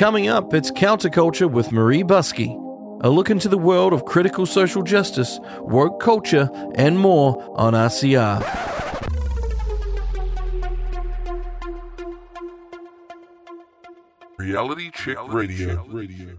Coming up, it's Counterculture with Marie Buskey. A look into the world of critical social justice, woke culture, and more on RCR. Reality Check Radio.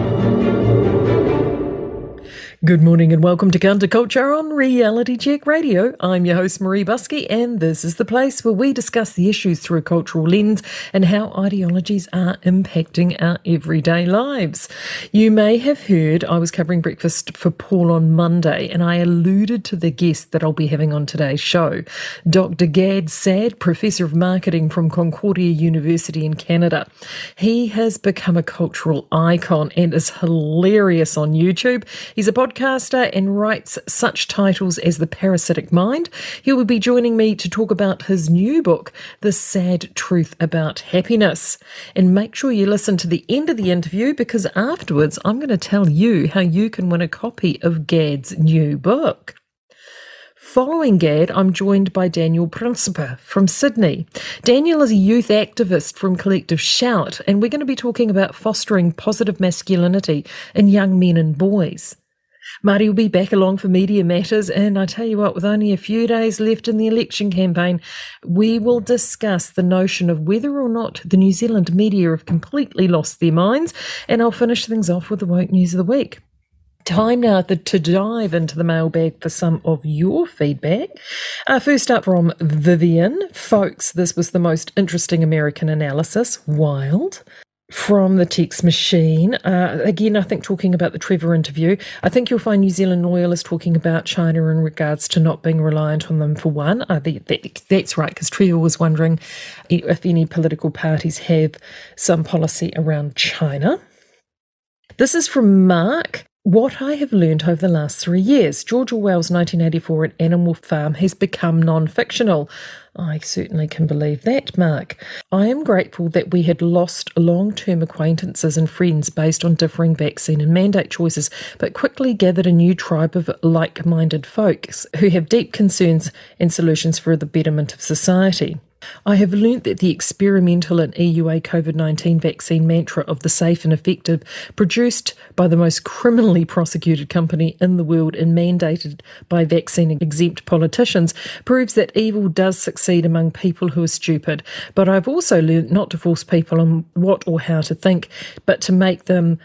Good morning and welcome to Counterculture on Reality Check Radio. I'm your host, Marie Buskey, and this is the place where we discuss the issues through a cultural lens and how ideologies are impacting our everyday lives. You may have heard I was covering breakfast for Paul on Monday, and I alluded to the guest that I'll be having on today's show, Dr. Gad Saad, Professor of Marketing from Concordia University in Canada. He has become a cultural icon and is hilarious on YouTube. He's a podcaster and writes such titles as The Parasitic Mind. He will be joining me to talk about his new book, The Sad Truth About Happiness. And make sure you listen to the end of the interview, because afterwards I'm going to tell you how you can win a copy of Gad's new book. Following Gad, I'm joined by Daniel Principe from Sydney. Daniel is a youth activist from Collective Shout, and we're going to be talking about fostering positive masculinity in young men and boys. Marty will be back along for Media Matters, and I tell you what, with only a few days left in the election campaign, we will discuss the notion of whether or not the New Zealand media have completely lost their minds, and I'll finish things off with the woke news of the week. Time now to dive into the mailbag for some of your feedback. First up from Vivian. Folks, this was the most interesting American analysis. Wild. From the text machine, again, I think talking about the Trevor interview, I think you'll find New Zealand loyalists talking about China in regards to not being reliant on them, for one. That's right, because Trevor was wondering if any political parties have some policy around China. This is from Mark. What I have learned over the last 3 years, George Orwell's 1984 at Animal Farm has become non-fictional. I certainly can believe that, Mark. I am grateful that we had lost long-term acquaintances and friends based on differing vaccine and mandate choices, but quickly gathered a new tribe of like-minded folks who have deep concerns and solutions for the betterment of society. I have learnt that the experimental and EUA COVID-19 vaccine mantra of the safe and effective, produced by the most criminally prosecuted company in the world and mandated by vaccine-exempt politicians, proves that evil does succeed among people who are stupid. But I've also learnt not to force people on what or how to think, but to make them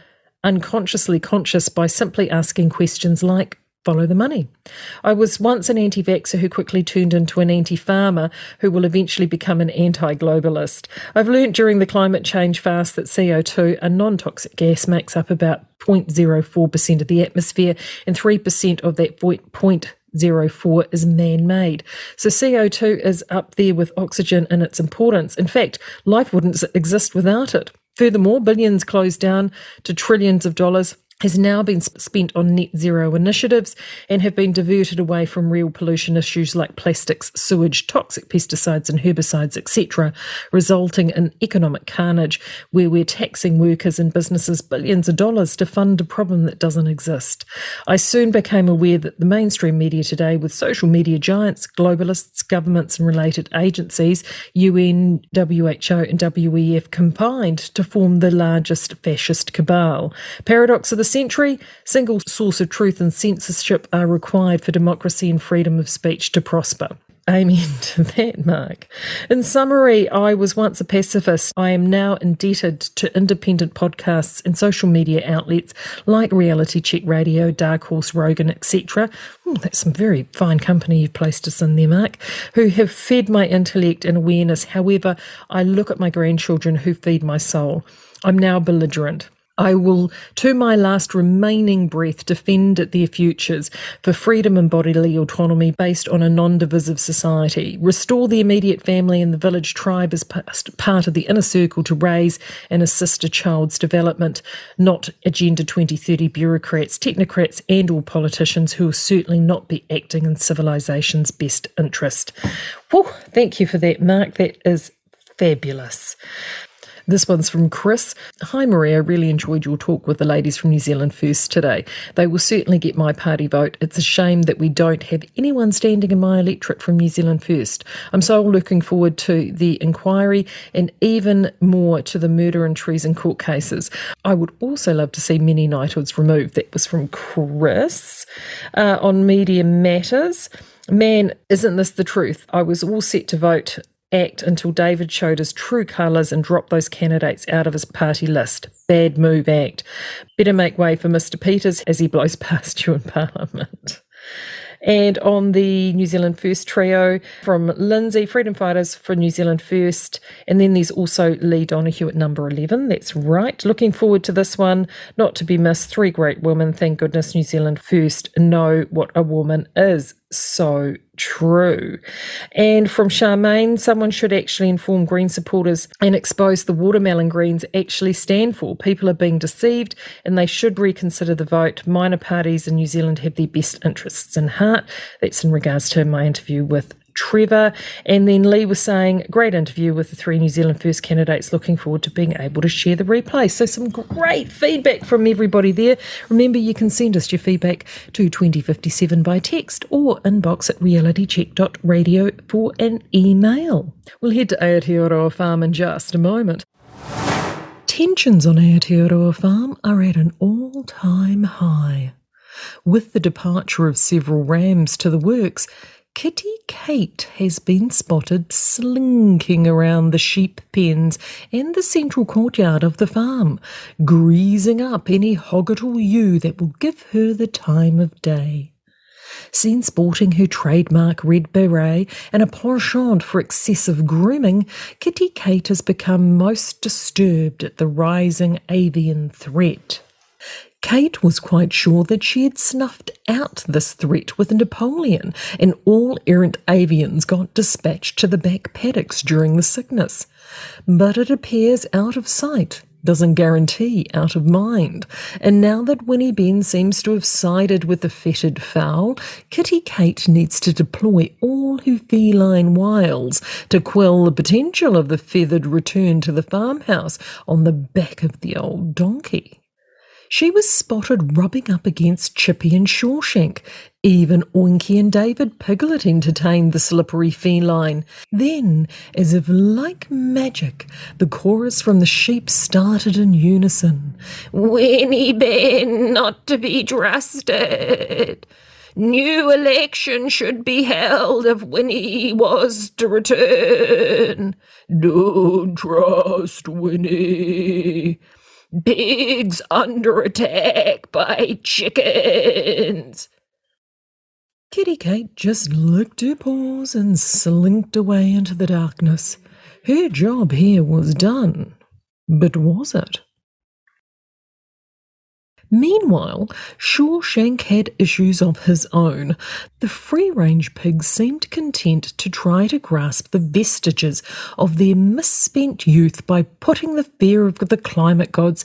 unconsciously conscious by simply asking questions like, follow the money. I was once an anti-vaxxer who quickly turned into an anti-farmer who will eventually become an anti-globalist. I've learnt during the climate change fast that CO2, a non-toxic gas, makes up about 0.04% of the atmosphere, and 3% of that 0.04 is man-made. So CO2 is up there with oxygen in its importance. In fact, life wouldn't exist without it. Furthermore, billions closed down to trillions of dollars has now been spent on net zero initiatives and have been diverted away from real pollution issues like plastics, sewage, toxic pesticides and herbicides, etc., resulting in economic carnage where we're taxing workers and businesses billions of dollars to fund a problem that doesn't exist. I soon became aware that the mainstream media today, with social media giants, globalists, governments and related agencies, UN, WHO and WEF combined to form the largest fascist cabal. Paradox of the century, single source of truth and censorship are required for democracy and freedom of speech to prosper. Amen to that, Mark. In summary, I was once a pacifist. I am now indebted to independent podcasts and social media outlets like Reality Check Radio, Dark Horse, Rogan, etc. That's some very fine company you've placed us in there, Mark, who have fed my intellect and awareness. However, I look at my grandchildren who feed my soul. I'm now belligerent. I will, to my last remaining breath, defend their futures for freedom and bodily autonomy based on a non-divisive society. Restore the immediate family and the village tribe as part of the inner circle to raise and assist a child's development, not Agenda 2030 bureaucrats, technocrats and all politicians who will certainly not be acting in civilisation's best interest. Whew, thank you for that, Mark. That is fabulous. This one's from Chris. Hi, Marie. I really enjoyed your talk with the ladies from New Zealand First today. They will certainly get my party vote. It's a shame that we don't have anyone standing in my electorate from New Zealand First. I'm so looking forward to the inquiry and even more to the murder and treason court cases. I would also love to see many knighthoods removed. That was from Chris on Media Matters. Man, isn't this the truth? I was all set to vote ACT until David showed his true colours and dropped those candidates out of his party list. Bad move, ACT. Better make way for Mr. Peters as he blows past you in Parliament. And on the New Zealand First trio from Lindsay, Freedom Fighters for New Zealand First. And then there's also Lee Donoghue at number 11. That's right. Looking forward to this one. Not to be missed. Three great women. Thank goodness New Zealand First know what a woman is. So true. And from Charmaine, someone should actually inform Green supporters and expose the watermelon Greens actually stand for. People are being deceived and they should reconsider the vote. Minor parties in New Zealand have their best interests in heart. That's in regards to my interview with Trevor. And then Lee was saying, great interview with the three New Zealand First candidates, looking forward to being able to share the replay. So some great feedback from everybody there. Remember, you can send us your feedback to 2057 by text or inbox at realitycheck.radio for an email. We'll head to Aotearoa Farm in just a moment. Tensions on Aotearoa Farm are at an all-time high. With the departure of several rams to the works, Kitty Kate has been spotted slinking around the sheep pens and the central courtyard of the farm, greasing up any hoggettle ewe that will give her the time of day. Seen sporting her trademark red beret and a penchant for excessive grooming, Kitty Kate has become most disturbed at the rising avian threat. Kate was quite sure that she had snuffed out this threat with Napoleon, and all errant avians got dispatched to the back paddocks during the sickness. But it appears out of sight doesn't guarantee out of mind, and now that Winnie Ben seems to have sided with the fetid fowl, Kitty Kate needs to deploy all her feline wiles to quell the potential of the feathered return to the farmhouse on the back of the old donkey. She was spotted rubbing up against Chippy and Shawshank. Even Oinky and David Piglet entertained the slippery feline. Then, as if like magic, the chorus from the sheep started in unison. Winnie Ben, not to be trusted. New election should be held if Winnie was to return. Don't trust Winnie. Pigs under attack by chickens. Kitty Kate just licked her paws and slinked away into the darkness. Her job here was done, but was it? Meanwhile, Shawshank had issues of his own. The free-range pigs seemed content to try to grasp the vestiges of their misspent youth by putting the fear of the climate gods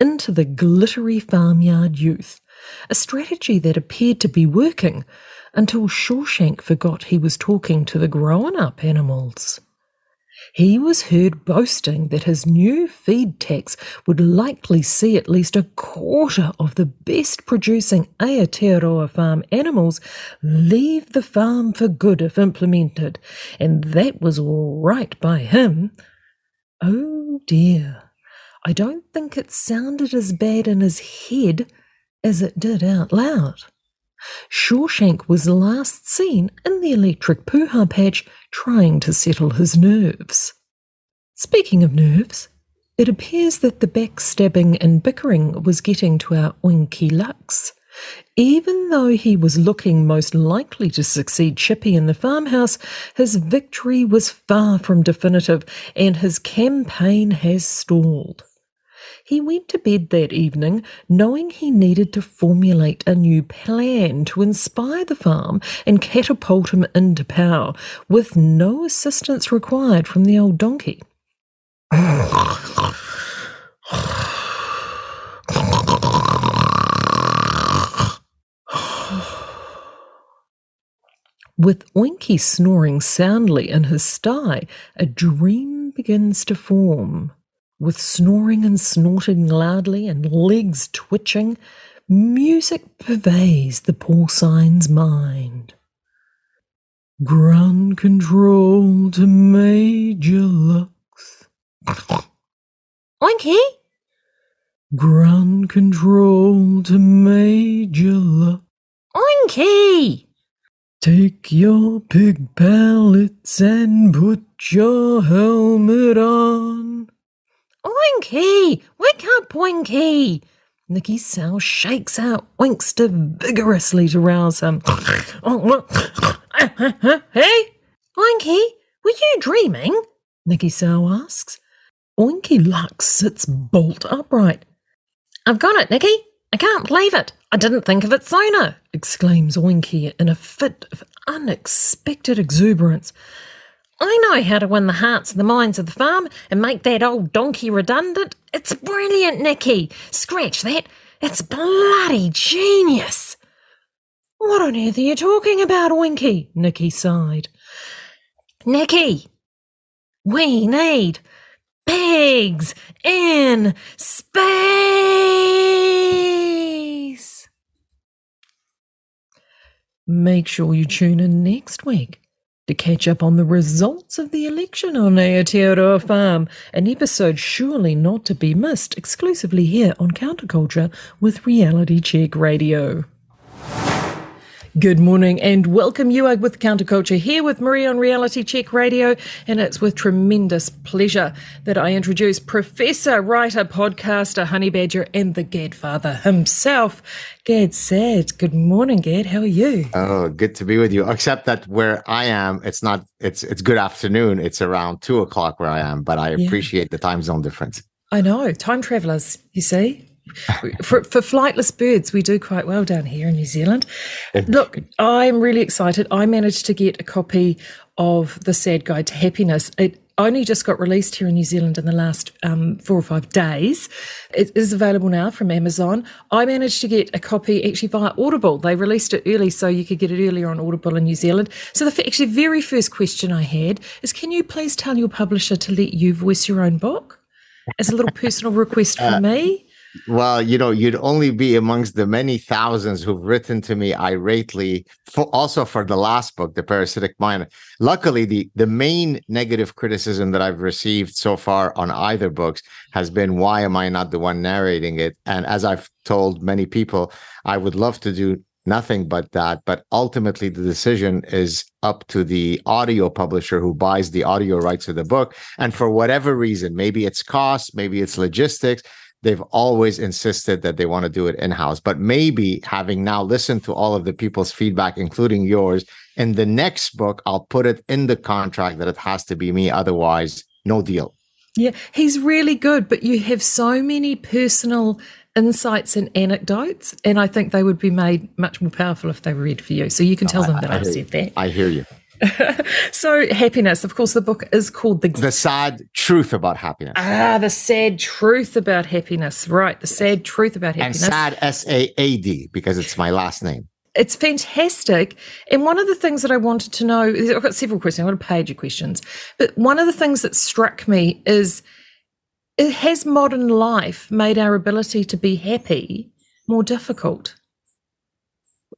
into the glittery farmyard youth, a strategy that appeared to be working until Shawshank forgot he was talking to the grown-up animals. He was heard boasting that his new feed tax would likely see at least a quarter of the best-producing Aotearoa farm animals leave the farm for good if implemented, and that was all right by him. Oh dear, I don't think it sounded as bad in his head as it did out loud. Shawshank was last seen in the electric pūha patch trying to settle his nerves. Speaking of nerves, it appears that the backstabbing and bickering was getting to our Oinky Lux. Even though he was looking most likely to succeed Chippy in the farmhouse, his victory was far from definitive and his campaign has stalled. He went to bed that evening knowing he needed to formulate a new plan to inspire the farm and catapult him into power, with no assistance required from the old donkey. With Oinky snoring soundly in his sty, a dream begins to form. With snoring and snorting loudly and legs twitching, music pervades the porcine's mind. Ground control to Major Lux. Oinky! Ground control to Major Lux. Oinky! Take your pig pellets and put your helmet on. Oinky! Wake up, Oinky! Nicky's sow shakes out Oinkster vigorously to rouse him. Hey? Oinky, were you dreaming? Nicky Sow asks. Oinky Lux sits bolt upright. I've got it, Nicky. I can't believe it. I didn't think of it sooner, exclaims Oinky in a fit of unexpected exuberance. I know how to win the hearts and the minds of the farm and make that old donkey redundant. It's brilliant, Nicky. Scratch that. It's bloody genius. What on earth are you talking about, Oinky? Nicky sighed. Nicky, we need pigs in space. Make sure you tune in next week to catch up on the results of the election on Aotearoa Farm, an episode surely not to be missed, exclusively here on Counterculture with Reality Check Radio. Good morning and welcome. You are with Counterculture here with Marie on Reality Check Radio, and it's with tremendous pleasure that I introduce professor, writer, podcaster, honey badger and the Gadfather himself, Gad Saad. Good morning, Gad. How are you? Oh, good to be with you, except that where I am, it's not, it's good afternoon. It's around 2 o'clock where I am, but I appreciate the time zone difference. I know, time travelers, you see. For flightless birds, we do quite well down here in New Zealand. Look, I'm really excited. I managed to get a copy of The Sad Guide to Happiness. It only just got released here in New Zealand in the last 4 or 5 days. It is available now from Amazon. I managed to get a copy actually via Audible. They released it early, so you could get it earlier on Audible in New Zealand. So the actually very first question I had is, can you please tell your publisher to let you voice your own book? As a little personal request from me. Well, you know, you'd only be amongst the many thousands who've written to me irately, also for the last book, The Parasitic Mind. Luckily, the main negative criticism that I've received so far on either books has been, why am I not the one narrating it? And as I've told many people, I would love to do nothing but that. But ultimately, the decision is up to the audio publisher who buys the audio rights of the book. And for whatever reason, maybe it's cost, maybe it's logistics, they've always insisted that they want to do it in-house. But maybe, having now listened to all of the people's feedback, including yours, in the next book, I'll put it in the contract that it has to be me. Otherwise, no deal. Yeah, he's really good, but you have so many personal insights and anecdotes, and I think they would be made much more powerful if they were read for you. So you can tell them that I've said that. I hear you. So happiness, of course, the book is called The Sad Truth About Happiness. The Sad Truth About Happiness. Right. The Sad Truth About Happiness. And sad, S-A-A-D, because it's my last name. It's fantastic. And one of the things that I wanted to know, I've got several questions, I've got a page of questions, but one of the things that struck me is, has modern life made our ability to be happy more difficult?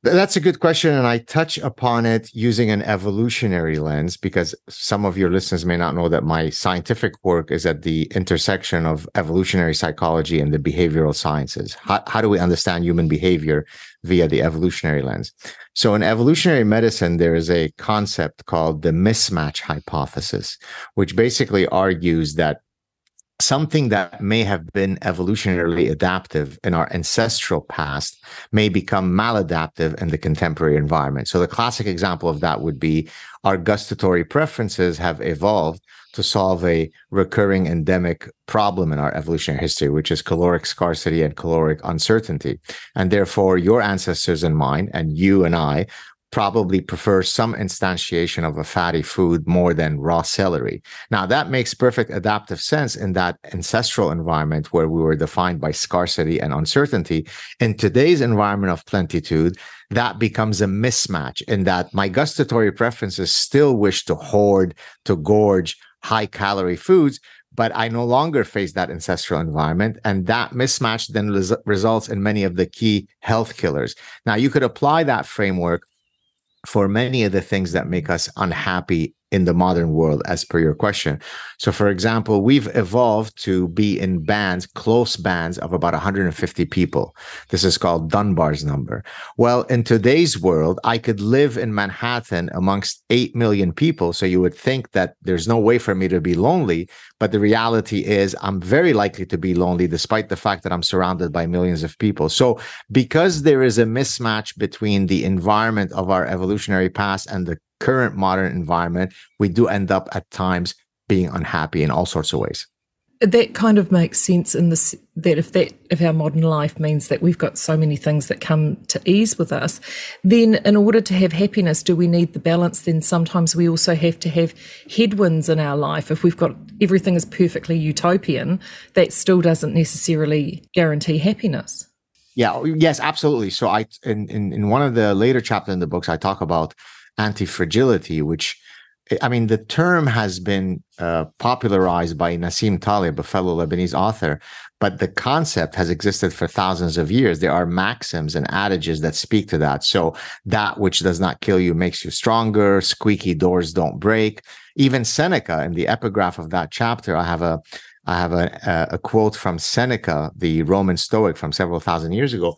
That's a good question, and I touch upon it using an evolutionary lens, because some of your listeners may not know that my scientific work is at the intersection of evolutionary psychology and the behavioral sciences. How do we understand human behavior via the evolutionary lens? So in evolutionary medicine, there is a concept called the mismatch hypothesis, which basically argues that something that may have been evolutionarily adaptive in our ancestral past may become maladaptive in the contemporary environment. So the classic example of that would be our gustatory preferences have evolved to solve a recurring endemic problem in our evolutionary history, which is caloric scarcity and caloric uncertainty. And therefore, your ancestors and mine, and you and I, probably prefer some instantiation of a fatty food more than raw celery. Now, that makes perfect adaptive sense in that ancestral environment where we were defined by scarcity and uncertainty. In today's environment of plenitude, that becomes a mismatch in that my gustatory preferences still wish to hoard, to gorge high-calorie foods, but I no longer face that ancestral environment, and that mismatch then results in many of the key health killers. Now, you could apply that framework for many of the things that make us unhappy in the modern world, as per your question. So, for example, we've evolved to be in bands, close bands of about 150 people. This is called Dunbar's number. Well, in today's world, I could live in Manhattan amongst 8 million people. So you would think that there's no way for me to be lonely. But the reality is I'm very likely to be lonely, despite the fact that I'm surrounded by millions of people. So because there is a mismatch between the environment of our evolutionary past and the current modern environment, we do end up at times being unhappy in all sorts of ways. That kind of makes sense in this, that if our modern life means that we've got so many things that come to ease with us, then in order to have happiness, do we need the balance? Then sometimes we also have to have headwinds in our life. If we've got everything is perfectly utopian, that still doesn't necessarily guarantee happiness. Yeah, yes, absolutely. So I in one of the later chapters in the books, I talk about anti-fragility, which, I mean, the term has been popularized by Nassim Taleb, a fellow Lebanese author, but the concept has existed for thousands of years. There are maxims and adages that speak to that. So that which does not kill you makes you stronger, squeaky doors don't break. Even Seneca, in the epigraph of that chapter, I have a quote from Seneca, the Roman Stoic from several thousand years ago,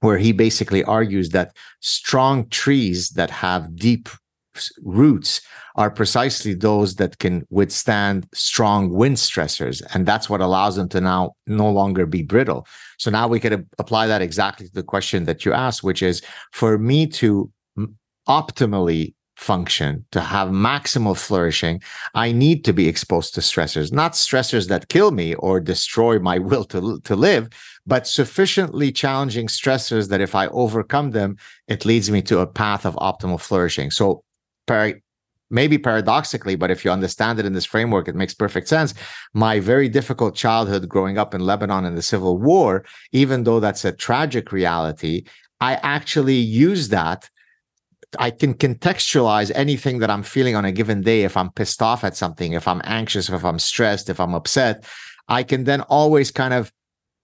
where he basically argues that strong trees that have deep roots are precisely those that can withstand strong wind stressors. And that's what allows them to now no longer be brittle. So now we could apply that exactly to the question that you asked, which is for me to optimally function, to have maximal flourishing, I need to be exposed to stressors, not stressors that kill me or destroy my will to live, but sufficiently challenging stressors that if I overcome them, it leads me to a path of optimal flourishing. So maybe paradoxically, but if you understand it in this framework, it makes perfect sense. My very difficult childhood growing up in Lebanon in the Civil War, even though that's a tragic reality, I actually use that. I can contextualize anything that I'm feeling on a given day. If I'm pissed off at something, if I'm anxious, if I'm stressed, if I'm upset, I can then always kind of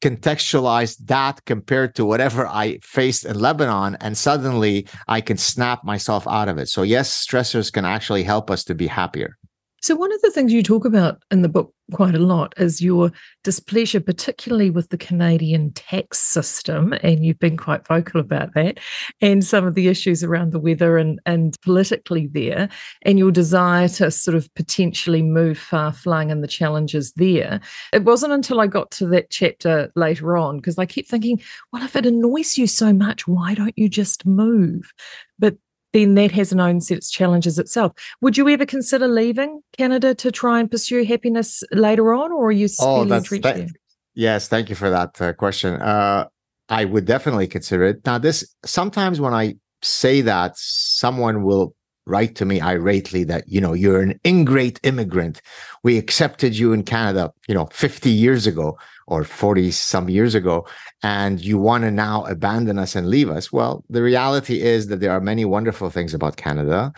contextualize that compared to whatever I faced in Lebanon, and suddenly I can snap myself out of it. So yes, stressors can actually help us to be happier. So one of the things you talk about in the book quite a lot is your displeasure, particularly with the Canadian tax system, and you've been quite vocal about that, and some of the issues around the weather and politically there, and your desire to sort of potentially move far-flung and the challenges there. It wasn't until I got to that chapter later on, because I kept thinking, well, if it annoys you so much, why don't you just move? But then that has an own set of challenges itself. Would you ever consider leaving Canada to try and pursue happiness later on, or are you still entrenched there? Yes, thank you for that question. I would definitely consider it. Now, this sometimes when I say that, someone will write to me irately that, you know, you're an ingrate immigrant. We accepted you in Canada, you know, 50 years ago or 40 some years ago, and you want to now abandon us and leave us. Well, the reality is that there are many wonderful things about Canada.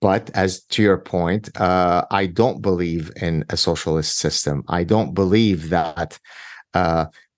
But as to your point, I don't believe in a socialist system. I don't believe that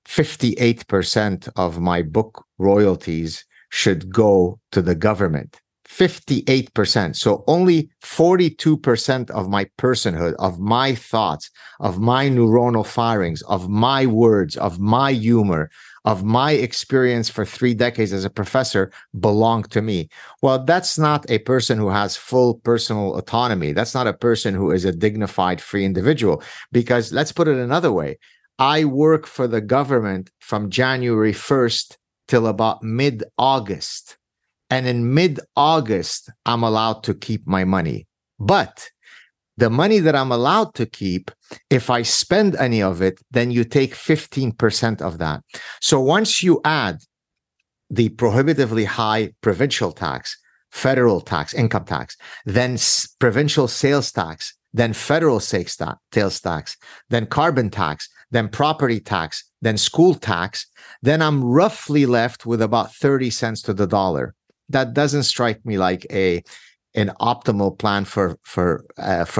58% of my book royalties should go to the government. 58%. So only 42% of my personhood, of my thoughts, of my neuronal firings, of my words, of my humor, of my experience for 3 decades as a professor belong to me. Well, that's not a person who has full personal autonomy. That's not a person who is a dignified, free individual. Because let's put it another way. I work for the government from January 1st till about mid-August. And in mid-August, I'm allowed to keep my money. But the money that I'm allowed to keep, if I spend any of it, then you take 15% of that. So once you add the prohibitively high provincial tax, federal tax, income tax, then provincial sales tax, then federal sales tax, then carbon tax, then property tax, then school tax, then I'm roughly left with about 30 cents to the dollar. That doesn't strike me like an optimal plan for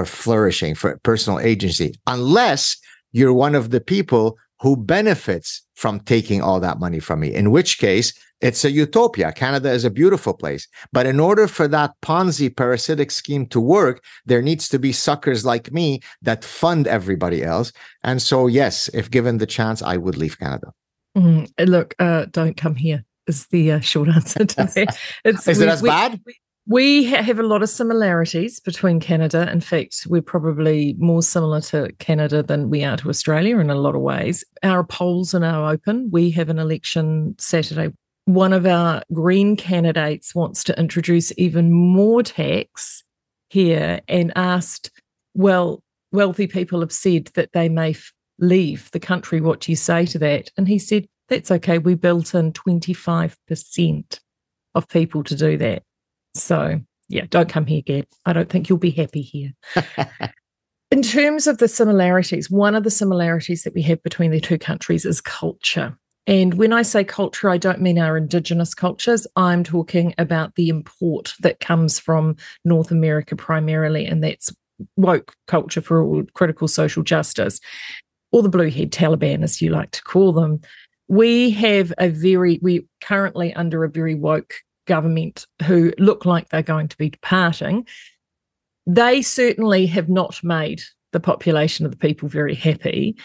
flourishing, for personal agency, unless you're one of the people who benefits from taking all that money from me, in which case it's a utopia. Canada is a beautiful place. But in order for that Ponzi parasitic scheme to work, there needs to be suckers like me that fund everybody else. And so, yes, if given the chance, I would leave Canada. Look, don't come here is the short answer to that. Is it as bad? We have a lot of similarities between Canada. In fact, we're probably more similar to Canada than we are to Australia in a lot of ways. Our polls are now open. We have an election Saturday. One of our Green candidates wants to introduce even more tax here and asked, well, wealthy people have said that they may leave the country. What do you say to that? And he said, that's okay. We built in 25% of people to do that. So, yeah, don't come here, Gad. I don't think you'll be happy here. In terms of the similarities, one of the similarities that we have between the two countries is culture. And when I say culture, I don't mean our indigenous cultures. I'm talking about the import that comes from North America primarily, and that's woke culture for all critical social justice, or the blue-haired Taliban, as you like to call them. We're currently under a very woke government who look like they're going to be departing. They certainly have not made the population of the people very happy.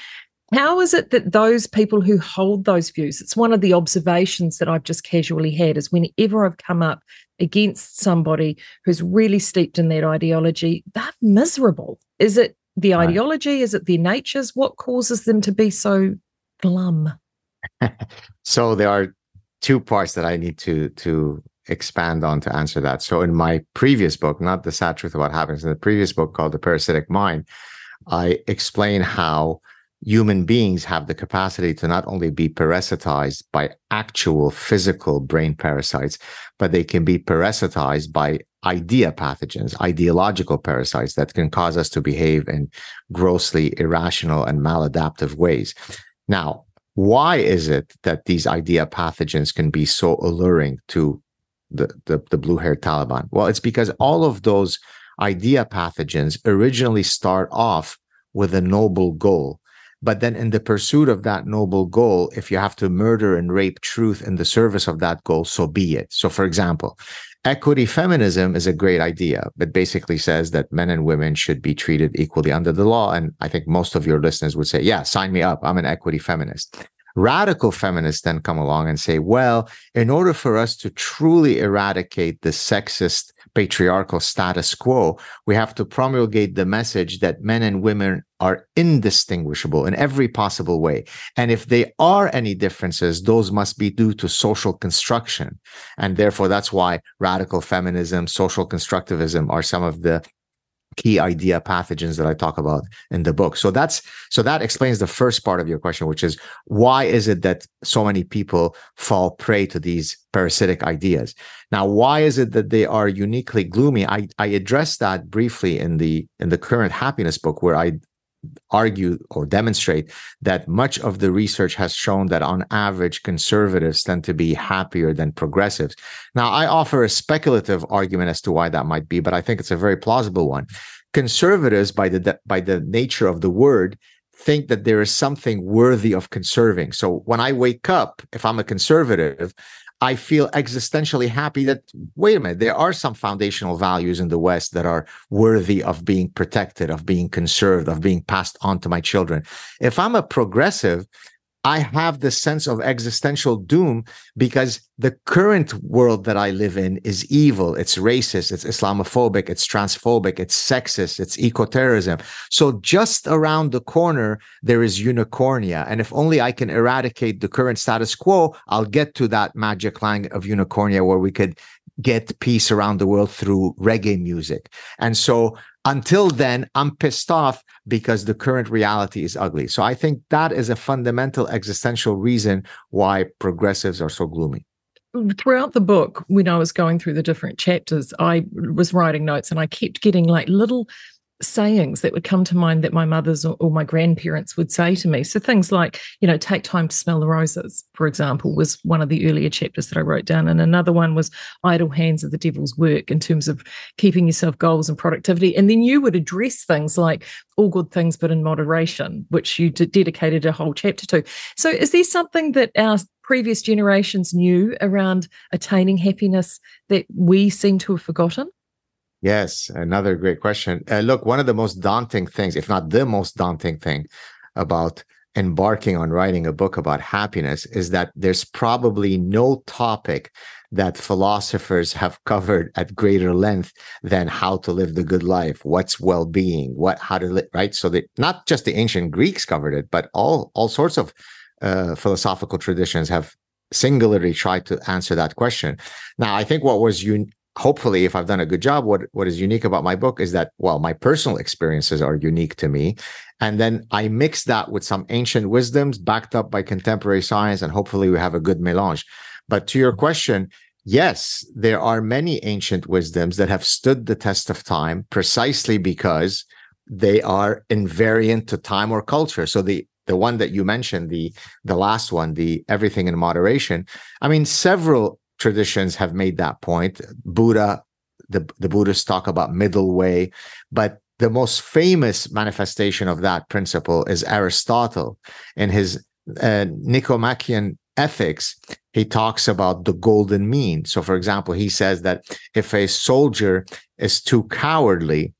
How is it that those people who hold those views, it's one of the observations that I've just casually had is whenever I've come up against somebody who's really steeped in that ideology, they're miserable. Is it the ideology? Is it their natures? What causes them to be so glum? So there are two parts that I need to expand on to answer that. So in my previous book, not The Sad Truth About Happiness, in the previous book called The Parasitic Mind, I explain how human beings have the capacity to not only be parasitized by actual physical brain parasites, but they can be parasitized by idea pathogens, ideological parasites that can cause us to behave in grossly irrational and maladaptive ways. Now, why is it that these idea pathogens can be so alluring to the blue-haired Taliban? Well, it's because all of those idea pathogens originally start off with a noble goal. But then in the pursuit of that noble goal, if you have to murder and rape truth in the service of that goal, so be it. So, for example, equity feminism is a great idea, but basically says that men and women should be treated equally under the law. And I think most of your listeners would say, yeah, sign me up. I'm an equity feminist. Radical feminists then come along and say, well, in order for us to truly eradicate the sexist patriarchal status quo, we have to promulgate the message that men and women are indistinguishable in every possible way. And if they are any differences, those must be due to social construction. And therefore, that's why radical feminism, social constructivism are some of the key idea pathogens that I talk about in the book. So that explains the first part of your question, which is why is it that so many people fall prey to these parasitic ideas? Now, why is it that they are uniquely gloomy? I addressed that briefly in the current happiness book, where I argue or demonstrate that much of the research has shown that on average conservatives tend to be happier than progressives. Now, I offer a speculative argument as to why that might be, but I think it's a very plausible one. Conservatives, by the nature of the word, think that there is something worthy of conserving. So when I wake up, if I'm a conservative, I feel existentially happy that, wait a minute, there are some foundational values in the West that are worthy of being protected, of being conserved, of being passed on to my children. If I'm a progressive, I have the sense of existential doom because the current world that I live in is evil. It's racist, it's Islamophobic, it's transphobic, it's sexist, it's eco-terrorism. So just around the corner, there is unicornia. And if only I can eradicate the current status quo, I'll get to that magic line of unicornia where we could get peace around the world through reggae music. And so until then, I'm pissed off because the current reality is ugly. So I think that is a fundamental existential reason why progressives are so gloomy. Throughout the book, when I was going through the different chapters, I was writing notes and I kept getting like little sayings that would come to mind that my mothers or my grandparents would say to me. So things like, you know, take time to smell the roses, for example, was one of the earlier chapters that I wrote down. And another one was idle hands are the devil's work, in terms of keeping yourself goals and productivity. And then you would address things like all good things, but in moderation, which you dedicated a whole chapter to. So is there something that our previous generations knew around attaining happiness that we seem to have forgotten? Yes, another great question. Look, one of the most daunting things, if not the most daunting thing about embarking on writing a book about happiness is that there's probably no topic that philosophers have covered at greater length than how to live the good life, what's well-being, how to live, right? So not just the ancient Greeks covered it, but all sorts of philosophical traditions have singularly tried to answer that question. Now, I think what was hopefully, if I've done a good job, what is unique about my book is that, well, my personal experiences are unique to me. And then I mix that with some ancient wisdoms backed up by contemporary science, and hopefully we have a good melange. But to your question, yes, there are many ancient wisdoms that have stood the test of time precisely because they are invariant to time or culture. So the one that you mentioned, the last one, the everything in moderation, I mean, several traditions have made that point. Buddha, the Buddhists talk about middle way, but the most famous manifestation of that principle is Aristotle. In his Nicomachean Ethics, he talks about the golden mean. So, for example, he says that if a soldier is too cowardly,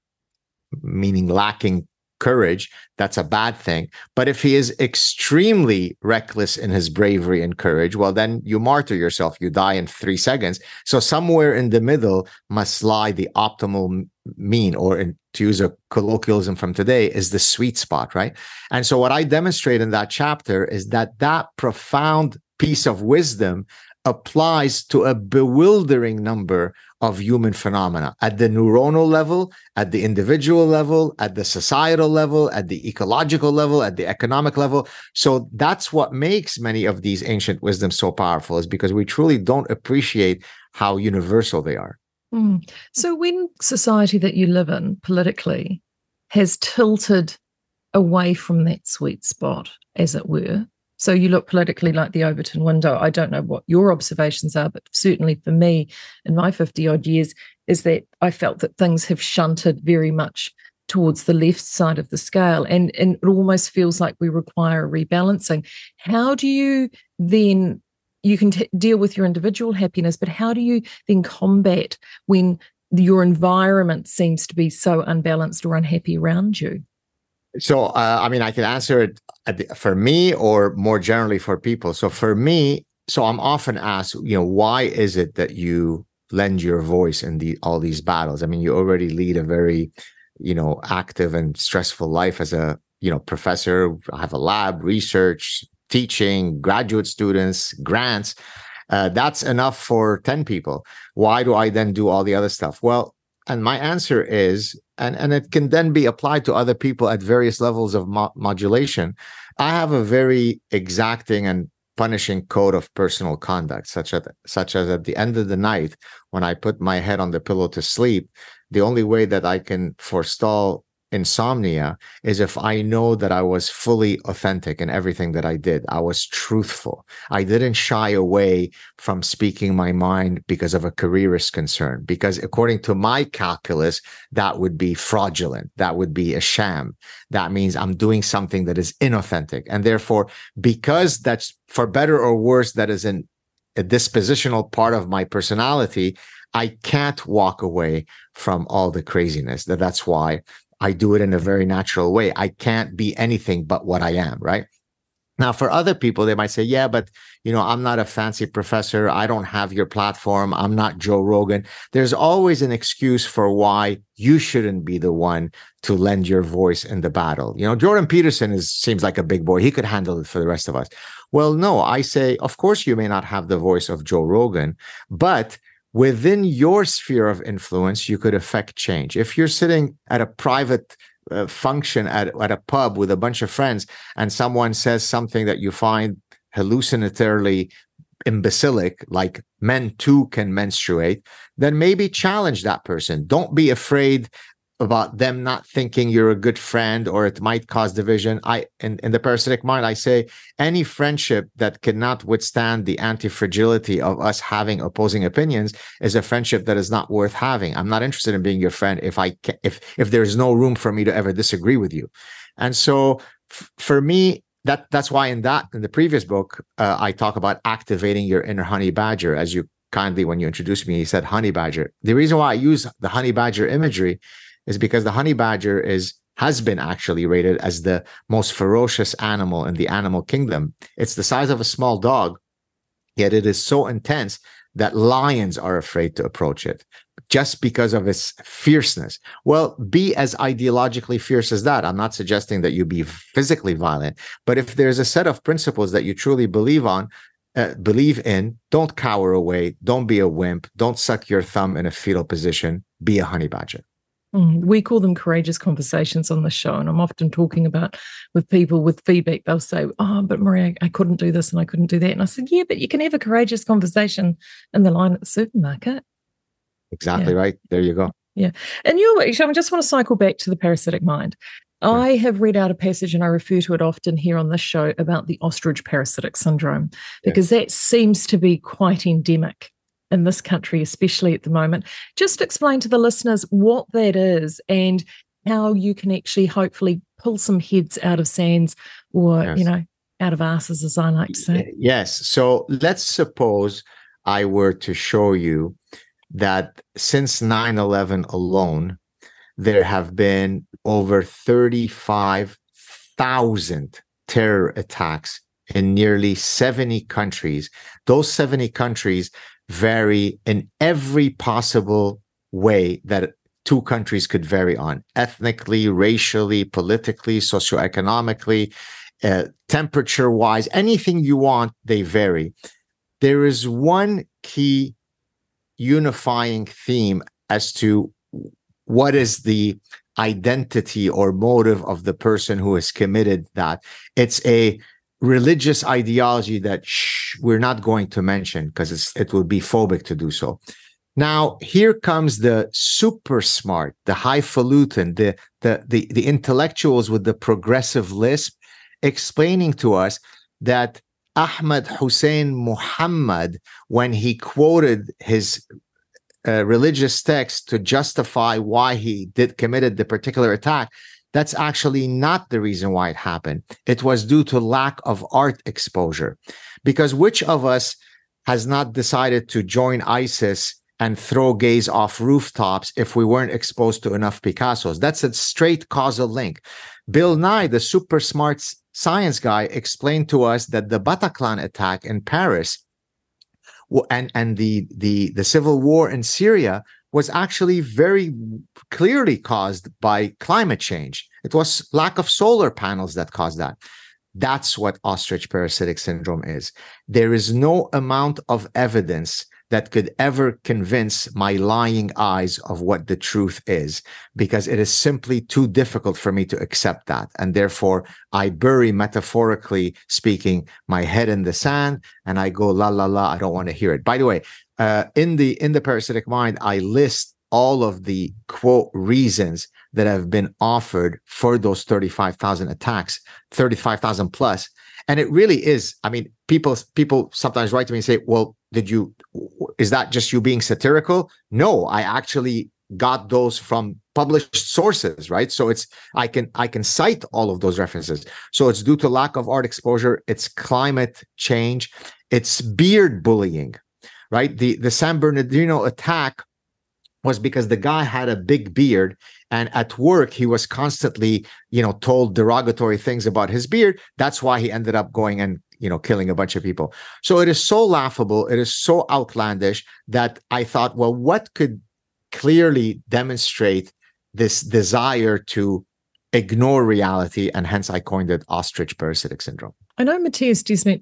meaning lacking courage, that's a bad thing. But if he is extremely reckless in his bravery and courage, well, then you martyr yourself, you die in 3 seconds. So somewhere in the middle must lie the optimal mean, or to use a colloquialism from today, is the sweet spot, right? And so what I demonstrate in that chapter is that that profound piece of wisdom applies to a bewildering number of human phenomena at the neuronal level, at the individual level, at the societal level, at the ecological level, at the economic level. So that's what makes many of these ancient wisdoms so powerful, is because we truly don't appreciate how universal they are. Mm. So when society that you live in politically has tilted away from that sweet spot, as it were, so you look politically like the Overton window. I don't know what your observations are, but certainly for me in my 50-odd years is that I felt that things have shunted very much towards the left side of the scale, and it almost feels like we require a rebalancing. How do you then, you can deal with your individual happiness, but how do you then combat when your environment seems to be so unbalanced or unhappy around you? So, I mean, I can answer it for me or more generally for people. So for me, I'm often asked, you know, why is it that you lend your voice in all these battles? I mean, you already lead a very, active and stressful life as a, professor. I have a lab, research, teaching, graduate students, grants. That's enough for 10 people. Why do I then do all the other stuff? Well, and my answer is, and it can then be applied to other people at various levels of modulation. I have a very exacting and punishing code of personal conduct, such as at the end of the night, when I put my head on the pillow to sleep, the only way that I can forestall insomnia is if I know that I was fully authentic in everything that I did. I was truthful. I didn't shy away from speaking my mind because of a careerist concern, because according to my calculus, that would be fraudulent. That would be a sham. That means I'm doing something that is inauthentic. And therefore, because that's, for better or worse, that is a dispositional part of my personality, I can't walk away from all the craziness. That's why I do it in a very natural way. I can't be anything but what I am, right? Now, for other people, they might say, yeah, but you know, I'm not a fancy professor. I don't have your platform. I'm not Joe Rogan. There's always an excuse for why you shouldn't be the one to lend your voice in the battle. You know, Jordan Peterson seems like a big boy. He could handle it for the rest of us. Well, no, I say, of course, you may not have the voice of Joe Rogan, but within your sphere of influence, you could affect change. If you're sitting at a private function at a pub with a bunch of friends and someone says something that you find hallucinatorily imbecilic, like men too can menstruate, then maybe challenge that person. Don't be afraid about them not thinking you're a good friend or it might cause division. In The Parasitic Mind, I say any friendship that cannot withstand the anti-fragility of us having opposing opinions is a friendship that is not worth having. I'm not interested in being your friend if there's no room for me to ever disagree with you. And so for me, that's why in the previous book, I talk about activating your inner honey badger. As you kindly, when you introduced me, you said honey badger. The reason why I use the honey badger imagery is because the honey badger has been actually rated as the most ferocious animal in the animal kingdom. It's the size of a small dog, yet it is so intense that lions are afraid to approach it just because of its fierceness. Well, be as ideologically fierce as that. I'm not suggesting that you be physically violent, but if there's a set of principles that you truly believe in, don't cower away, don't be a wimp, don't suck your thumb in a fetal position, be a honey badger. We call them courageous conversations on the show, and I'm often talking about with people with feedback, they'll say, oh, but Marie, I couldn't do this and I couldn't do that. And I said, yeah, but you can have a courageous conversation in the line at the supermarket. Exactly, yeah. Right. There you go. Yeah. And I just want to cycle back to The Parasitic Mind. Yeah. I have read out a passage, and I refer to it often here on this show, about the ostrich parasitic syndrome, because that seems to be quite endemic in this country, especially at the moment. Just explain to the listeners what that is and how you can actually hopefully pull some heads out of sands or, out of asses, as I like to say. Yes. So let's suppose I were to show you that since 9/11 alone, there have been over 35,000 terror attacks in nearly 70 countries. Those 70 countries vary in every possible way that two countries could vary on: ethnically, racially, politically, socioeconomically, temperature-wise, anything you want, they vary. There is one key unifying theme as to what is the identity or motive of the person who has committed that. It's a religious ideology that we're not going to mention because it would be phobic to do so. Now, here comes the super smart, the highfalutin, the intellectuals with the progressive lisp explaining to us that Ahmad Hussein Muhammad, when he quoted his religious text to justify why he committed the particular attack, that's actually not the reason why it happened. It was due to lack of art exposure. Because which of us has not decided to join ISIS and throw gays off rooftops if we weren't exposed to enough Picassos? That's a straight causal link. Bill Nye, the super smart science guy, explained to us that the Bataclan attack in Paris and the civil war in Syria was actually very clearly caused by climate change. It was lack of solar panels that caused that. That's what ostrich parasitic syndrome is. There is no amount of evidence that could ever convince my lying eyes of what the truth is, because it is simply too difficult for me to accept that. And therefore, I bury, metaphorically speaking, my head in the sand, and I go, la, la, la, I don't want to hear it. By the way, in the Parasitic Mind, I list all of the, quote, reasons that have been offered for those 35,000 attacks, 35,000 plus. And it really is, I mean, people sometimes write to me and say, well, is that just you being satirical? No, I actually got those from published sources, right? So it's, I can cite all of those references. So it's due to lack of art exposure, it's climate change, it's beard bullying, right? The San Bernardino attack was because the guy had a big beard, and at work he was constantly, told derogatory things about his beard. That's why he ended up going and, killing a bunch of people. So it is so laughable, it is so outlandish that I thought, well, what could clearly demonstrate this desire to ignore reality? And hence I coined it ostrich parasitic syndrome. I know Matthias Desmet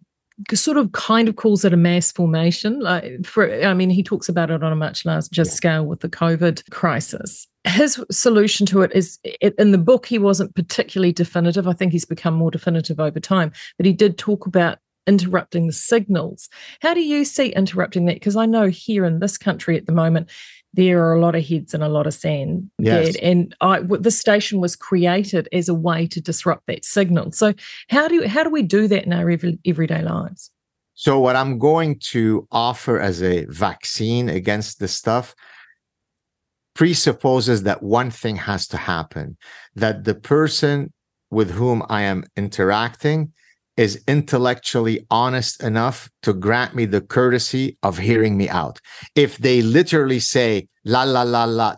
sort of kind of calls it a mass formation. He talks about it on a much larger scale with the COVID crisis. His solution to it is, in the book, he wasn't particularly definitive. I think he's become more definitive over time, but he did talk about interrupting the signals. How do you see interrupting that? Because I know here in this country at the moment, there are a lot of heads and a lot of sand. Yes. And this station was created as a way to disrupt that signal. So how do we do that in our everyday lives? So what I'm going to offer as a vaccine against this stuff presupposes that one thing has to happen, that the person with whom I am interacting is intellectually honest enough to grant me the courtesy of hearing me out. If they literally say, la, la, la, la,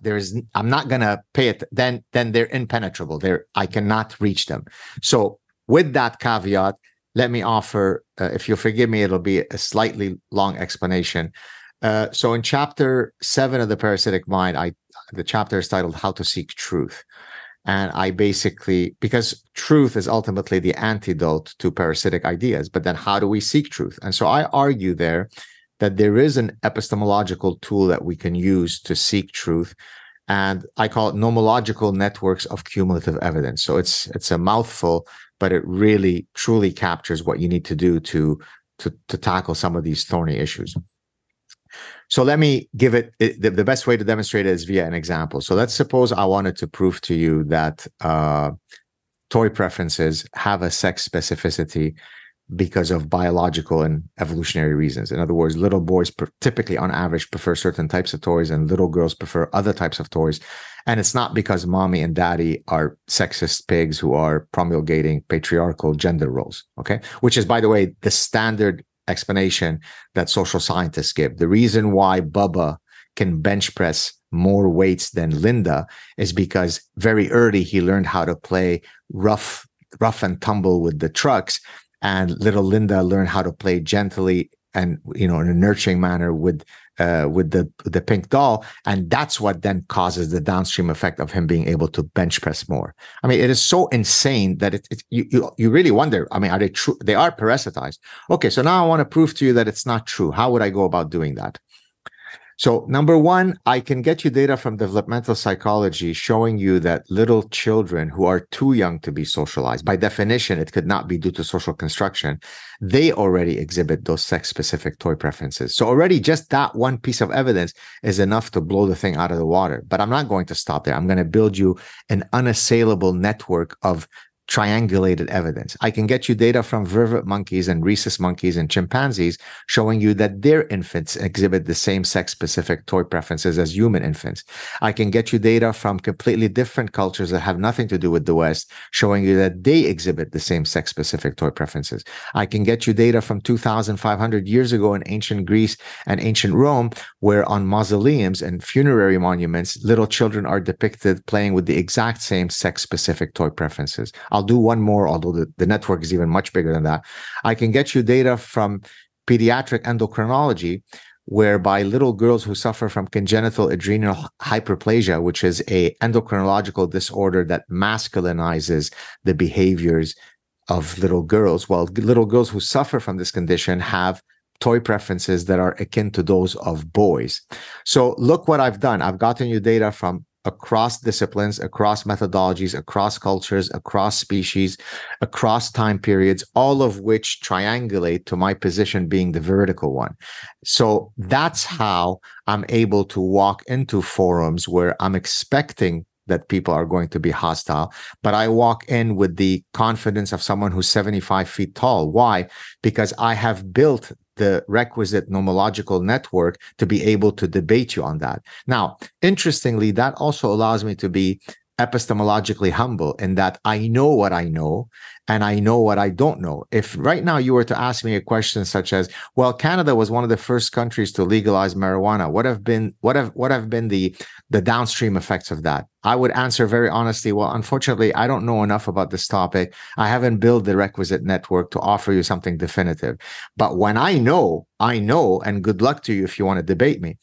I'm not going to pay it, then they're impenetrable. I cannot reach them. So with that caveat, let me offer, if you'll forgive me, it'll be a slightly long explanation. So in chapter 7 of The Parasitic Mind, the chapter is titled How to Seek Truth. And I basically, because truth is ultimately the antidote to parasitic ideas, but then how do we seek truth? And so I argue there that there is an epistemological tool that we can use to seek truth, and I call it nomological networks of cumulative evidence. So it's a mouthful, but it really truly captures what you need to do to tackle some of these thorny issues. So let me give it, the best way to demonstrate it is via an example. So let's suppose I wanted to prove to you that toy preferences have a sex specificity because of biological and evolutionary reasons. In other words, little boys typically on average prefer certain types of toys and little girls prefer other types of toys. And it's not because mommy and daddy are sexist pigs who are promulgating patriarchal gender roles, okay? Which is, by the way, the standard explanation that social scientists give. The reason why Bubba can bench press more weights than Linda is because very early he learned how to play rough and tumble with the trucks, and little Linda learned how to play gently and in a nurturing manner with the pink doll, and that's what then causes the downstream effect of him being able to bench press more. I mean, it is so insane that you really wonder. I mean, are they true? They are parasitized. Okay, so now I want to prove to you that it's not true. How would I go about doing that? So number one, I can get you data from developmental psychology showing you that little children who are too young to be socialized, by definition, it could not be due to social construction, they already exhibit those sex-specific toy preferences. So already just that one piece of evidence is enough to blow the thing out of the water. But I'm not going to stop there. I'm going to build you an unassailable network of triangulated evidence. I can get you data from vervet monkeys and rhesus monkeys and chimpanzees showing you that their infants exhibit the same sex-specific toy preferences as human infants. I can get you data from completely different cultures that have nothing to do with the West showing you that they exhibit the same sex-specific toy preferences. I can get you data from 2,500 years ago in ancient Greece and ancient Rome, where on mausoleums and funerary monuments, little children are depicted playing with the exact same sex-specific toy preferences. I'll do one more, although the network is even much bigger than that. I can get you data from pediatric endocrinology, whereby little girls who suffer from congenital adrenal hyperplasia, which is an endocrinological disorder that masculinizes the behaviors of little girls, while little girls who suffer from this condition have toy preferences that are akin to those of boys. So look what I've done. I've gotten you data from across disciplines, across methodologies, across cultures, across species, across time periods, all of which triangulate to my position being the vertical one. So that's how I'm able to walk into forums where I'm expecting that people are going to be hostile, but I walk in with the confidence of someone who's 75 feet tall. Why? Because I have built the requisite nomological network to be able to debate you on that. Now, interestingly, that also allows me to be epistemologically humble in that I know what I know and I know what I don't know. If right now you were to ask me a question such as, well, Canada was one of the first countries to legalize marijuana, what have been the downstream effects of that? I would answer very honestly, well, unfortunately, I don't know enough about this topic. I haven't built the requisite network to offer you something definitive. But when I know, and good luck to you if you want to debate me.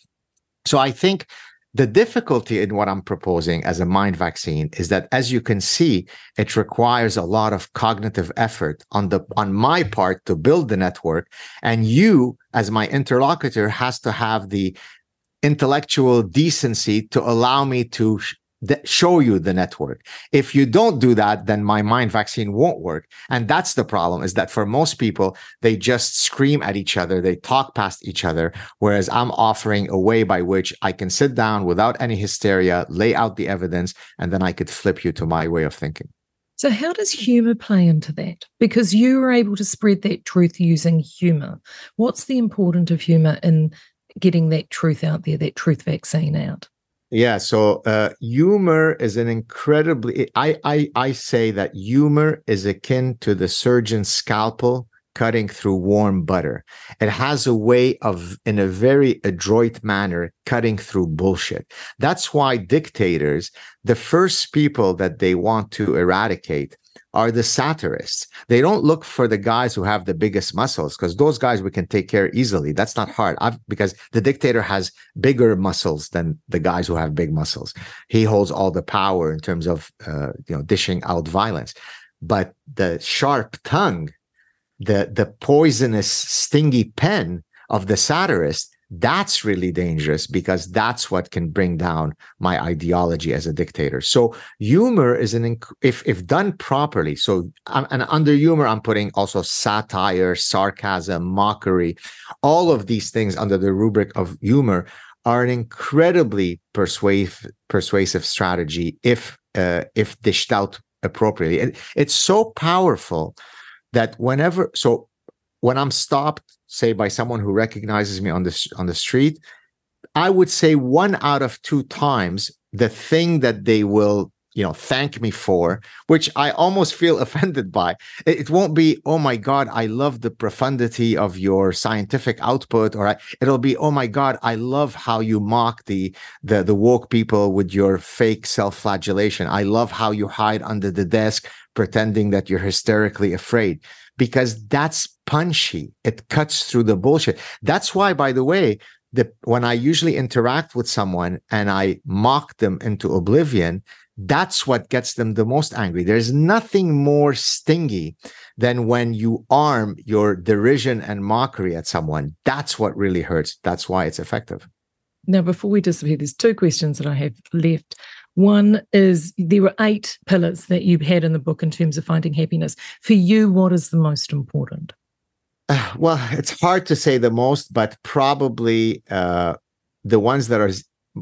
So I think the difficulty in what I'm proposing as a mind vaccine is that, as you can see, it requires a lot of cognitive effort on my part to build the network, and you, as my interlocutor, has to have the intellectual decency to allow me to show you the network. If you don't do that, then my mind vaccine won't work. And that's the problem, is that for most people, they just scream at each other, they talk past each other, whereas I'm offering a way by which I can sit down without any hysteria, lay out the evidence, and then I could flip you to my way of thinking. So how does humor play into that? Because you were able to spread that truth using humor. What's the importance of humor in getting that truth out there, that truth vaccine out? Yeah, so humor is an incredibly, I say that humor is akin to the surgeon's scalpel cutting through warm butter. It has a way of, in a very adroit manner, cutting through bullshit. That's why dictators, the first people that they want to eradicate are the satirists. They don't look for the guys who have the biggest muscles, because those guys we can take care easily. That's not hard, because the dictator has bigger muscles than the guys who have big muscles. He holds all the power in terms of dishing out violence. But the sharp tongue, the poisonous, stingy pen of the satirist, that's really dangerous, because that's what can bring down my ideology as a dictator. So humor is if done properly. So and under humor, I'm putting also satire, sarcasm, mockery. All of these things under the rubric of humor are an incredibly persuasive strategy if dished out appropriately. And it's so powerful that when I'm stopped, say, by someone who recognizes me on the street, I would say 1 out of 2 times the thing that they will thank me for, which I almost feel offended by. It won't be, oh my God, I love the profundity of your scientific output, or it'll be, oh my God, I love how you mock the woke people with your fake self-flagellation. I love how you hide under the desk pretending that you're hysterically afraid. Because that's punchy. It cuts through the bullshit. That's why, by the way, when I usually interact with someone and I mock them into oblivion, that's what gets them the most angry. There's nothing more stingy than when you arm your derision and mockery at someone. That's what really hurts. That's why it's effective. Now, before we disappear, there's 2 questions that I have left. One is, there were 8 pillars that you had in the book in terms of finding happiness. For you, what is the most important? Well, it's hard to say the most, but probably the ones that are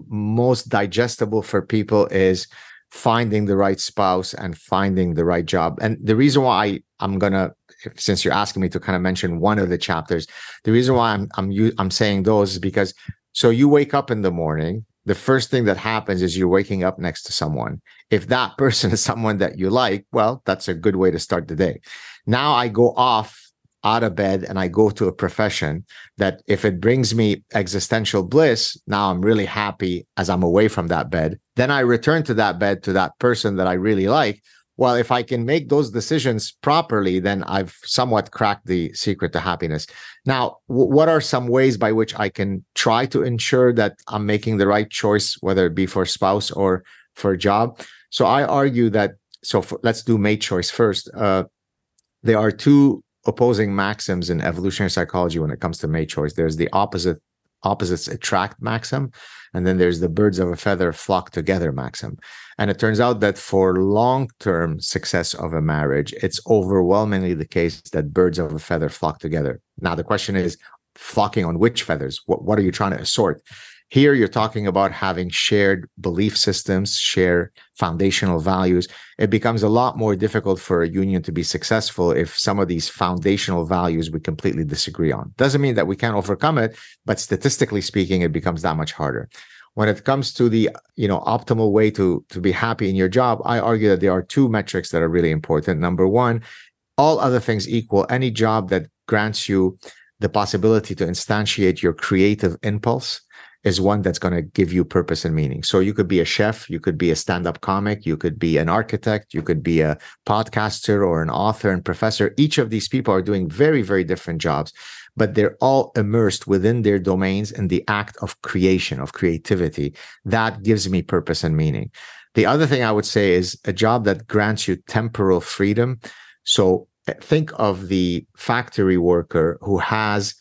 most digestible for people is finding the right spouse and finding the right job. And the reason why I'm going to, since you're asking me to kind of mention one of the chapters, the reason why I'm saying those is because, so you wake up in the morning, the first thing that happens is you're waking up next to someone. If that person is someone that you like, well, that's a good way to start the day. Now I go off out of bed and I go to a profession that if it brings me existential bliss, now I'm really happy as I'm away from that bed. Then I return to that bed to that person that I really like. Well, if I can make those decisions properly, then I've somewhat cracked the secret to happiness. Now, what are some ways by which I can try to ensure that I'm making the right choice, whether it be for spouse or for a job? So I argue that, let's do mate choice first. There are 2 opposing maxims in evolutionary psychology when it comes to mate choice. There's the opposites attract maxim, and then there's the birds of a feather flock together maxim. And it turns out that for long-term success of a marriage, it's overwhelmingly the case that birds of a feather flock together. Now, the question is, flocking on which feathers? What are you trying to assort? Here, you're talking about having shared belief systems, shared foundational values. It becomes a lot more difficult for a union to be successful if some of these foundational values we completely disagree on. Doesn't mean that we can't overcome it, but statistically speaking, it becomes that much harder. When it comes to the optimal way to be happy in your job, I argue that there are two metrics that are really important. Number one, all other things equal, any job that grants you the possibility to instantiate your creative impulse is one that's going to give you purpose and meaning. So you could be a chef, you could be a stand-up comic, you could be an architect, you could be a podcaster or an author and professor. Each of these people are doing very, very different jobs, but they're all immersed within their domains in the act of creation, of creativity. That gives me purpose and meaning. The other thing I would say is a job that grants you temporal freedom. So think of the factory worker who has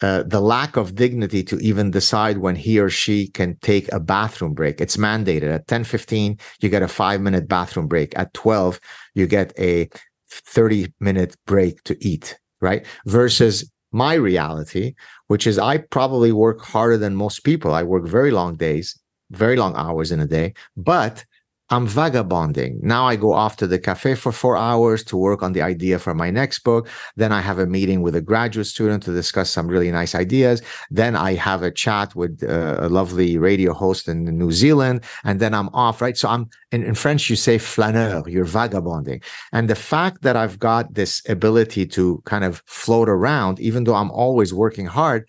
the lack of dignity to even decide when he or she can take a bathroom break. It's mandated. At 10:15, you get a 5-minute bathroom break. At 12, you get a 30-minute break to eat, right? Versus my reality, which is I probably work harder than most people. I work very long days, very long hours in a day, but I'm vagabonding. Now I go off to the cafe for 4 hours to work on the idea for my next book. Then I have a meeting with a graduate student to discuss some really nice ideas. Then I have a chat with a lovely radio host in New Zealand. And then I'm off, right? So I'm, in French, you say flâneur, you're vagabonding. And the fact that I've got this ability to kind of float around, even though I'm always working hard,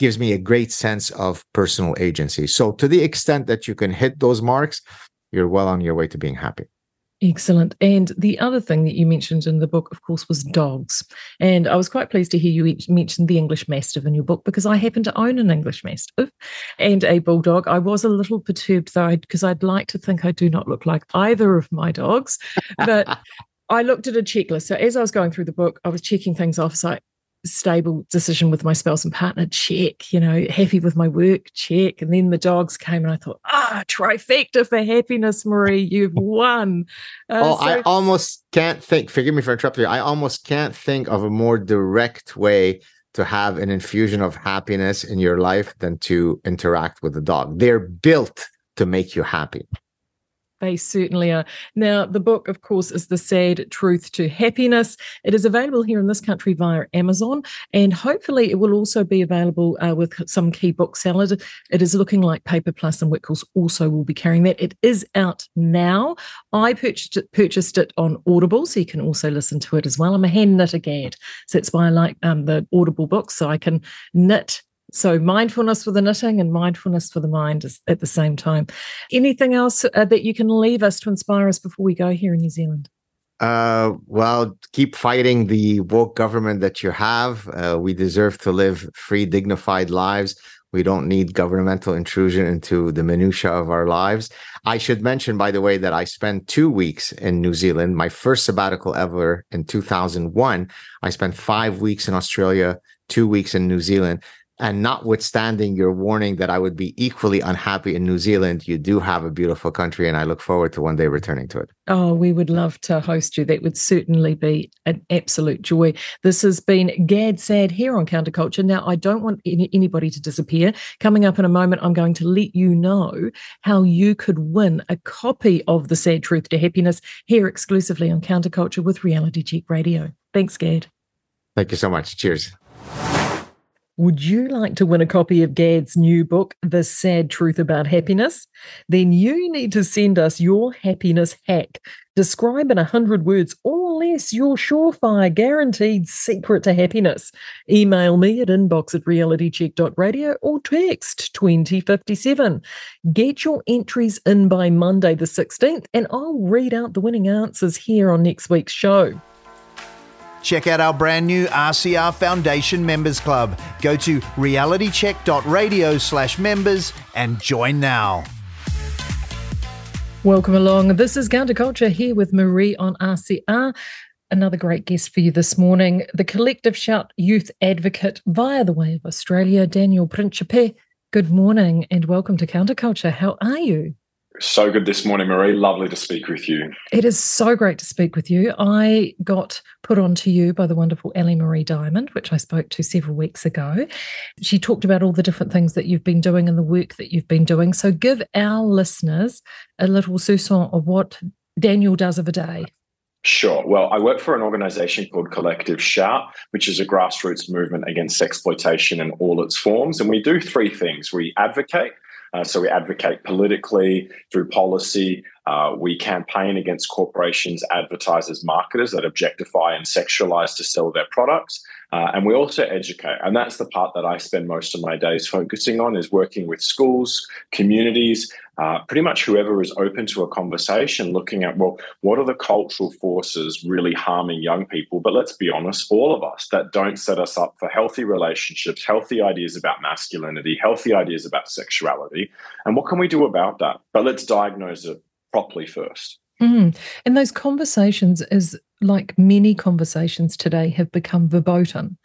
gives me a great sense of personal agency. So to the extent that you can hit those marks, you're well on your way to being happy. Excellent. And the other thing that you mentioned in the book, of course, was dogs. And I was quite pleased to hear you mention the English Mastiff in your book, because I happen to own an English Mastiff and a Bulldog. I was a little perturbed, though, because I'd like to think I do not look like either of my dogs. But I looked at a checklist. So as I was going through the book, I was checking things off. So stable decision with my spouse and partner, check, happy with my work, check. And then the dogs came and I thought, trifecta for happiness, Marie, you've won. I almost can't think, forgive me for interrupting you, I almost can't think of a more direct way to have an infusion of happiness in your life than to interact with the dog. They're built to make you happy. They certainly are. Now, the book, of course, is The Sad Truth to Happiness. It is available here in this country via Amazon, and hopefully it will also be available with some key booksellers. It is looking like Paper Plus and Wickles also will be carrying that. It is out now. I purchased it on Audible, so you can also listen to it as well. I'm a hand knitter, Gad, so that's why I like the Audible books, so I can knit. So mindfulness for the knitting and mindfulness for the mind is at the same time. Anything else that you can leave us to inspire us before we go here in New Zealand? Well, keep fighting the woke government that you have. We deserve to live free, dignified lives. We don't need governmental intrusion into the minutia of our lives. I should mention, by the way, that I spent 2 weeks in New Zealand, my first sabbatical ever in 2001. I spent 5 weeks in Australia, 2 weeks in New Zealand. And notwithstanding your warning that I would be equally unhappy in New Zealand, you do have a beautiful country, and I look forward to one day returning to it. Oh, we would love to host you. That would certainly be an absolute joy. This has been Gad Saad here on Counterculture. Now, I don't want anybody to disappear. Coming up in a moment, I'm going to let you know how you could win a copy of The Sad Truth to Happiness here exclusively on Counterculture with Reality Check Radio. Thanks, Gad. Thank you so much. Cheers. Would you like to win a copy of Gad's new book, The Sad Truth About Happiness? Then you need to send us your happiness hack. Describe in 100 words or less your surefire guaranteed secret to happiness. Email me at inbox@realitycheck.radio or text 2057. Get your entries in by Monday the 16th, and I'll read out the winning answers here on next week's show. Check out our brand new RCR Foundation Members Club. Go to realitycheck.radio/members and join now. Welcome along. This is Counterculture here with Marie on RCR. another great guest for you this morning, the Collective Shout Youth Advocate via the way of Australia, Daniel Principe. Good morning and welcome to Counterculture. How are you? So good this morning, Marie. Lovely to speak with you. It is so great to speak with you. I got put on to you by the wonderful Ellie Marie Diamond, which I spoke to several weeks ago. She talked about all the different things that you've been doing and the work that you've been doing. So give our listeners a little soupçon of what Daniel does of a day. Sure. Well, I work for an organisation called Collective Shout, which is a grassroots movement against sexploitation in all its forms. And we do three things. We advocate. So we advocate politically through policy. We campaign against corporations, advertisers, marketers that objectify and sexualize to sell their products. And we also educate. And that's the part that I spend most of my days focusing on, is working with schools, communities, pretty much whoever is open to a conversation, looking at, well, what are the cultural forces really harming young people? But let's be honest, all of us, that don't set us up for healthy relationships, healthy ideas about masculinity, healthy ideas about sexuality. And what can we do about that? But let's diagnose it properly first. Mm. And those conversations, is like many conversations today, have become verboten,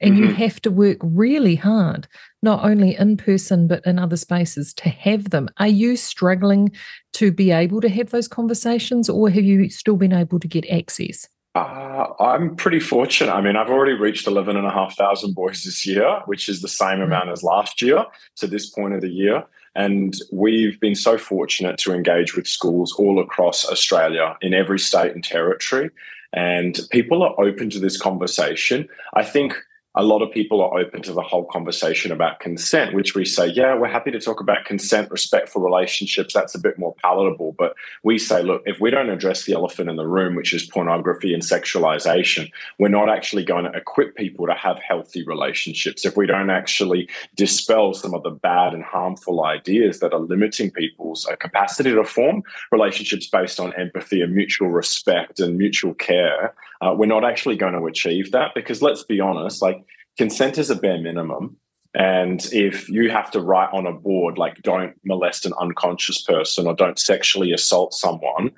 and you have to work really hard, not only in person but in other spaces, to have them. Are you struggling to be able to have those conversations, or have you still been able to get access? I'm pretty fortunate. I mean, I've already reached 11,500 boys this year, which is the same amount as last year to this point of the year. And we've been so fortunate to engage with schools all across Australia in every state and territory. And people are open to this conversation. I think a lot of people are open to the whole conversation about consent, which we say, yeah, we're happy to talk about consent, respectful relationships. That's a bit more palatable. But we say, look, if we don't address the elephant in the room, which is pornography and sexualization, we're not actually going to equip people to have healthy relationships. If we don't actually dispel some of the bad and harmful ideas that are limiting people's capacity to form relationships based on empathy and mutual respect and mutual care, we're not actually going to achieve that. Because let's be honest, like, consent is a bare minimum. And if you have to write on a board, like, don't molest an unconscious person or don't sexually assault someone,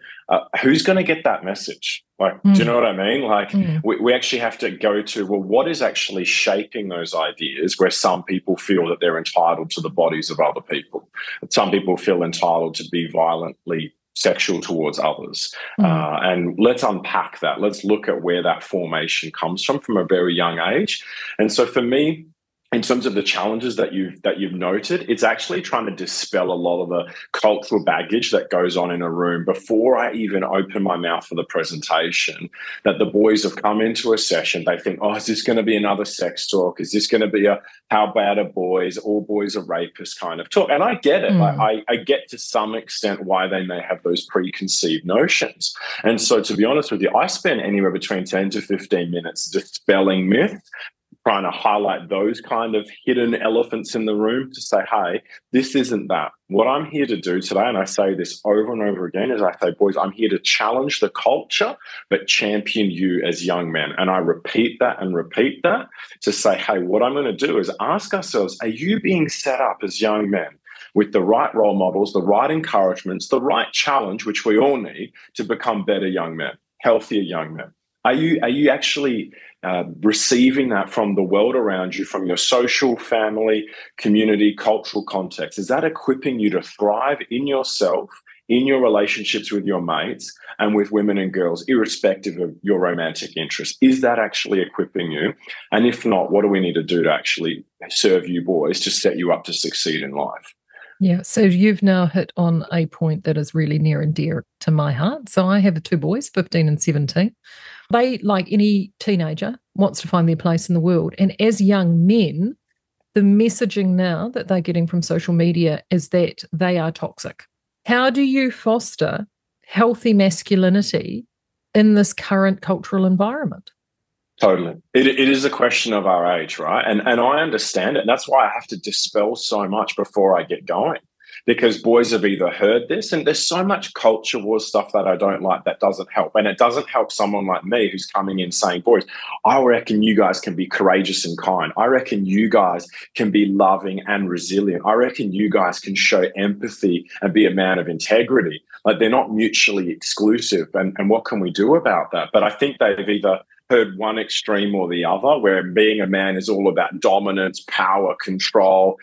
who's going to get that message? Like, do you know what I mean? Like, we actually have to go to, well, what is actually shaping those ideas where some people feel that they're entitled to the bodies of other people? Some people feel entitled to be violently sexual towards others. And let's unpack that. Let's look at where that formation comes from a very young age. And so for me, in terms of the challenges that you've noted, it's actually trying to dispel a lot of the cultural baggage that goes on in a room before I even open my mouth for the presentation, that the boys have come into a session. They think, oh, is this going to be another sex talk? Is this going to be a how bad are boys, all boys are rapists kind of talk? And I get it. Like, I get to some extent why they may have those preconceived notions. And so, to be honest with you, I spend anywhere between 10 to 15 minutes dispelling myths, trying to highlight those kind of hidden elephants in the room to say, hey, this isn't that. What I'm here to do today, and I say this over and over again, is I say, boys, I'm here to challenge the culture but champion you as young men. And I repeat that to say, hey, what I'm going to do is ask ourselves, are you being set up as young men with the right role models, the right encouragements, the right challenge, which we all need to become better young men, healthier young men? Are you actually receiving that from the world around you, from your social, family, community, cultural context? Is that equipping you to thrive in yourself, in your relationships with your mates and with women and girls, irrespective of your romantic interests? Is that actually equipping you? And if not, what do we need to do to actually serve you boys to set you up to succeed in life? Yeah, so you've now hit on a point that is really near and dear to my heart. So I have two boys, 15 and 17. They, like any teenager, wants to find their place in the world. And as young men, the messaging now that they're getting from social media is that they are toxic. How do you foster healthy masculinity in this current cultural environment? Totally. It is a question of our age, right? And I understand it. And that's why I have to dispel so much before I get going. because boys have either heard this, and there's so much culture war stuff that I don't like that doesn't help. And it doesn't help someone like me who's coming in saying, boys, I reckon you guys can be courageous and kind. I reckon you guys can be loving and resilient. I reckon you guys can show empathy and be a man of integrity. Like, they're not mutually exclusive. And what can we do about that? But I think they've either heard one extreme or the other, where being a man is all about dominance, power, control,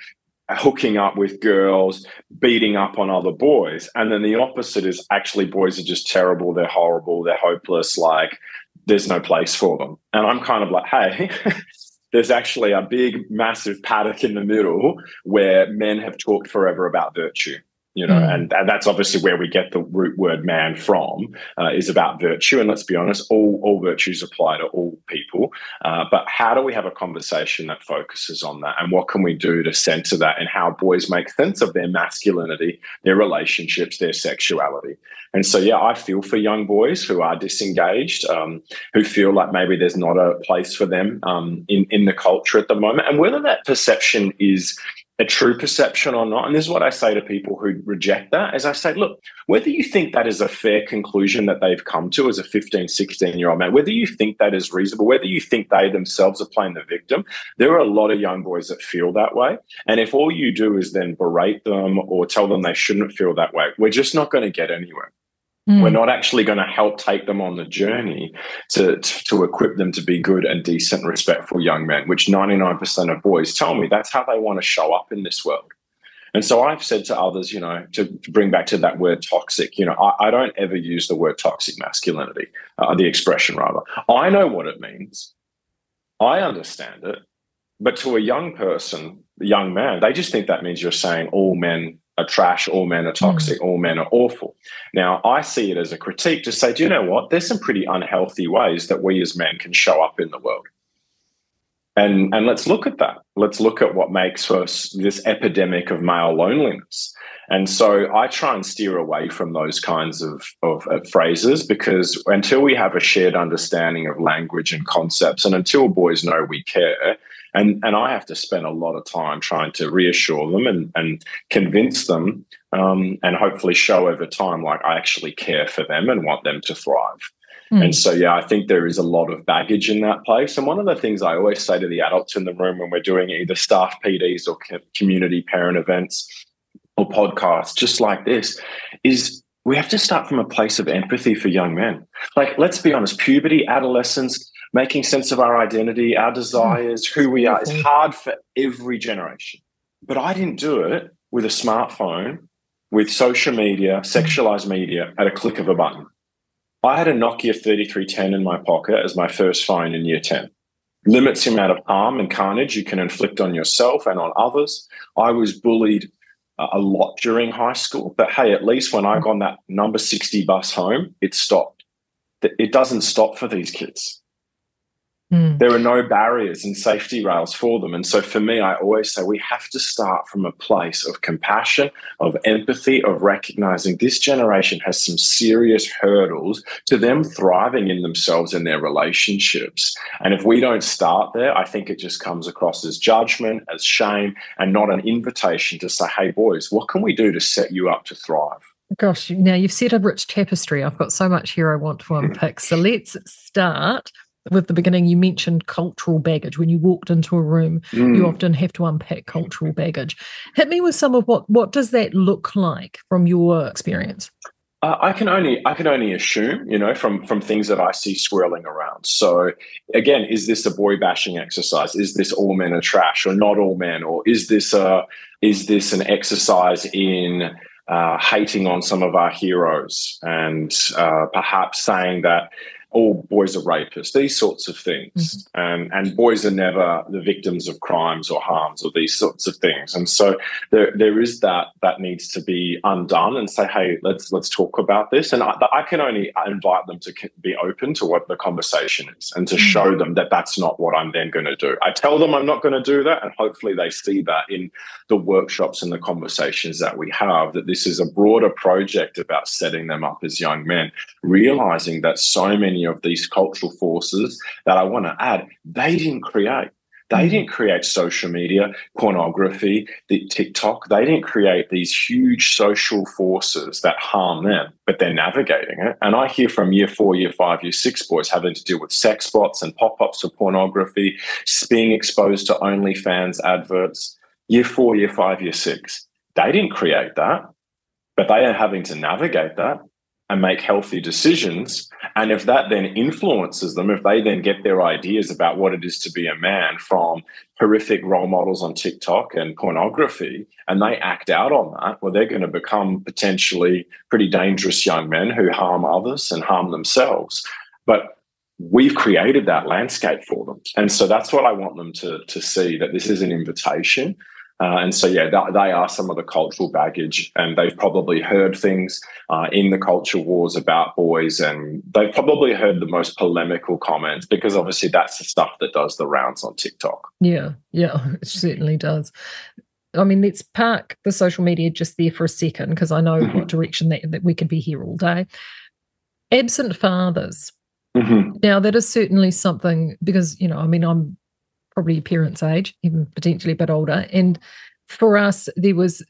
hooking up with girls, beating up on other boys. And then the opposite is actually boys are just terrible, they're horrible, they're hopeless, like there's no place for them. And I'm kind of like, hey, there's actually a big, massive paddock in the middle where men have talked forever about virtue. You know, and that's obviously where we get the root word man from, is about virtue. And let's be honest, all virtues apply to all people. But how do we have a conversation that focuses on that? And what can we do to center that, and how boys make sense of their masculinity, their relationships, their sexuality? And so, yeah, I feel for young boys who are disengaged, who feel like maybe there's not a place for them in the culture at the moment. And whether that perception is a true perception or not, and this is what I say to people who reject that, is I say, look, whether you think that is a fair conclusion that they've come to as a 15, 16-year-old man, whether you think that is reasonable, whether you think they themselves are playing the victim, there are a lot of young boys that feel that way. And if all you do is then berate them or tell them they shouldn't feel that way, we're just not going to get anywhere. We're not actually going to help take them on the journey to equip them to be good and decent, respectful young men, which 99% of boys tell me that's how they want to show up in this world. And so I've said to others, you know, to bring back to that word toxic, you know, I don't ever use the word toxic masculinity, the expression rather. I know what it means. I understand it. But to a young person, young man, they just think that means you're saying all men are trash, all men are toxic, all men are awful. Now, I see it as a critique to say, do you know what? There's some pretty unhealthy ways that we as men can show up in the world. And let's look at that. Let's look at what makes us this epidemic of male loneliness. And so I try and steer away from those kinds of phrases, because until we have a shared understanding of language and concepts, and until boys know we care, and I have to spend a lot of time trying to reassure them and convince them, and hopefully show over time, like, I actually care for them and want them to thrive. And so, yeah, I think there is a lot of baggage in that place. And one of the things I always say to the adults in the room when we're doing either staff PDs or community parent events or podcasts just like this is we have to start from a place of empathy for young men. Like, let's be honest, puberty, adolescence, making sense of our identity, our desires, who we are, is hard for every generation. But I didn't do it with a smartphone, with social media, sexualized media at a click of a button. I had a Nokia 3310 in my pocket as my first phone in year 10. Limits the amount of harm and carnage you can inflict on yourself and on others. I was bullied a lot during high school, but hey, at least when I got on that number 60 bus home, it stopped. It doesn't stop for these kids. There are no barriers and safety rails for them. And so for me, I always say we have to start from a place of compassion, of empathy, of recognizing this generation has some serious hurdles to them thriving in themselves and their relationships. And if we don't start there, I think it just comes across as judgment, as shame, and not an invitation to say, hey, boys, what can we do to set you up to thrive? Gosh, now you've set a rich tapestry. I've got so much here I want to unpick. So let's start with the beginning. You mentioned cultural baggage. When you walked into a room, you often have to unpack cultural baggage. Hit me with some of what does that look like from your experience? I can only assume, you know, from things that I see swirling around. So again, is this a boy bashing exercise? Is this all men are trash or not all men? Or is this an exercise in hating on some of our heroes and perhaps saying that all boys are rapists, these sorts of things. And boys are never the victims of crimes or harms or these sorts of things. And so there is that needs to be undone and say, hey, let's talk about this. And I can only invite them to be open to what the conversation is and to show them that that's not what I'm then going to do. I tell them I'm not going to do that, and hopefully they see that in the workshops and the conversations that we have, that this is a broader project about setting them up as young men, realizing that so many of these cultural forces that I want to add, they didn't create. They didn't create social media, pornography, the TikTok. They didn't create these huge social forces that harm them, but they're navigating it. And I hear from year 4, year 5, year 6 boys having to deal with sex bots and pop-ups of pornography, being exposed to OnlyFans adverts. Year 4, year 5, year 6. They didn't create that, but they are having to navigate that and make healthy decisions. And if that then influences them, if they then get their ideas about what it is to be a man from horrific role models on TikTok and pornography, and they act out on that, well, they're going to become potentially pretty dangerous young men who harm others and harm themselves. But we've created that landscape for them. And so that's what I want them to see, that this is an invitation. And so, yeah, they are some of the cultural baggage, and they've probably heard things in the culture wars about boys, and they've probably heard the most polemical comments, because obviously that's the stuff that does the rounds on TikTok. Yeah, it certainly does. I mean, let's park the social media just there for a second, because I know what direction that we could be here all day. Absent fathers. Now, that is certainly something, because, you know, I mean, I'm probably your parents' age, even potentially a bit older. And for us, there was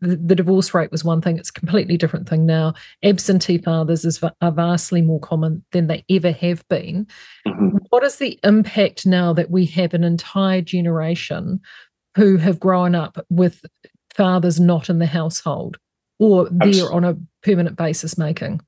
the divorce rate was one thing. It's a completely different thing now. Absentee fathers are vastly more common than they ever have been. What is the impact now that we have an entire generation who have grown up with fathers not in the household or there on a permanent basis making?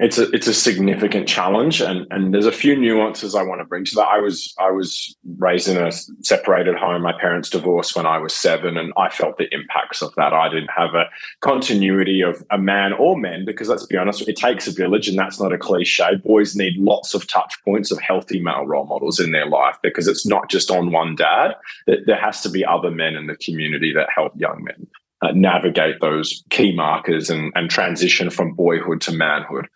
It's a significant challenge, and there's a few nuances I want to bring to that. I was raised in a separated home. My parents divorced when I was 7, and I felt the impacts of that. I didn't have a continuity of a man or men, because let's be honest, it takes a village, and that's not a cliche. Boys need lots of touch points of healthy male role models in their life, because it's not just on one dad. There has to be other men in the community that help young men navigate those key markers and transition from boyhood to manhood.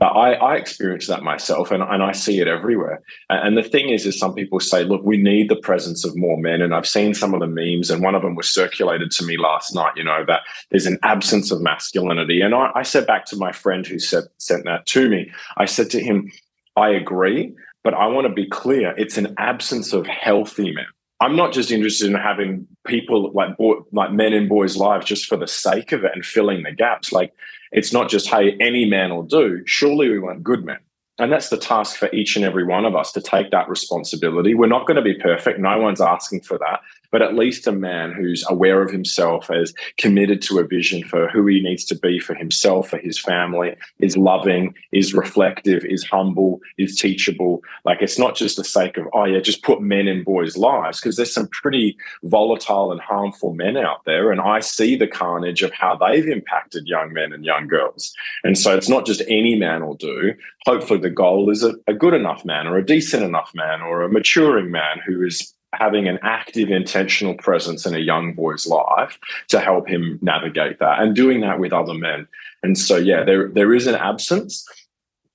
But I experienced that myself, and I see it everywhere. And the thing is some people say, look, we need the presence of more men. And I've seen some of the memes, and one of them was circulated to me last night, you know, that there's an absence of masculinity. And I said back to my friend who sent that to me, I said to him, I agree, but I want to be clear, it's an absence of healthy men. I'm not just interested in having people like men in boys' lives just for the sake of it and filling the gaps. Like, it's not just, hey, any man will do. Surely we want good men. And that's the task for each and every one of us, to take that responsibility. We're not going to be perfect. No one's asking for that. But at least a man who's aware of himself, as committed to a vision for who he needs to be for himself, for his family, is loving, is reflective, is humble, is teachable. Like, it's not just the sake of, oh, yeah, just put men in boys' lives, because there's some pretty volatile and harmful men out there. And I see the carnage of how they've impacted young men and young girls. And so it's not just any man will do. Hopefully the goal is a good enough man, or a decent enough man, or a maturing man who is having an active, intentional presence in a young boy's life to help him navigate that, and doing that with other men. And so, yeah, there is an absence,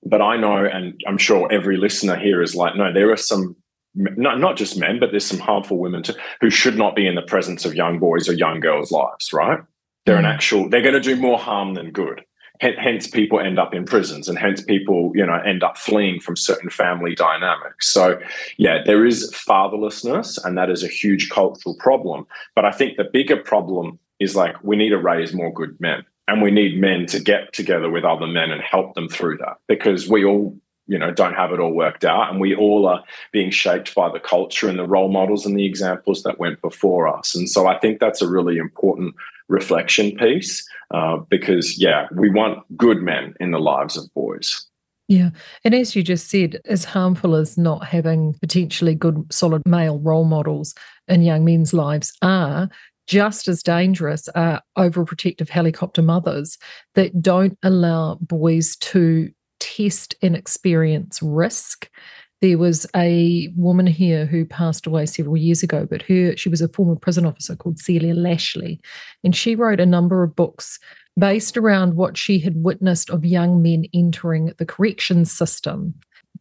but I know, and I'm sure every listener here is like, no, there are some, not just men, but there's some harmful women too, who should not be in the presence of young boys or young girls' lives, right? They're going to do more harm than good. Hence people end up in prisons, and hence people, you know, end up fleeing from certain family dynamics. So, yeah, there is fatherlessness, and that is a huge cultural problem. But I think the bigger problem is, like, we need to raise more good men, and we need men to get together with other men and help them through that, because we all, you know, don't have it all worked out, and we all are being shaped by the culture and the role models and the examples that went before us. And so I think that's a really important reflection piece, because, yeah, we want good men in the lives of boys. Yeah. And as you just said, as harmful as not having potentially good, solid male role models in young men's lives are, just as dangerous are overprotective helicopter mothers that don't allow boys to test and experience risk. There was a woman here who passed away several years ago, but she was a former prison officer called Celia Lashley, and she wrote a number of books based around what she had witnessed of young men entering the corrections system.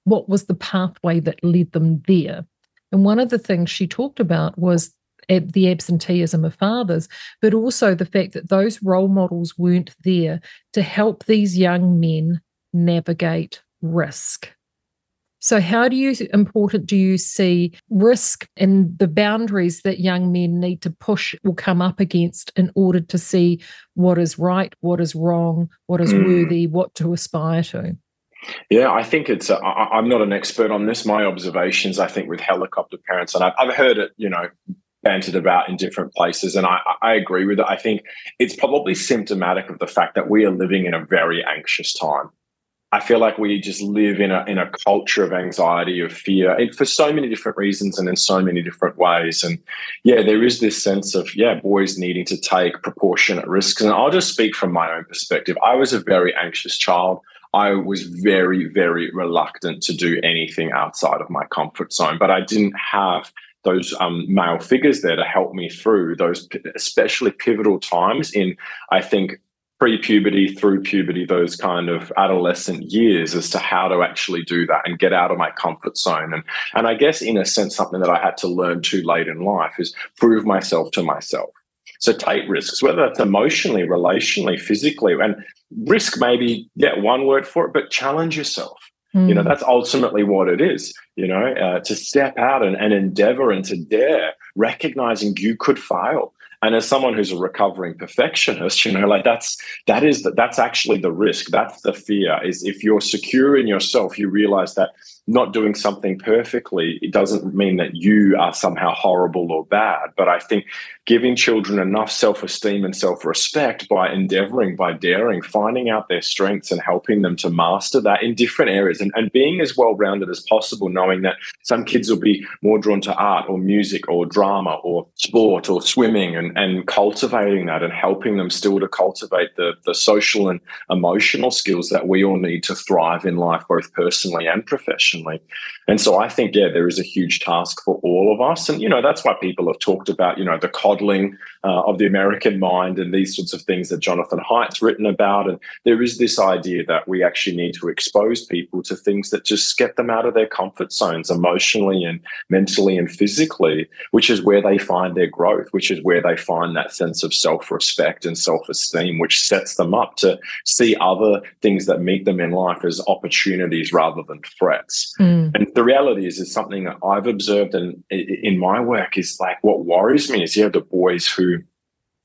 What was the pathway that led them there? And one of the things she talked about was the absenteeism of fathers, but also the fact that those role models weren't there to help these young men navigate risk. So how do you important do you see risk and the boundaries that young men need to push or come up against in order to see what is right, what is wrong, what is worthy, what to aspire to? Yeah, I think it's, I'm not an expert on this. My observations, I think, with helicopter parents, and I've heard it, you know, bantered about in different places, and I agree with it. I think it's probably symptomatic of the fact that we are living in a very anxious time. I feel like we just live in a culture of anxiety, of fear, and for so many different reasons and in so many different ways. And yeah, there is this sense of, yeah, boys needing to take proportionate risks. And I'll just speak from my own perspective. I was a very anxious child. I was very, very reluctant to do anything outside of my comfort zone, but I didn't have those male figures there to help me through those especially pivotal times in, I think, pre-puberty, through puberty, those kind of adolescent years, as to how to actually do that and get out of my comfort zone. And I guess, in a sense, something that I had to learn too late in life is prove myself to myself. So take risks, whether that's emotionally, relationally, physically. And risk may be, yeah, one word for it, but challenge yourself. Mm. You know, that's ultimately what it is, you know, to step out and endeavor and to dare, recognizing you could fail. And as someone who's a recovering perfectionist, you know, like that's actually the risk. That's the fear, is if you're secure in yourself, you realize that not doing something perfectly, it doesn't mean that you are somehow horrible or bad. But I think giving children enough self-esteem and self-respect by endeavoring, by daring, finding out their strengths and helping them to master that in different areas, and being as well-rounded as possible, knowing that some kids will be more drawn to art or music or drama or sport or swimming, and cultivating that and helping them still to cultivate the social and emotional skills that we all need to thrive in life, both personally and professionally. And so I think, yeah, there is a huge task for all of us. And, you know, that's why people have talked about, you know, the coddling of the American mind and these sorts of things that Jonathan Haidt's written about. And there is this idea that we actually need to expose people to things that just get them out of their comfort zones emotionally and mentally and physically, which is where they find their growth, which is where they find that sense of self-respect and self-esteem, which sets them up to see other things that meet them in life as opportunities rather than threats. Mm. And the reality is something that I've observed and in my work is, like, what worries me is, you know, the boys who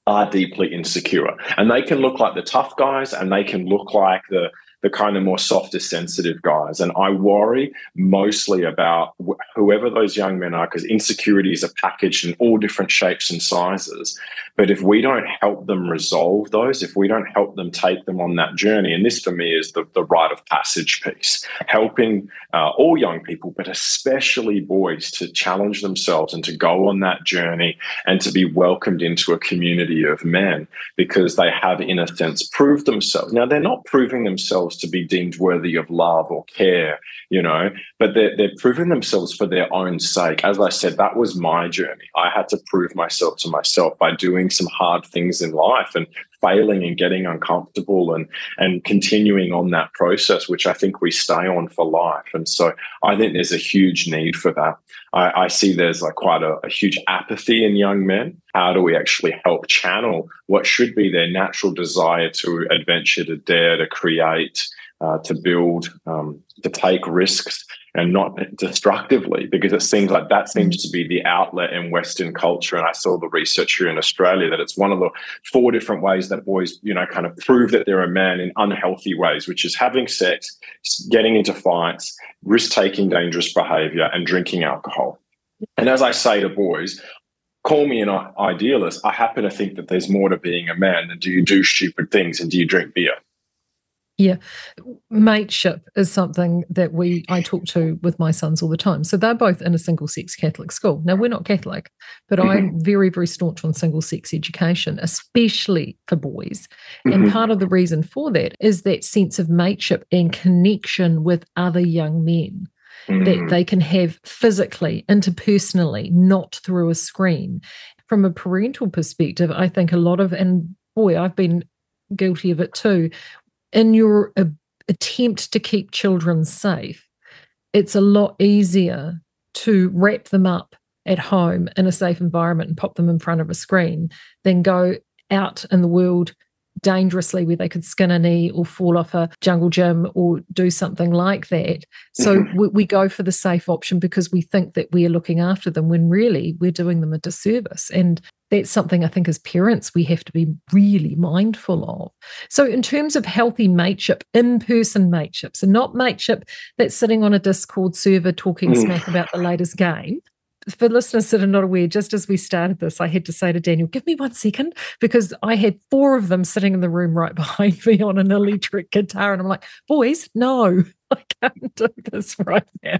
are deeply insecure, and they can look like the tough guys, and they can look like the kind of more softer, sensitive guys. And I worry mostly about whoever those young men are, because insecurities are packaged in all different shapes and sizes. But if we don't help them resolve those, if we don't help them take them on that journey, and this for me is the rite of passage piece, helping all young people, but especially boys, to challenge themselves and to go on that journey and to be welcomed into a community of men, because they have, in a sense, proved themselves. Now, they're not proving themselves to be deemed worthy of love or care, you know, but they're proving themselves for their own sake. As I said, that was my journey. I had to prove myself to myself by doing some hard things in life and failing and getting uncomfortable and continuing on that process, which I think we stay on for life. And so I think there's a huge need for that. I see there's like quite a huge apathy in young men. How do we actually help channel what should be their natural desire to adventure, to dare, to create, to build, to take risks, and not destructively? Because it seems like that seems to be the outlet in Western culture. And I saw the research here in Australia that it's one of the 4 different ways that boys, you know, kind of prove that they're a man in unhealthy ways, which is having sex, getting into fights, risk-taking dangerous behaviour, and drinking alcohol. And as I say to boys, call me an idealist, I happen to think that there's more to being a man than do you do stupid things and do you drink beer. Yeah, mateship is something that I talk to with my sons all the time. So they're both in a single-sex Catholic school. Now, we're not Catholic, but I'm very, very staunch on single-sex education, especially for boys. And part of the reason for that is that sense of mateship and connection with other young men that they can have physically, interpersonally, not through a screen. From a parental perspective, I think a lot of, and boy, I've been guilty of it too, in your attempt to keep children safe, it's a lot easier to wrap them up at home in a safe environment and pop them in front of a screen than go out in the world dangerously where they could skin a knee or fall off a jungle gym or do something like that. So we go for the safe option because we think that we're looking after them when really we're doing them a disservice. And that's something I think as parents we have to be really mindful of. So in terms of healthy mateship, in-person mateship, so not mateship that's sitting on a Discord server talking smack about the latest game. For listeners that are not aware, just as we started this, I had to say to Daniel, give me 1 second, because I had 4 of them sitting in the room right behind me on an electric guitar. And I'm like, boys, no, I can't do this right now.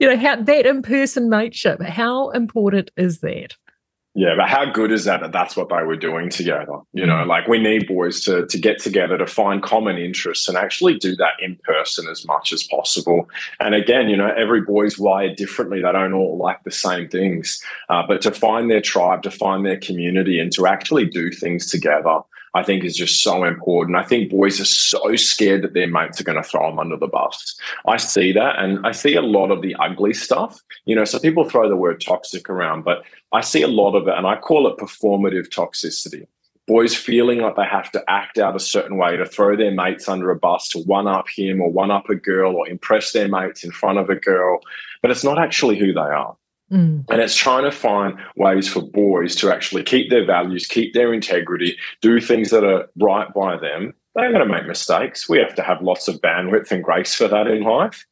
You know, how that in-person mateship, how important is that? Yeah, but how good is that? And that's what they were doing together. You know, like we need boys to get together, to find common interests and actually do that in person as much as possible. And again, you know, every boy's wired differently. They don't all like the same things. But to find their tribe, to find their community and to actually do things together, I think is just so important. I think boys are so scared that their mates are going to throw them under the bus. I see that, and I see a lot of the ugly stuff. You know, so people throw the word toxic around, but I see a lot of it, and I call it performative toxicity. Boys feeling like they have to act out a certain way to throw their mates under a bus, to one-up him or one-up a girl or impress their mates in front of a girl, but it's not actually who they are. And it's trying to find ways for boys to actually keep their values, keep their integrity, do things that are right by them. They're going to make mistakes. We have to have lots of bandwidth and grace for that in life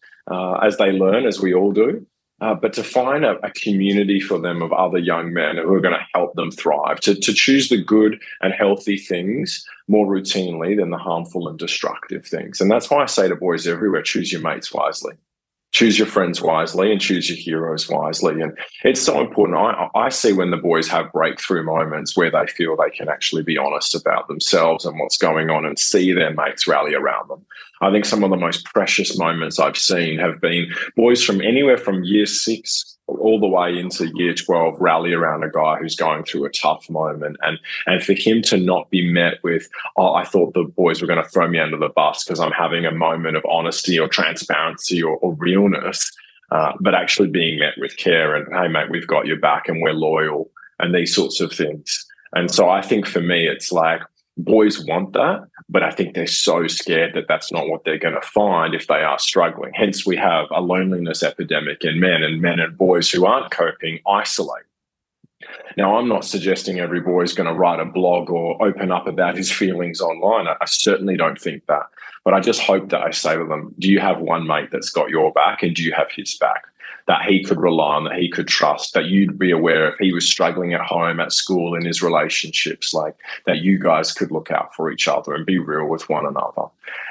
as they learn, as we all do. But to find a community for them of other young men who are going to help them thrive, to choose the good and healthy things more routinely than the harmful and destructive things. And that's why I say to boys everywhere, choose your mates wisely. Choose your friends wisely and choose your heroes wisely. And it's so important. I see when the boys have breakthrough moments where they feel they can actually be honest about themselves and what's going on and see their mates rally around them. I think some of the most precious moments I've seen have been boys from anywhere from year 6 all the way into year 12 rally around a guy who's going through a tough moment, and for him to not be met with, oh, I thought the boys were going to throw me under the bus because I'm having a moment of honesty or transparency or realness, but actually being met with care and, hey mate, we've got your back and we're loyal and these sorts of things. And so I think for me it's like boys want that, but I think they're so scared that that's not what they're going to find if they are struggling. Hence, we have a loneliness epidemic in men, and men and boys who aren't coping isolate. Now, I'm not suggesting every boy is going to write a blog or open up about his feelings online. I certainly don't think that. But I just hope that I say to them, do you have one mate that's got your back, and do you have his back? That he could rely on, that he could trust, that you'd be aware if he was struggling at home, at school, in his relationships, like that you guys could look out for each other and be real with one another.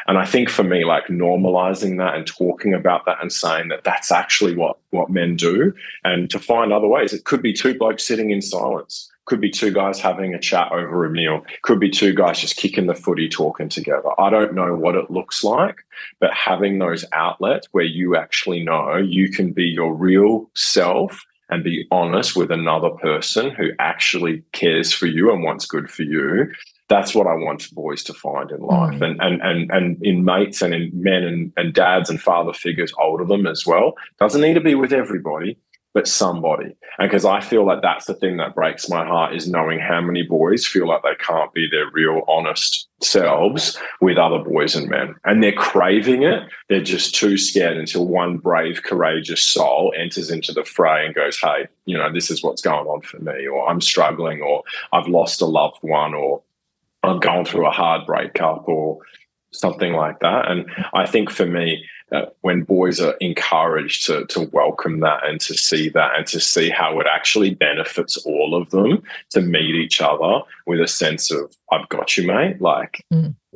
And I think for me, like normalizing that and talking about that and saying that that's actually what men do, and to find other ways. It could be 2 blokes sitting in silence. Could be 2 guys having a chat over a meal. Could be 2 guys just kicking the footy, talking together. I don't know what it looks like, but having those outlets where you actually know you can be your real self and be honest with another person who actually cares for you and wants good for you. That's what I want boys to find in life, and in mates and in men and dads and father figures older than them as well. Doesn't need to be with everybody, but somebody. And because I feel like that's the thing that breaks my heart, is knowing how many boys feel like they can't be their real honest selves with other boys and men. And they're craving it. They're just too scared until one brave, courageous soul enters into the fray and goes, hey, you know, this is what's going on for me, or I'm struggling, or I've lost a loved one, or I'm going through a hard breakup, or something like that. And I think for me, when boys are encouraged to welcome that and to see that and to see how it actually benefits all of them to meet each other with a sense of, I've got you, mate, like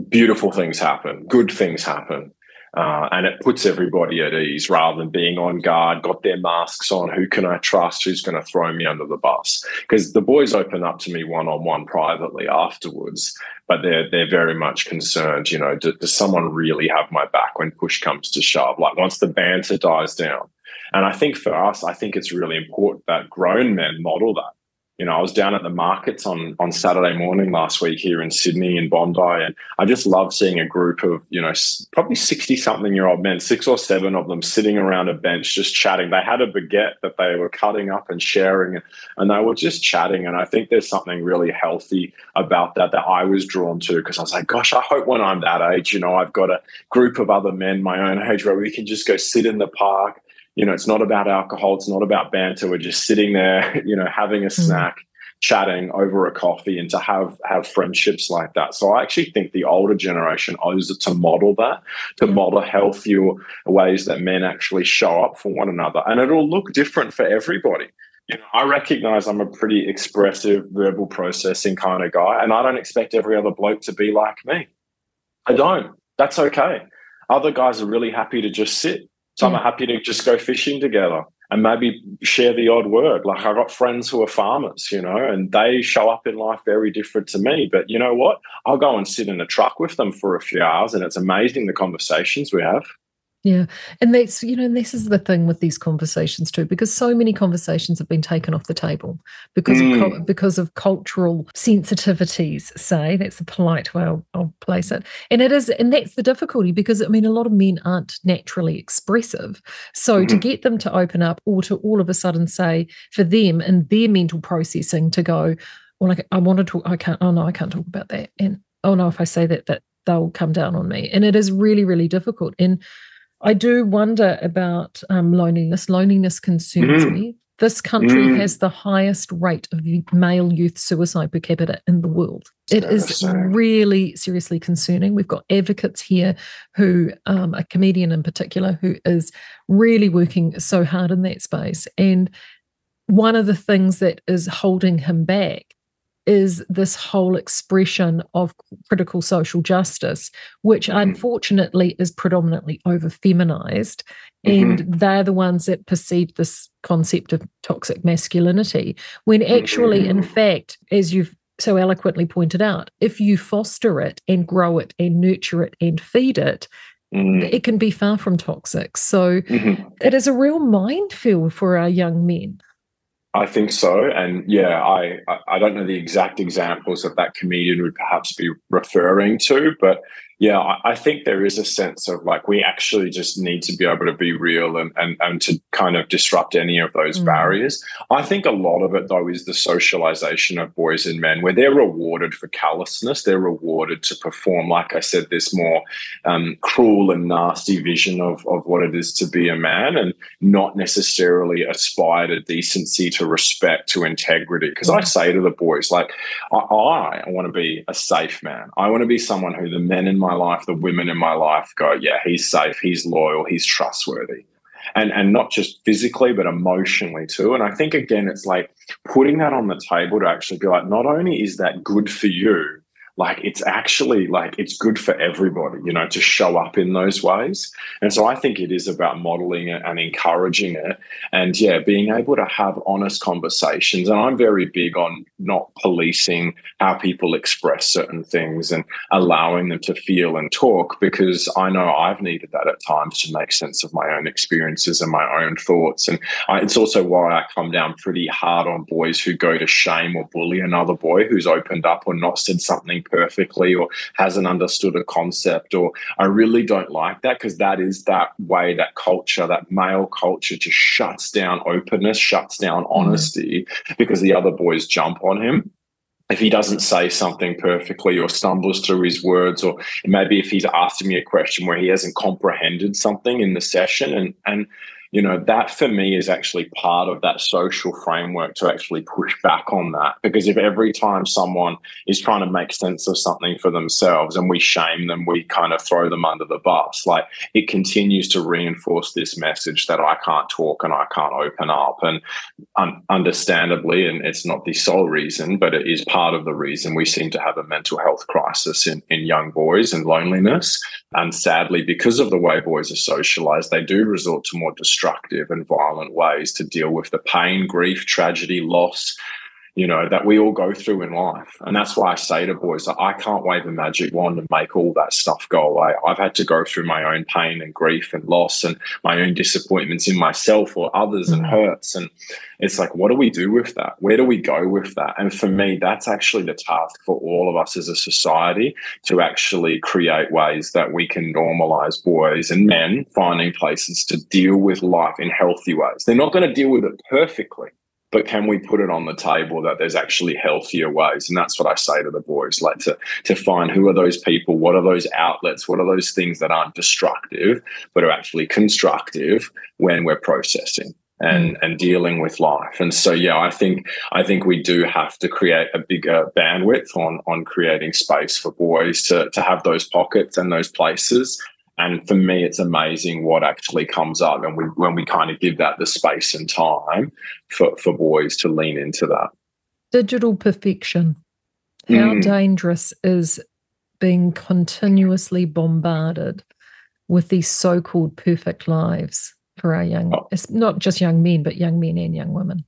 beautiful things happen, good things happen. And it puts everybody at ease rather than being on guard, got their masks on, who can I trust, who's going to throw me under the bus? Because the boys open up to me one-on-one privately afterwards, but they're very much concerned, you know, does someone really have my back when push comes to shove? Like once the banter dies down. And I think for us, I think it's really important that grown men model that. You know, I was down at the markets on Saturday morning last week here in Sydney and Bondi, and I just love seeing a group of, you know, probably 60-something-year-old men, 6 or 7 of them sitting around a bench just chatting. They had a baguette that they were cutting up and sharing, and they were just chatting. And I think there's something really healthy about that that I was drawn to, because I was like, gosh, I hope when I'm that age, you know, I've got a group of other men my own age where we can just go sit in the park. You know, it's not about alcohol. It's not about banter. We're just sitting there, you know, having a snack, chatting over a coffee, and to have friendships like that. So I actually think the older generation owes it to model that, to model healthier ways that men actually show up for one another. And it'll look different for everybody. You know, I recognize I'm a pretty expressive, verbal processing kind of guy, and I don't expect every other bloke to be like me. I don't. That's okay. Other guys are really happy to just sit. Some are happy to just go fishing together and maybe share the odd word. Like, I've got friends who are farmers, you know, and they show up in life very different to me. But you know what? I'll go and sit in a truck with them for a few hours, and it's amazing the conversations we have. Yeah. And that's, you know, this is the thing with these conversations too, because so many conversations have been taken off the table because of cultural sensitivities, say. That's a polite way I'll place it. And it is, and that's the difficulty, because I mean, a lot of men aren't naturally expressive. So to get them to open up, or to all of a sudden say, for them and their mental processing, to go, well, I want to talk, I can't, oh no, I can't talk about that. And oh no, if I say that, they'll come down on me. And it is really, really difficult. And I do wonder about loneliness. Loneliness concerns me. This country has the highest rate of male youth suicide per capita in the world. It is really seriously concerning. We've got advocates here who, a comedian in particular, who is really working so hard in that space. And one of the things that is holding him back is this whole expression of critical social justice, which unfortunately is predominantly over-feminized, and they're the ones that perceive this concept of toxic masculinity, when actually, in fact, as you've so eloquently pointed out, if you foster it and grow it and nurture it and feed it, it can be far from toxic. So it is a real minefield for our young men. I think so, and yeah, I don't know the exact examples that comedian would perhaps be referring to, but yeah, I think there is a sense of, like, we actually just need to be able to be real and to kind of disrupt any of those barriers. I think a lot of it, though, is the socialization of boys and men, where they're rewarded for callousness. They're rewarded to perform, like I said, this more cruel and nasty vision of what it is to be a man, and not necessarily aspire to decency, to respect, to integrity. Because I say to the boys, like, I want to be a safe man. I want to be someone who the men in my life, the women in my life go, yeah, he's safe, he's loyal, he's trustworthy. And not just physically, but emotionally too. And I think, again, it's like putting that on the table to actually be like, not only is that good for you, like, it's actually, like, it's good for everybody, you know, to show up in those ways. And so I think it is about modeling it and encouraging it, and yeah, being able to have honest conversations. And I'm very big on not policing how people express certain things and allowing them to feel and talk, because I know I've needed that at times to make sense of my own experiences and my own thoughts. And it's also why I come down pretty hard on boys who go to shame or bully another boy who's opened up or not said something perfectly or hasn't understood a concept. Or I really don't like that, because that is that way, that culture, that male culture, just shuts down openness, shuts down honesty, because the other boys jump on him if he doesn't say something perfectly or stumbles through his words, or maybe if he's asking me a question where he hasn't comprehended something in the session. And you know, that for me is actually part of that social framework, to actually push back on that. Because if every time someone is trying to make sense of something for themselves and we shame them, we kind of throw them under the bus, like, it continues to reinforce this message that I can't talk and I can't open up. And understandably, and it's not the sole reason, but it is part of the reason we seem to have a mental health crisis in young boys and loneliness. And sadly, because of the way boys are socialized, they do resort to more destructive and violent ways to deal with the pain, grief, tragedy, loss, you know, that we all go through in life. And that's why I say to boys that I can't wave a magic wand and make all that stuff go away. I've had to go through my own pain and grief and loss and my own disappointments in myself or others and hurts. And it's like, what do we do with that? Where do we go with that? And for me, that's actually the task for all of us as a society, to actually create ways that we can normalize boys and men finding places to deal with life in healthy ways. They're not going to deal with it perfectly, but can we put it on the table that there's actually healthier ways? And that's what I say to the boys, like to find who are those people, what are those outlets, what are those things that aren't destructive, but are actually constructive when we're processing and dealing with life. And so, yeah, I think we do have to create a bigger bandwidth on creating space for boys to have those pockets and those places. And for me, it's amazing what actually comes up and when we kind of give that the space and time for boys to lean into that. Digital perfection. How dangerous is being continuously bombarded with these so-called perfect lives for our young, it's not just young men, but young men and young women?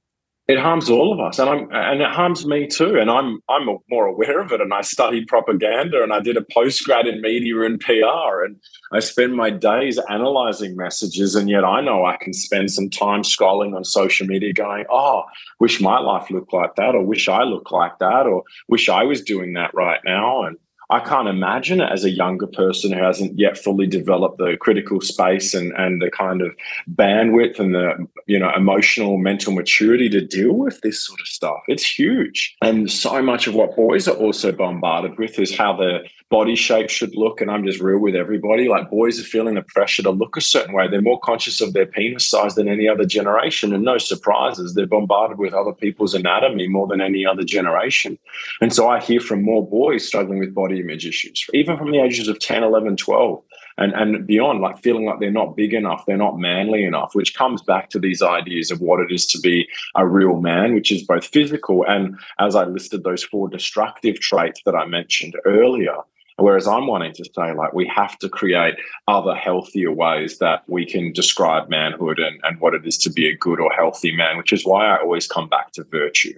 It harms all of us, and it harms me too. And I'm more aware of it. And I studied propaganda, and I did a postgrad in media and PR, and I spend my days analysing messages. And yet I know I can spend some time scrolling on social media, going, "Oh, wish my life looked like that," or "Wish I looked like that," or "Wish I was doing that right now." And I can't imagine it as a younger person who hasn't yet fully developed the critical space and the kind of bandwidth and the, you know, emotional, mental maturity to deal with this sort of stuff. It's huge. And so much of what boys are also bombarded with is how their body shape should look. And I'm just real with everybody. Like, boys are feeling the pressure to look a certain way. They're more conscious of their penis size than any other generation. And no surprises, they're bombarded with other people's anatomy more than any other generation. And so I hear from more boys struggling with body image issues, even from the ages of 10, 11, 12 and beyond, like feeling like they're not big enough, they're not manly enough, which comes back to these ideas of what it is to be a real man, which is both physical and, as I listed, those four destructive traits that I mentioned earlier. Whereas I'm wanting to say, like, we have to create other healthier ways that we can describe manhood and what it is to be a good or healthy man, which is why I always come back to virtue.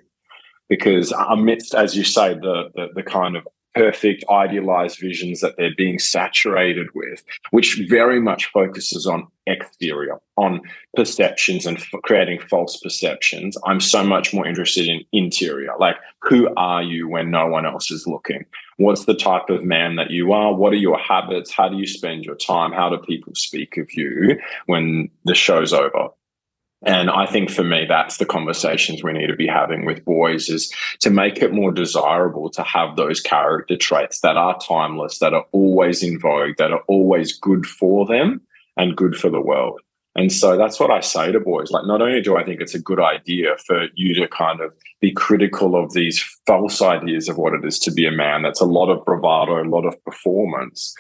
Because amidst, as you say, the kind of perfect idealized visions that they're being saturated with, which very much focuses on exterior, on perceptions and creating false perceptions, I'm so much more interested in interior. Like, who are you when no one else is looking? What's the type of man that you are? What are your habits? How do you spend your time? How do people speak of you when the show's over? And I think for me, that's the conversations we need to be having with boys, is to make it more desirable to have those character traits that are timeless, that are always in vogue, that are always good for them and good for the world. And so that's what I say to boys. Like, not only do I think it's a good idea for you to kind of be critical of these false ideas of what it is to be a man, that's a lot of bravado, a lot of performance.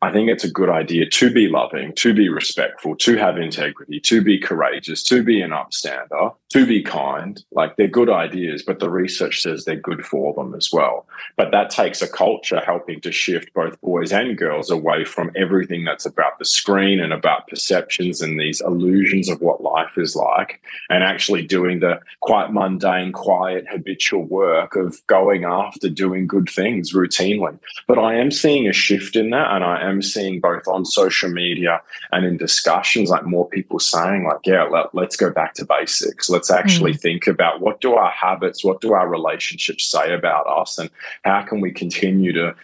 I think it's a good idea to be loving, to be respectful, to have integrity, to be courageous, to be an upstander, to be kind. Like, they're good ideas, but the research says they're good for them as well. But that takes a culture helping to shift both boys and girls away from everything that's about the screen and about perceptions and these illusions of what life is like, and actually doing the quite mundane, quiet, habitual work of going after doing good things routinely. But I am seeing a shift in that, and I am seeing both on social media and in discussions, like, more people saying, like, yeah, let's go back to basics. Let's actually think about, what do our habits, what do our relationships say about us, and how can we continue to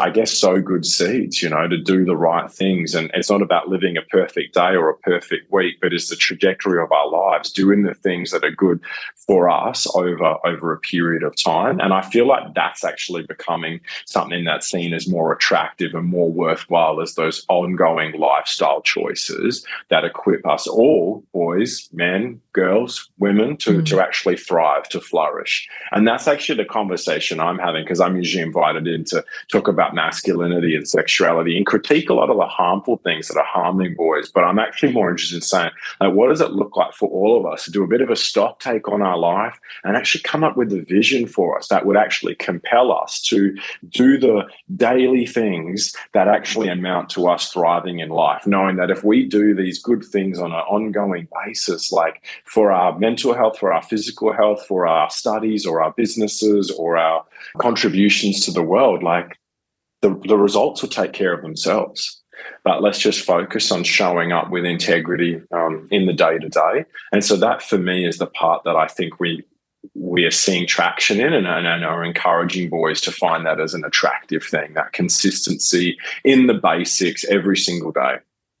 I guess, sow good seeds, you know, to do the right things. And it's not about living a perfect day or a perfect week, but it's the trajectory of our lives, doing the things that are good for us over a period of time. And I feel like that's actually becoming something that's seen as more attractive and more worthwhile as those ongoing lifestyle choices that equip us all, boys, men, girls, women, to actually thrive, to flourish. And that's actually the conversation I'm having, because I'm usually invited in to talk about masculinity and sexuality and critique a lot of the harmful things that are harming boys. But I'm actually more more interested in saying, like, what does it look like for all of us to do a bit of a stock take on our life and actually come up with a vision for us that would actually compel us to do the daily things that actually amount to us thriving in life, knowing that if we do these good things on an ongoing basis, like for our mental health, for our physical health, for our studies or our businesses or our contributions to the world, like the results will take care of themselves. But let's just focus on showing up with integrity in the day-to-day. And so that, for me, is the part that I think we are seeing traction in and are encouraging boys to find that as an attractive thing, that consistency in the basics every single day.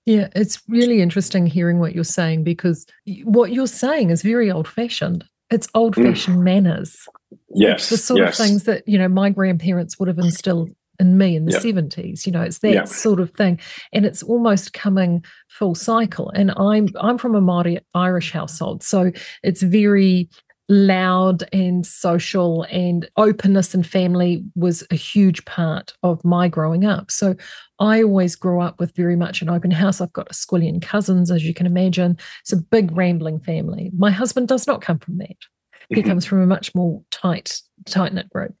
Yeah, it's really interesting hearing what you're saying, because what you're saying is very old-fashioned. It's old-fashioned manners. Yes. It's the sort of things that, you know, my grandparents would have instilled in me in the 70s, you know, it's that sort of thing. And it's almost coming full cycle. And I'm from a Māori Irish household, so it's very loud and social, and openness and family was a huge part of my growing up. So I always grew up with very much an open house. I've got Australian cousins, as you can imagine. It's a big rambling family. My husband does not come from that. He comes from a much more tight-knit group.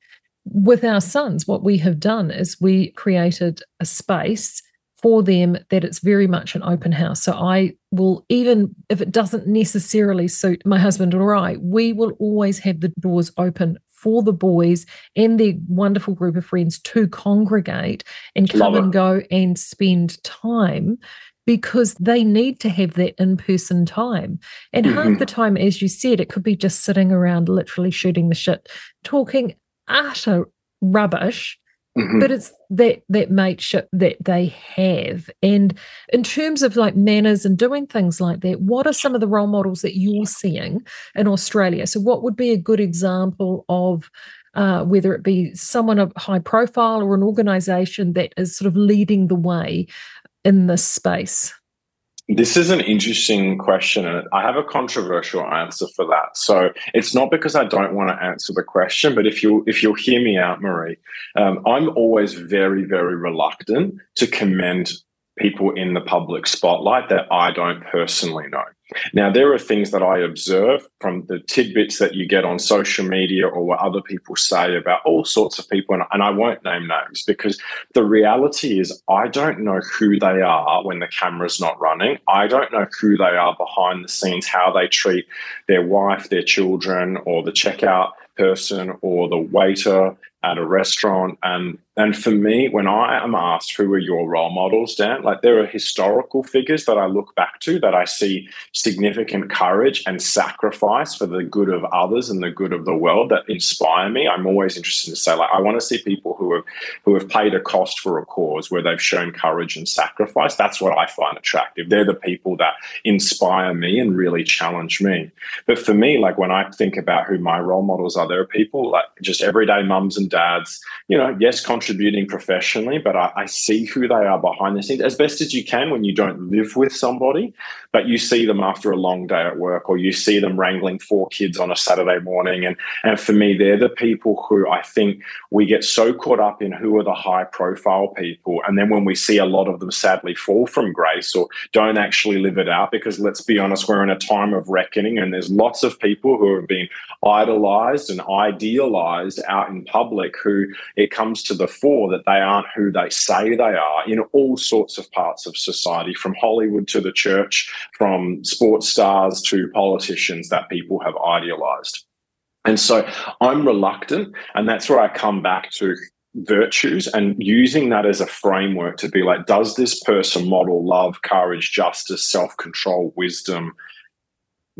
With our sons, what we have done is we created a space for them that it's very much an open house. So I will, even if it doesn't necessarily suit my husband or I, we will always have the doors open for the boys and their wonderful group of friends to congregate and come and go and spend time, because they need to have that in-person time. And half the time, as you said, it could be just sitting around literally shooting the shit, talking utter rubbish, but it's that mateship that they have. And in terms of like manners and doing things like that, what are some of the role models that you're seeing in Australia? So what would be a good example of whether it be someone of high profile or an organisation that is sort of leading the way in this space? This is an interesting question, and I have a controversial answer for that. So it's not because I don't want to answer the question, but if you'll hear me out, Marie, I'm always very, very reluctant to commend people in the public spotlight that I don't personally know. Now, there are things that I observe from the tidbits that you get on social media or what other people say about all sorts of people, and I won't name names, because the reality is I don't know who they are when the camera's not running. I don't know who they are behind the scenes, how they treat their wife, their children, or the checkout person, or the waiter at a restaurant. And for me, when I am asked, who are your role models, Dan? Like, there are historical figures that I look back to that I see significant courage and sacrifice for the good of others and the good of the world that inspire me. I'm always interested to say, like, I want to see people who have paid a cost for a cause, where they've shown courage and sacrifice. That's what I find attractive. They're the people that inspire me and really challenge me. But for me, like, when I think about who my role models are, there are people like just everyday mums and dads, you know, yes, contributing professionally, but I see who they are behind the scenes as best as you can when you don't live with somebody, but you see them after a long day at work, or you see them wrangling 4 kids on a Saturday morning. And for me, they're the people who I think we get so caught up in who are the high profile people. And then when we see a lot of them sadly fall from grace or don't actually live it out, because let's be honest, we're in a time of reckoning, and there's lots of people who have been idolized and idealized out in public who it comes to the fore that they aren't who they say they are in all sorts of parts of society, from Hollywood to the church, from sports stars to politicians that people have idealized. And so I'm reluctant, and that's where I come back to virtues and using that as a framework to be like, does this person model love, courage, justice, self-control, wisdom?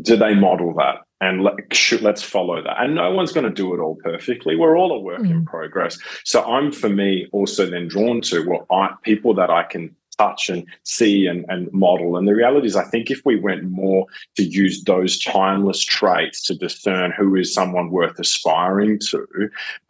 Do they model that? And let's follow that. And no one's going to do it all perfectly. We're all a work in progress. So I'm, for me, also then drawn to people that I can touch and see and model. And the reality is, I think if we went more to use those timeless traits to discern who is someone worth aspiring to,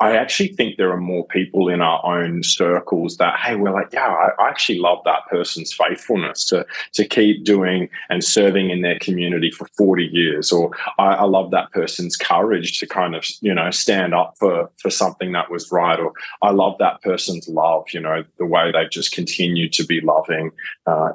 I actually think there are more people in our own circles that, hey, we're like, yeah, I actually love that person's faithfulness to keep doing and serving in their community for 40 years. Or I love that person's courage to kind of, you know, stand up for something that was right. Or I love that person's love, you know, the way they've just continued to be loved loving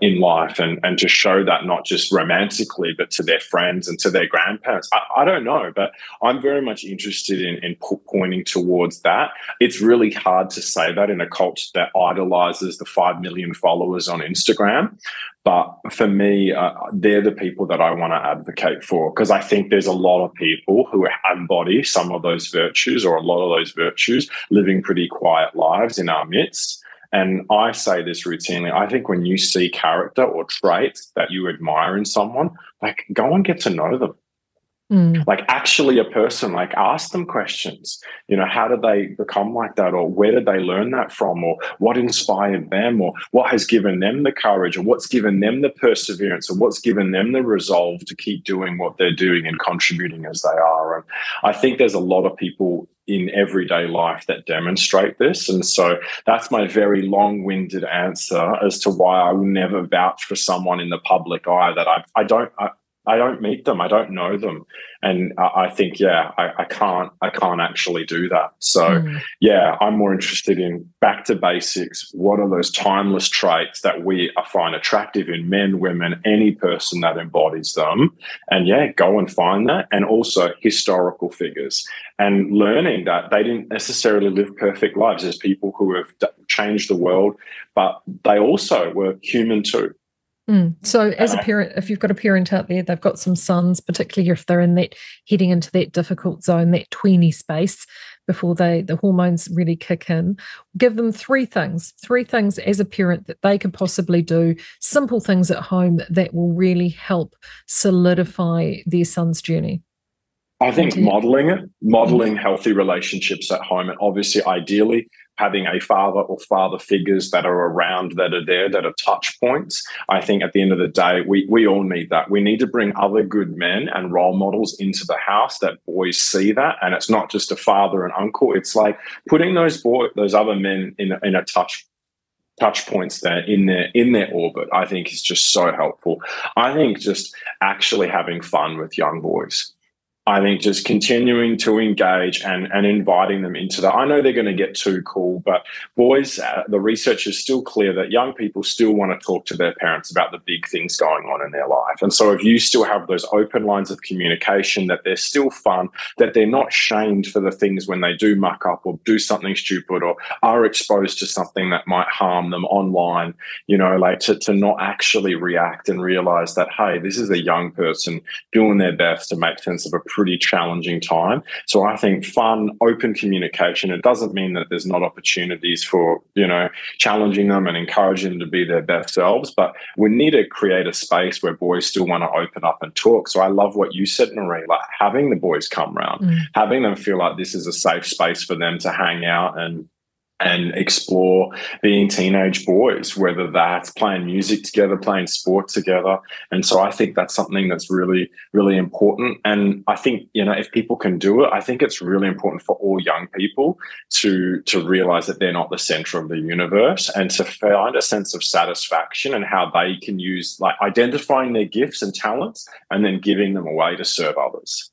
in life, and to show that not just romantically, but to their friends and to their grandparents. I don't know, but I'm very much interested in pointing towards that. It's really hard to say that in a culture that idolizes the 5 million followers on Instagram. But for me, they're the people that I want to advocate for, because I think there's a lot of people who embody some of those virtues or a lot of those virtues, living pretty quiet lives in our midst. And I say this routinely, I think when you see character or traits that you admire in someone, like, go and get to know them. Mm. Like, actually a person, like, ask them questions. You know, how did they become like that, or where did they learn that from, or what inspired them, or what has given them the courage, or what's given them the perseverance, or what's given them the resolve to keep doing what they're doing and contributing as they are. And I think there's a lot of people in everyday life that demonstrate this. And so that's my very long-winded answer as to why I will never vouch for someone in the public eye that I don't meet them. I don't know them. And I think, yeah, I can't actually do that. So, yeah, I'm more interested in back to basics. What are those timeless traits that we find attractive in men, women, any person that embodies them? And, yeah, go and find that. And also historical figures, and learning that they didn't necessarily live perfect lives. There's people who have changed the world, but they also were human too. Mm. So as a parent, if you've got a parent out there, they've got some sons, particularly if they're in that, heading into that difficult zone, that tweeny space before the hormones really kick in, give them three things as a parent that they could possibly do, simple things at home that will really help solidify their son's journey. I think modeling healthy relationships at home, and obviously ideally having a father or father figures that are around, that are there, that are touch points. I think at the end of the day, we all need that. We need to bring other good men and role models into the house that boys see that. And it's not just a father and uncle. It's like putting those other men in a touch points there in their orbit, I think is just so helpful. I think just actually having fun with young boys. I think just continuing to engage and inviting them into that. I know they're going to get too cool, but boys, the research is still clear that young people still want to talk to their parents about the big things going on in their life. And so if you still have those open lines of communication, that they're still fun, that they're not shamed for the things when they do muck up or do something stupid or are exposed to something that might harm them online, you know, like to not actually react and realize that, hey, this is a young person doing their best to make sense of a pretty challenging time. So I think fun, open communication, it doesn't mean that there's not opportunities for, you know, challenging them and encouraging them to be their best selves, but we need to create a space where boys still want to open up and talk. So I love what you said, Marie, like having the boys come round, having them feel like this is a safe space for them to hang out and explore being teenage boys, whether that's playing music together, playing sport together. And so I think that's something that's really, really important. And I think, you know, if people can do it, I think it's really important for all young people to realize that they're not the center of the universe, and to find a sense of satisfaction and how they can use, like, identifying their gifts and talents and then giving them away to serve others.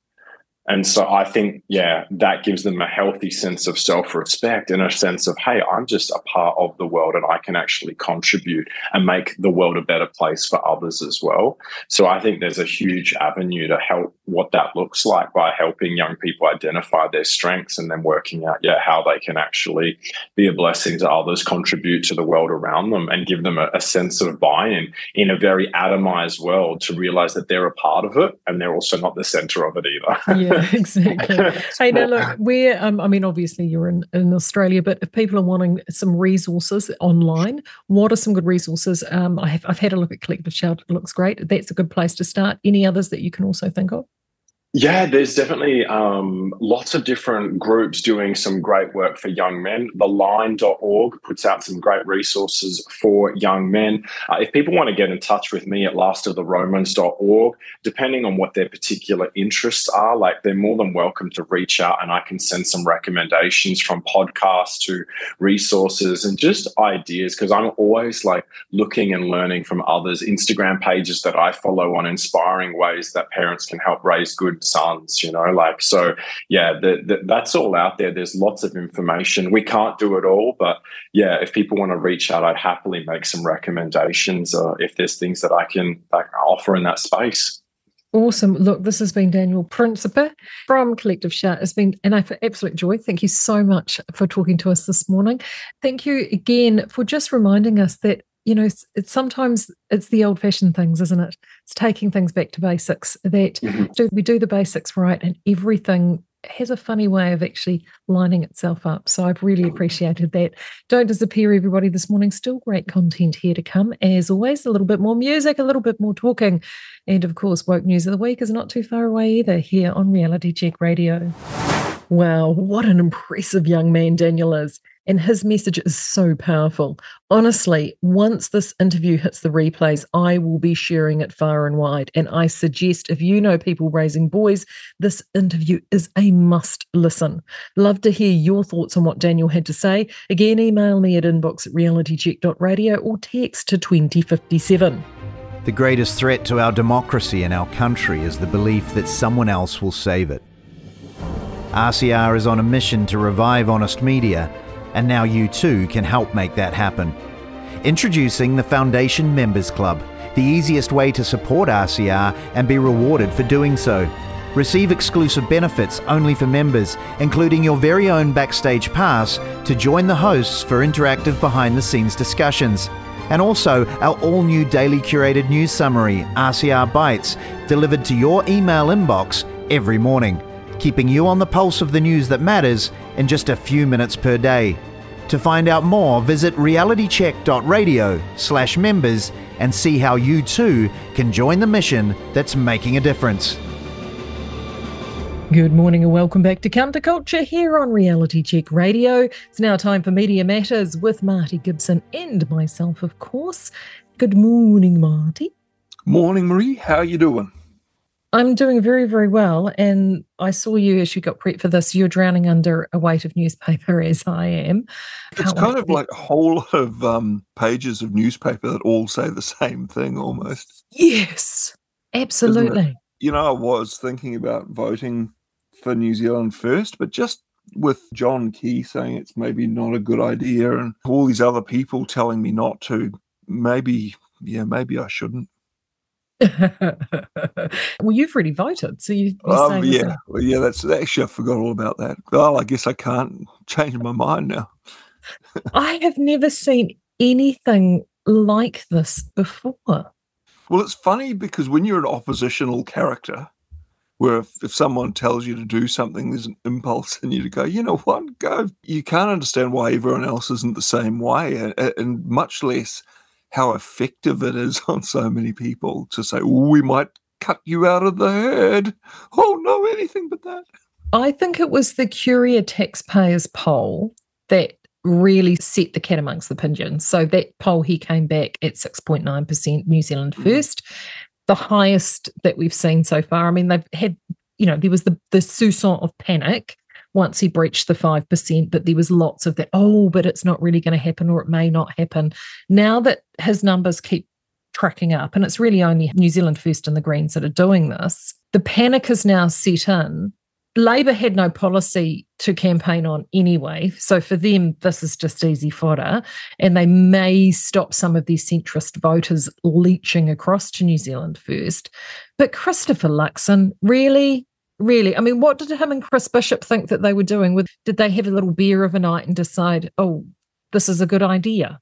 And so I think, yeah, that gives them a healthy sense of self-respect and a sense of, hey, I'm just a part of the world and I can actually contribute and make the world a better place for others as well. So I think there's a huge avenue to help what that looks like by helping young people identify their strengths and then working out, yeah, how they can actually be a blessing to others, contribute to the world around them, and give them a sense of buy-in in a very atomized world to realize that they're a part of it and they're also not the center of it either. Yeah. Exactly. Hey, now look, we're, I mean, obviously you're in Australia, but if people are wanting some resources online, what are some good resources? I've had a look at Collective Shout. It looks great. That's a good place to start. Any others that you can also think of? Yeah, there's definitely lots of different groups doing some great work for young men. Theline.org puts out some great resources for young men. If people want to get in touch with me at lastoftheromans.org, depending on what their particular interests are, like, they're more than welcome to reach out, and I can send some recommendations from podcasts to resources and just ideas, because I'm always, like, looking and learning from others. Instagram pages that I follow on inspiring ways that parents can help raise good sons, you know, like, so yeah, that's all out there. There's lots of information. We can't do it all, but yeah, if people want to reach out, I'd happily make some recommendations if there's things that I can offer in that space. Awesome. Look, this has been Daniel Principe from Collective Shout. It's been an absolute joy. Thank you so much for talking to us this morning. Thank you again for just reminding us that, you know, it's sometimes it's the old-fashioned things, isn't it? It's taking things back to basics, that we do the basics right and everything has a funny way of actually lining itself up. So I've really appreciated that. Don't disappear, everybody, this morning. Still great content here to come. As always, a little bit more music, a little bit more talking. And, of course, Woke News of the Week is not too far away either here on Reality Check Radio. Wow, what an impressive young man Daniel is. And his message is so powerful. Honestly, once this interview hits the replays, I will be sharing it far and wide. And I suggest if you know people raising boys, this interview is a must listen. Love to hear your thoughts on what Daniel had to say. Again, email me at inbox@realitycheck.radio or text to 2057. The greatest threat to our democracy and our country is the belief that someone else will save it. RCR is on a mission to revive honest media, and now you too can help make that happen. Introducing the Foundation Members Club, the easiest way to support RCR and be rewarded for doing so. Receive exclusive benefits only for members, including your very own backstage pass to join the hosts for interactive behind-the-scenes discussions. And also our all-new daily curated news summary, RCR Bites, delivered to your email inbox every morning, keeping you on the pulse of the news that matters in just a few minutes per day. To find out more, visit realitycheck.radio/members and see how you too can join the mission that's making a difference. Good morning and welcome back to Counterculture here on Reality Check Radio. It's now time for Media Matters with Marty Gibson and myself, of course. Good morning, Marty. Morning, Marie. How are you doing? I'm doing very, very well, and I saw you as you got prepped for this. You're drowning under a weight of newspaper, as I am. It's kind of like a whole lot of pages of newspaper that all say the same thing almost. Yes, absolutely. You know, I was thinking about voting for New Zealand First, but just with John Key saying it's maybe not a good idea and all these other people telling me not to, maybe I shouldn't. Well, you've already voted, so you're saying yeah. Well, yeah, that's actually, I forgot all about that. Well, I guess I can't change my mind now. I have never seen anything like this before. Well, it's funny because when you're an oppositional character, where if someone tells you to do something, there's an impulse in you to go, you know what, go. You can't understand why everyone else isn't the same way, and much less how effective it is on so many people to say, we might cut you out of the herd. Oh, no, anything but that. I think it was the Curia Taxpayers poll that really set the cat amongst the pigeons. So that poll, he came back at 6.9% New Zealand First, the highest that we've seen so far. I mean, they've had, you know, there was the soupçon of panic once he breached the 5%, but there was lots of that, oh, but it's not really going to happen or it may not happen. Now that his numbers keep trucking up, and it's really only New Zealand First and the Greens that are doing this, the panic has now set in. Labour had no policy to campaign on anyway, so for them, this is just easy fodder, and they may stop some of their centrist voters leeching across to New Zealand First. But Christopher Luxon, really? Really, I mean, what did him and Chris Bishop think that they were doing? Did they have a little beer of a night and decide, oh, this is a good idea?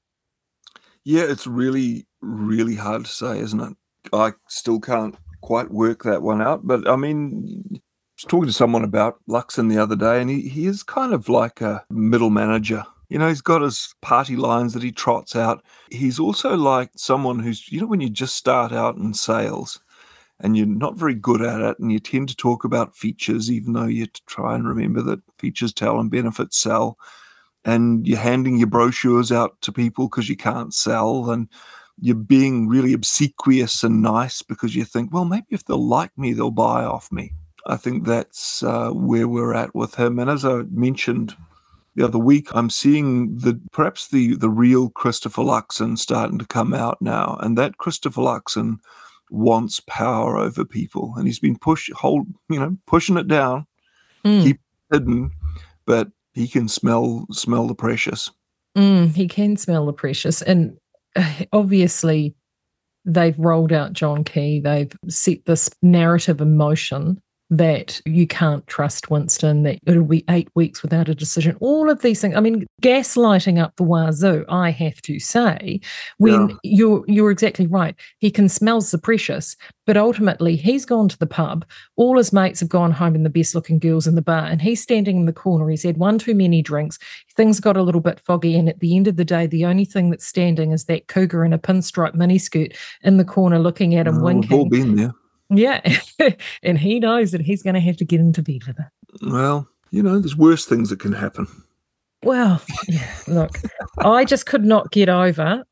Yeah, it's really, really hard to say, isn't it? I still can't quite work that one out. But, I mean, I was talking to someone about Luxon the other day, and he is kind of like a middle manager. You know, he's got his party lines that he trots out. He's also like someone who's, you know, when you just start out in sales, and you're not very good at it, and you tend to talk about features, even though you try and remember that features tell and benefits sell, and you're handing your brochures out to people because you can't sell, and you're being really obsequious and nice because you think, well, maybe if they'll like me, they'll buy off me. I think that's where we're at with him. And as I mentioned the other week, I'm seeing perhaps the real Christopher Luxon starting to come out now, and that Christopher Luxon wants power over people, and he's been pushing it down, keep it hidden, but he can smell the precious. He can smell the precious, and obviously they've rolled out John Key. They've set this narrative in motion that you can't trust Winston, that it'll be 8 weeks without a decision, all of these things. I mean, gaslighting up the wazoo, I have to say, when you're exactly right. He can smell the precious, but ultimately he's gone to the pub, all his mates have gone home and the best-looking girls in the bar, and he's standing in the corner, he's had one too many drinks, things got a little bit foggy, and at the end of the day, the only thing that's standing is that cougar in a pinstripe miniskirt in the corner looking at him, winking. We've all been there. Yeah, and he knows that he's going to have to get into bed with her. Well, there's worse things that can happen. Well, yeah, look, I could not get over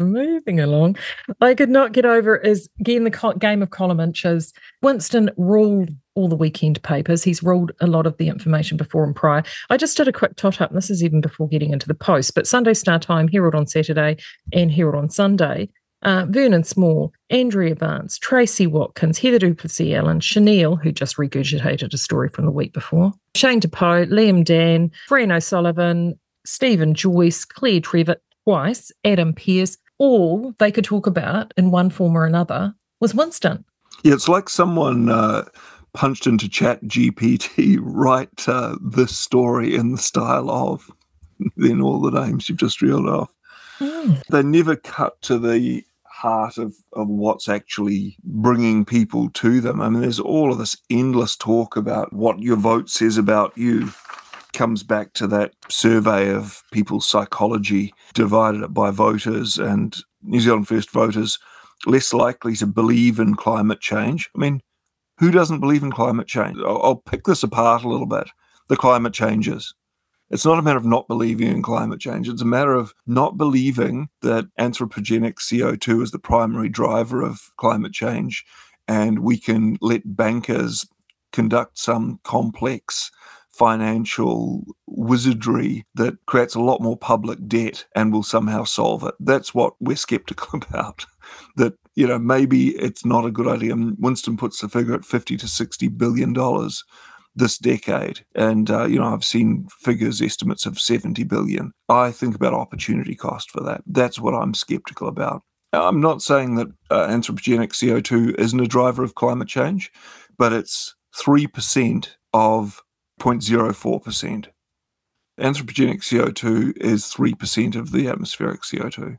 moving along. I could not get over is, again, the game of column inches. Winston ruled all the weekend papers. He's ruled a lot of the information before and prior. I just did a quick tot-up, and this is even before getting into the Post, but Sunday Star Time, Herald on Saturday, and Herald on Sunday. Vernon Small, Andrea Barnes, Tracy Watkins, Heather Duplessis Allen, Chanel, who just regurgitated a story from the week before, Shane DePoe, Liam Dan, Fran O'Sullivan, Stephen Joyce, Claire Trevitt twice, Adam Pearce, all they could talk about in one form or another was Winston. Yeah, it's like someone punched into Chat GPT, write this story in the style of, then all the names you've just reeled off. They never cut to the heart of what's actually bringing people to them. I mean, there's all of this endless talk about what your vote says about you. Comes back to that survey of people's psychology, divided it by voters, and New Zealand First voters less likely to believe in climate change. I mean, who doesn't believe in climate change? I'll pick this apart a little bit. The climate changes. It's not a matter of not believing in climate change. It's a matter of not believing that anthropogenic CO2 is the primary driver of climate change, and we can let bankers conduct some complex financial wizardry that creates a lot more public debt and will somehow solve it. That's what we're skeptical about, that maybe it's not a good idea. Winston puts the figure at $50 to $60 billion. This decade. And, I've seen figures, estimates of 70 billion. I think about opportunity cost for that. That's what I'm skeptical about. I'm not saying that anthropogenic CO2 isn't a driver of climate change, but it's 3% of 0.04%. Anthropogenic CO2 is 3% of the atmospheric CO2.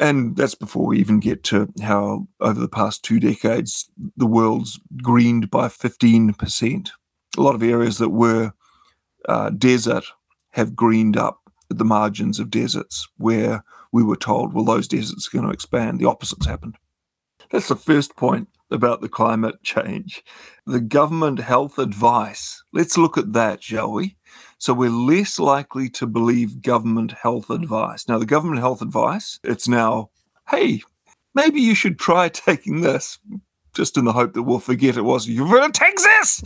And that's before we even get to how over the past 2 decades, the world's greened by 15%. A lot of areas that were desert have greened up at the margins of deserts, where we were told, well, those deserts are going to expand. The opposite's happened. That's the first point about the climate change. The government health advice. Let's look at that, shall we? So we're less likely to believe government health advice. Now, the government health advice, it's now, hey, maybe you should try taking this, just in the hope that we'll forget it was, you're going to take this!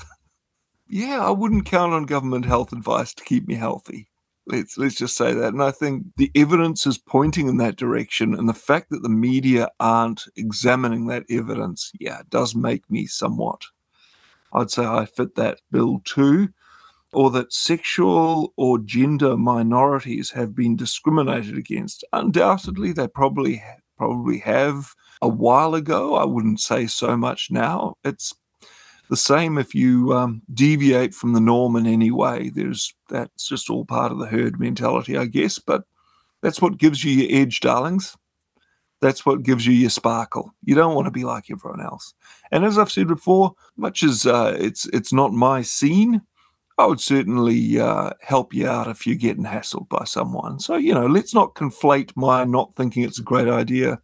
Yeah, I wouldn't count on government health advice to keep me healthy. Let's just say that. And I think the evidence is pointing in that direction, and the fact that the media aren't examining that evidence, it does make me somewhat. I'd say I fit that bill too, or that sexual or gender minorities have been discriminated against. Undoubtedly, they probably have a while ago. I wouldn't say so much now. It's the same if you deviate from the norm in any way. That's just all part of the herd mentality, I guess. But that's what gives you your edge, darlings. That's what gives you your sparkle. You don't want to be like everyone else. And as I've said before, much as it's not my scene, I would certainly help you out if you're getting hassled by someone. So, let's not conflate my not thinking it's a great idea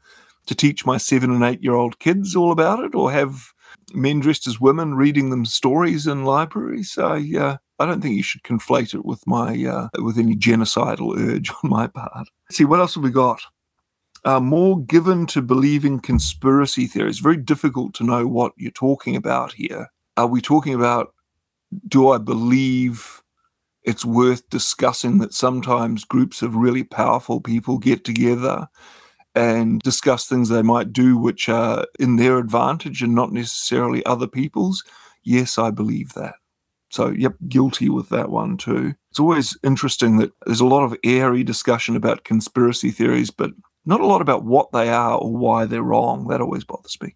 to teach my 7- and 8-year-old kids all about it, or have men dressed as women reading them stories in libraries. So I don't think you should conflate it with my with any genocidal urge on my part. Let's see, what else have we got? More given to believing conspiracy theories. Very difficult to know what you're talking about here. Are we talking about, do I believe it's worth discussing that sometimes groups of really powerful people get together and discuss things they might do which are in their advantage and not necessarily other people's, yes, I believe that. So, yep, guilty with that one too. It's always interesting that there's a lot of airy discussion about conspiracy theories, but not a lot about what they are or why they're wrong. That always bothers me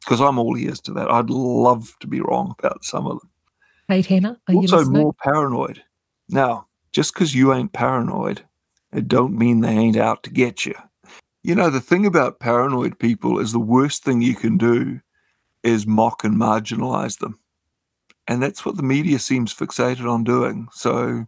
because I'm all ears to that. I'd love to be wrong about some of them. Hey, Hannah, are you also listening? More paranoid. Now, just because you ain't paranoid, it don't mean they ain't out to get you. You know, the thing about paranoid people is the worst thing you can do is mock and marginalize them. And that's what the media seems fixated on doing. So you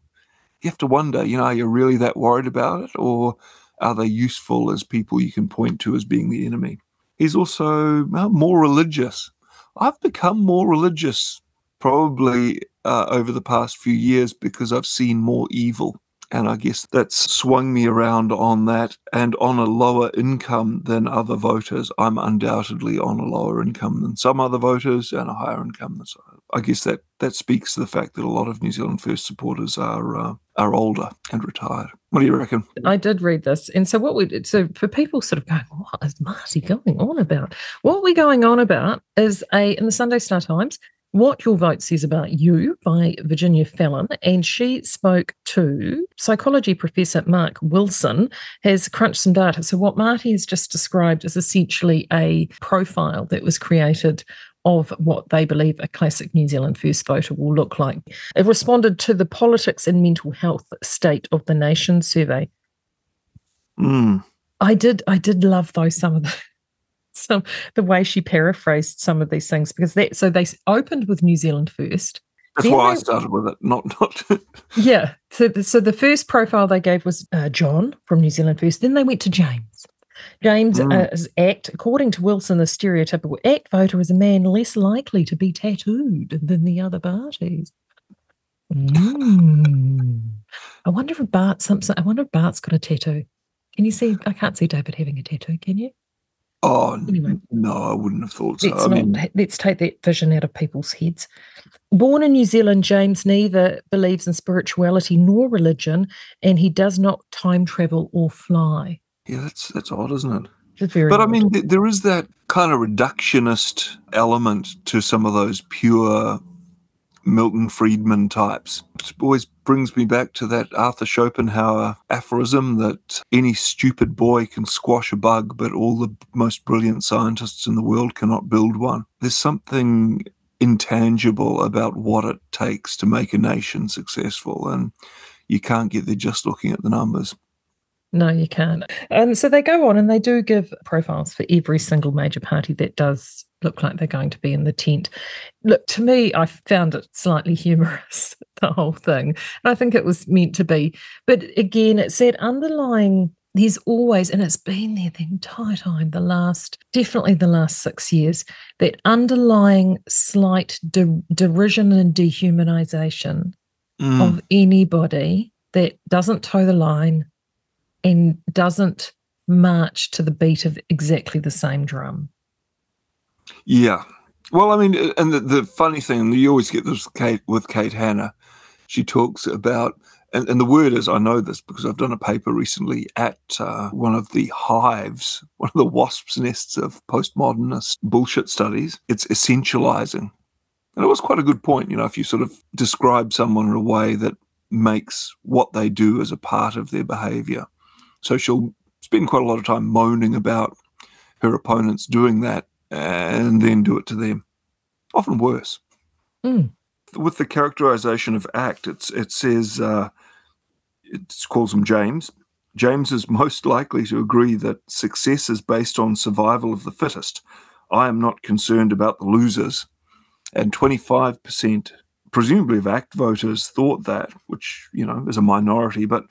have to wonder, you know, are you really that worried about it? Or are they useful as people you can point to as being the enemy? He's also more religious. I've become more religious probably over the past few years because I've seen more evil. And I guess that's swung me around on that. And on a lower income than other voters, I'm undoubtedly on a lower income than some other voters and a higher income than some. I guess that speaks to the fact that a lot of New Zealand First supporters are older and retired. What do you reckon? I did read this. And so for people sort of going, what is Marty going on about? What we're going on about is in the Sunday Star Times, What Your Vote Says About You by Virginia Fallon, and she spoke to psychology professor Mark Wilson, has crunched some data. So what Marty has just described is essentially a profile that was created of what they believe a classic New Zealand First voter will look like. It responded to the Politics and Mental Health State of the Nation survey. Mm. I did love though the way she paraphrased some of these things, because so they opened with New Zealand First. That's why I started with it, not. Yeah. So the first profile they gave was John from New Zealand First. Then they went to James. James' ACT, according to Wilson, the stereotypical ACT voter is a man less likely to be tattooed than the other parties. Mm. I wonder if Bart's got a tattoo. Can you see? I can't see David having a tattoo. Can you? Oh, anyway, no, I wouldn't have thought so. Let's take that vision out of people's heads. Born in New Zealand, James neither believes in spirituality nor religion, and he does not time travel or fly. Yeah, that's odd, isn't it? It's very odd. I mean, there is that kind of reductionist element to some of those pure Milton Friedman types. It always brings me back to that Arthur Schopenhauer aphorism that any stupid boy can squash a bug, but all the most brilliant scientists in the world cannot build one. There's something intangible about what it takes to make a nation successful, and you can't get there just looking at the numbers. No, you can't. And so they go on and they do give profiles for every single major party that does look like they're going to be in the tent. Look, to me, I found it slightly humorous, the whole thing. And I think it was meant to be. But again, it said underlying, there's always, and it's been there the entire time, the last 6 years, that underlying slight derision and dehumanization of anybody that doesn't toe the line and doesn't march to the beat of exactly the same drum. Yeah. Well, I mean, and the funny thing, and you always get this with Kate Hanna, she talks about, and the word is, I know this because I've done a paper recently at one of the hives, one of the wasps' nests of postmodernist bullshit studies. It's essentializing. And it was quite a good point, you know, if you sort of describe someone in a way that makes what they do as a part of their behavior. So she'll spend quite a lot of time moaning about her opponents doing that, and then do it to them, often worse. Mm. With the characterisation of ACT, it says, it calls him James. James is most likely to agree that success is based on survival of the fittest. I am not concerned about the losers. And 25%, presumably of ACT voters, thought that, which, you know, is a minority. But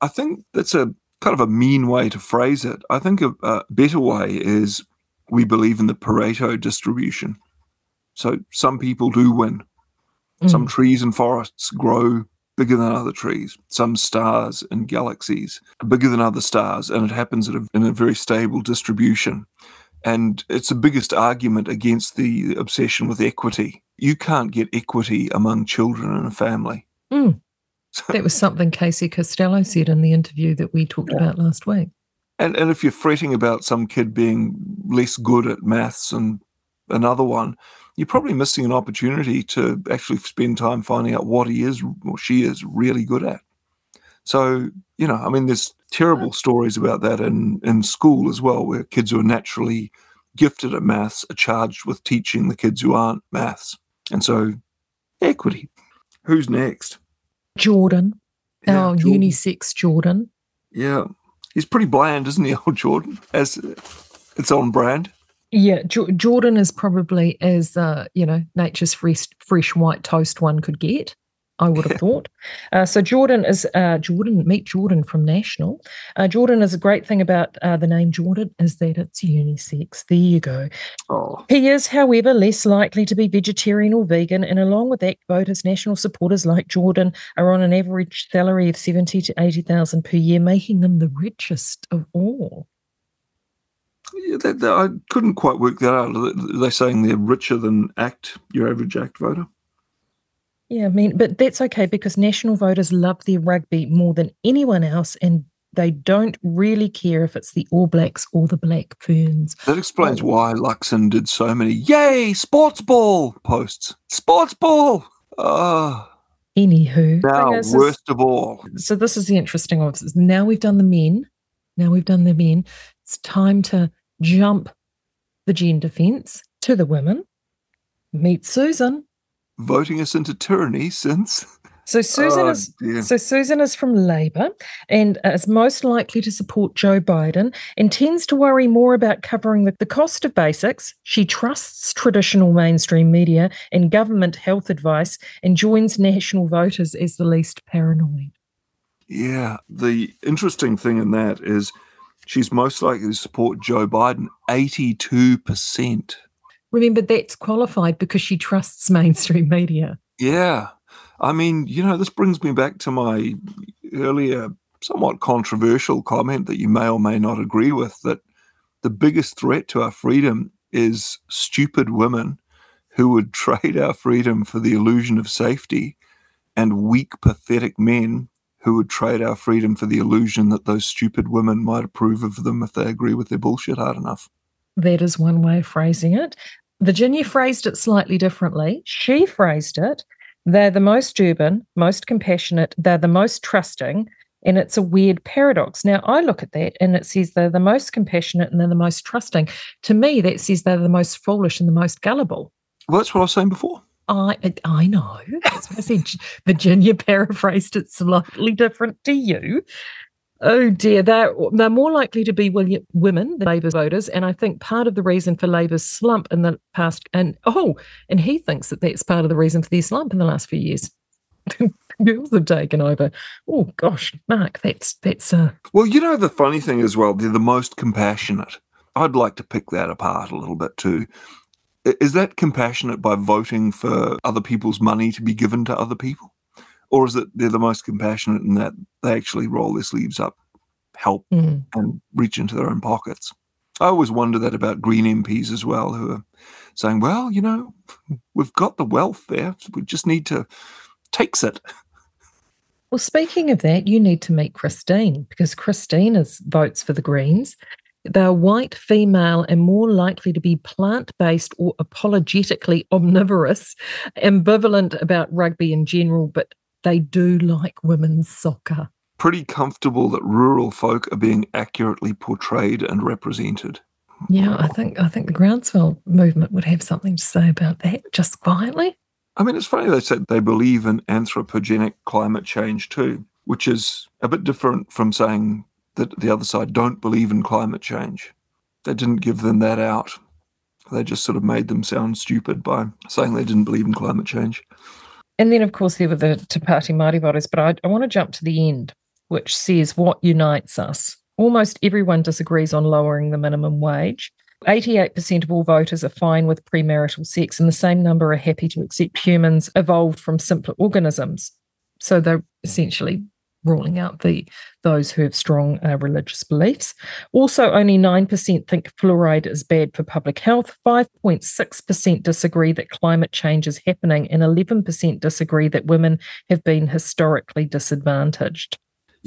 I think that's a kind of a mean way to phrase it. I think a better way is, we believe in the Pareto distribution. So some people do win. Mm. Some trees and forests grow bigger than other trees. Some stars and galaxies are bigger than other stars, and it happens in a very stable distribution. And it's the biggest argument against the obsession with equity. You can't get equity among children in a family. Mm. So, that was something Casey Costello said in the interview that we talked about last week. And if you're fretting about some kid being less good at maths and another one, you're probably missing an opportunity to actually spend time finding out what he is or she is really good at. So, you know, I mean, there's terrible stories about that in school as well, where kids who are naturally gifted at maths are charged with teaching the kids who aren't maths. And so, equity. Who's next? Jordan. Yeah, Jordan. Unisex Jordan. Yeah. He's pretty bland, isn't he, old Jordan? As it's on brand. Yeah, Jordan is probably as, you know, nature's fresh white toast one could get, I would have thought. So Jordan is, meet Jordan from National. Jordan is a great thing about the name Jordan is that it's unisex. There you go. Oh. He is, however, less likely to be vegetarian or vegan, and along with ACT voters, National supporters like Jordan are on an average salary of $70,000 to $80,000 per year, making them the richest of all. Yeah, I couldn't quite work that out. Are they saying they're richer than ACT, your average ACT voter? Yeah, I mean, but that's okay because National voters love their rugby more than anyone else and they don't really care if it's the All Blacks or the Black Ferns. That explains why Luxon did so many, yay, sports ball posts. Sports ball! Anywho. Now, worst of all. So this is the interesting one. Now we've done the men. It's time to jump the gender fence to the women. Meet Susan. Voting us into tyranny since. So Susan is from Labour and is most likely to support Joe Biden and tends to worry more about covering the cost of basics. She trusts traditional mainstream media and government health advice and joins National voters as the least paranoid. Yeah, the interesting thing in that is she's most likely to support Joe Biden, 82%. Remember, that's qualified because she trusts mainstream media. Yeah. I mean, you know, this brings me back to my earlier somewhat controversial comment that you may or may not agree with, that the biggest threat to our freedom is stupid women who would trade our freedom for the illusion of safety and weak, pathetic men who would trade our freedom for the illusion that those stupid women might approve of them if they agree with their bullshit hard enough. That is one way of phrasing it. Virginia phrased it slightly differently. She phrased it, they're the most urban, most compassionate, they're the most trusting, and it's a weird paradox. Now, I look at that and it says they're the most compassionate and they're the most trusting. To me, that says they're the most foolish and the most gullible. Well, that's what I was saying before. I know. That's what I said. Virginia paraphrased it slightly different to you. Oh dear, they're more likely to be women than Labour voters, and I think part of the reason for Labour's slump in the past, and he thinks that that's part of the reason for their slump in the last few years. Girls have taken over. Oh gosh, Mark, that's. Well, you know the funny thing as well, they're the most compassionate. I'd like to pick that apart a little bit too. Is that compassionate by voting for other people's money to be given to other people? Or is it they're the most compassionate in that they actually roll their sleeves up, help, and reach into their own pockets? I always wonder that about Green MPs as well, who are saying, well, you know, we've got the wealth there. We just need to tax it. Well, speaking of that, you need to meet Christine because Christine votes for the Greens. They're white, female, and more likely to be plant-based or apologetically omnivorous, ambivalent about rugby in general, but they do like women's soccer. Pretty comfortable that rural folk are being accurately portrayed and represented. Yeah, I think the groundswell movement would have something to say about that, just quietly. I mean, it's funny they said they believe in anthropogenic climate change too, which is a bit different from saying that the other side don't believe in climate change. They didn't give them that out. They just sort of made them sound stupid by saying they didn't believe in climate change. And then, of course, there were the Te Pāti Māori voters, but I want to jump to the end, which says what unites us. Almost everyone disagrees on lowering the minimum wage. 88% of all voters are fine with premarital sex, and the same number are happy to accept humans evolved from simpler organisms. So they're essentially ruling out those who have strong religious beliefs. Also, only 9% think fluoride is bad for public health, 5.6% disagree that climate change is happening, and 11% disagree that women have been historically disadvantaged.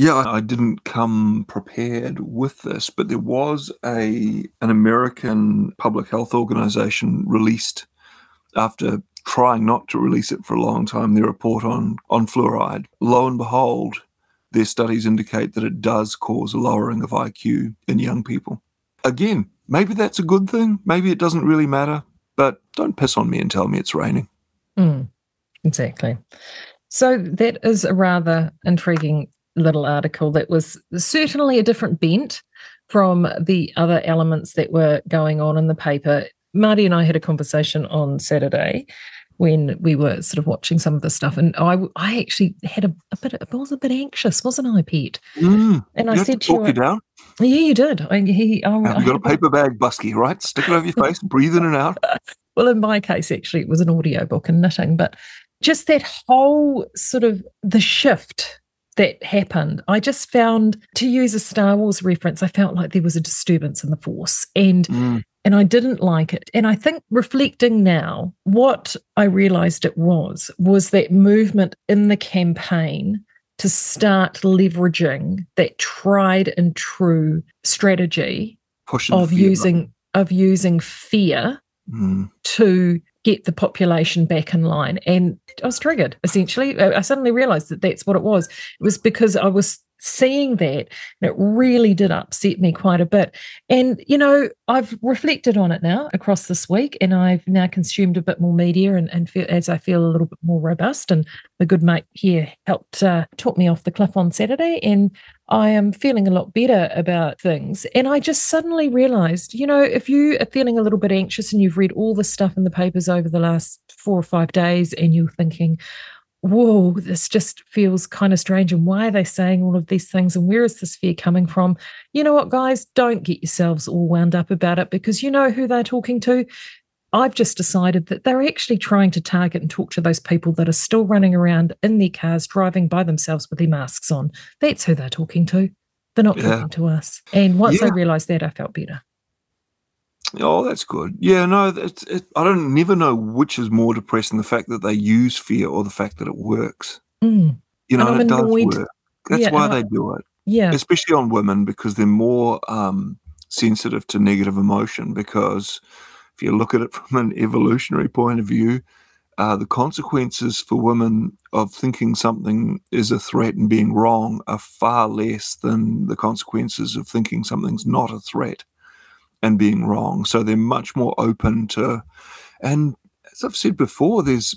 Yeah, I didn't come prepared with this, but there was an American public health organization released, after trying not to release it for a long time, their report on fluoride. Lo and behold, their studies indicate that it does cause a lowering of IQ in young people. Again, maybe that's a good thing. Maybe it doesn't really matter. But don't piss on me and tell me it's raining. Mm, exactly. So that is a rather intriguing little article that was certainly a different bent from the other elements that were going on in the paper. Marty and I had a conversation on Saturday when we were sort of watching some of this stuff, and I actually had I was a bit anxious, wasn't I, Pete? Mm, and I said to you, you down. Yeah, you did. You got a paper bag, Buskey, right? Stick it over your face, breathe in and out. Well, in my case, actually, it was an audiobook and knitting, but just that whole sort of the shift that happened, I just found, to use a Star Wars reference, I felt like there was a disturbance in the Force, and I didn't like it. And I think reflecting now, what I realised it was that movement in the campaign to start leveraging that tried and true strategy of using fear to get the population back in line. And I was triggered, essentially. I suddenly realised that that's what it was. It was because I was seeing that, and it really did upset me quite a bit. And, you know, I've reflected on it now across this week, and I've now consumed a bit more media and feel a little bit more robust. And the good mate here helped talk me off the cliff on Saturday, and I am feeling a lot better about things. And I just suddenly realised, you know, if you are feeling a little bit anxious and you've read all the stuff in the papers over the last 4 or 5 days and you're thinking, whoa, this just feels kind of strange, and why are they saying all of these things, and where is this fear coming from? You know what, guys, don't get yourselves all wound up about it, because you know who they're talking to. I've just decided that they're actually trying to target and talk to those people that are still running around in their cars, driving by themselves with their masks on. That's who they're talking to. They're not talking to us. And once I realised that, I felt better. Oh, that's good. Yeah, no, I don't never know which is more depressing, the fact that they use fear or the fact that it works. Mm. You know, and it does work. That's why they do it. Yeah. Especially on women, because they're more sensitive to negative emotion, because if you look at it from an evolutionary point of view, the consequences for women of thinking something is a threat and being wrong are far less than the consequences of thinking something's not a threat and being wrong. So they're much more open to, and as I've said before, there's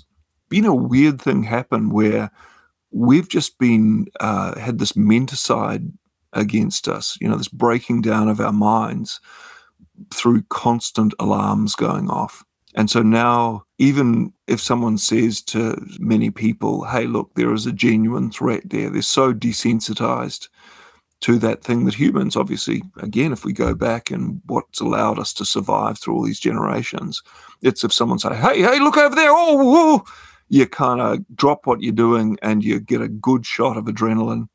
been a weird thing happen where we've just been, had this menticide against us, you know, this breaking down of our minds through constant alarms going off. And so now, even if someone says to many people, hey, look, there is a genuine threat there, they're so desensitized to that thing that humans, obviously, again, if we go back and what's allowed us to survive through all these generations, it's if someone say, hey, look over there, oh, you kind of drop what you're doing and you get a good shot of adrenaline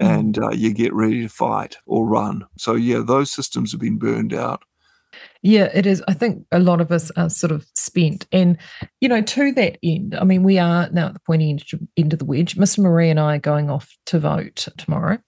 and you get ready to fight or run. So, yeah, those systems have been burned out. Yeah, it is. I think a lot of us are sort of spent. And, you know, to that end, I mean, we are now at the pointy end of the wedge. Mr. Marie and I are going off to vote tomorrow.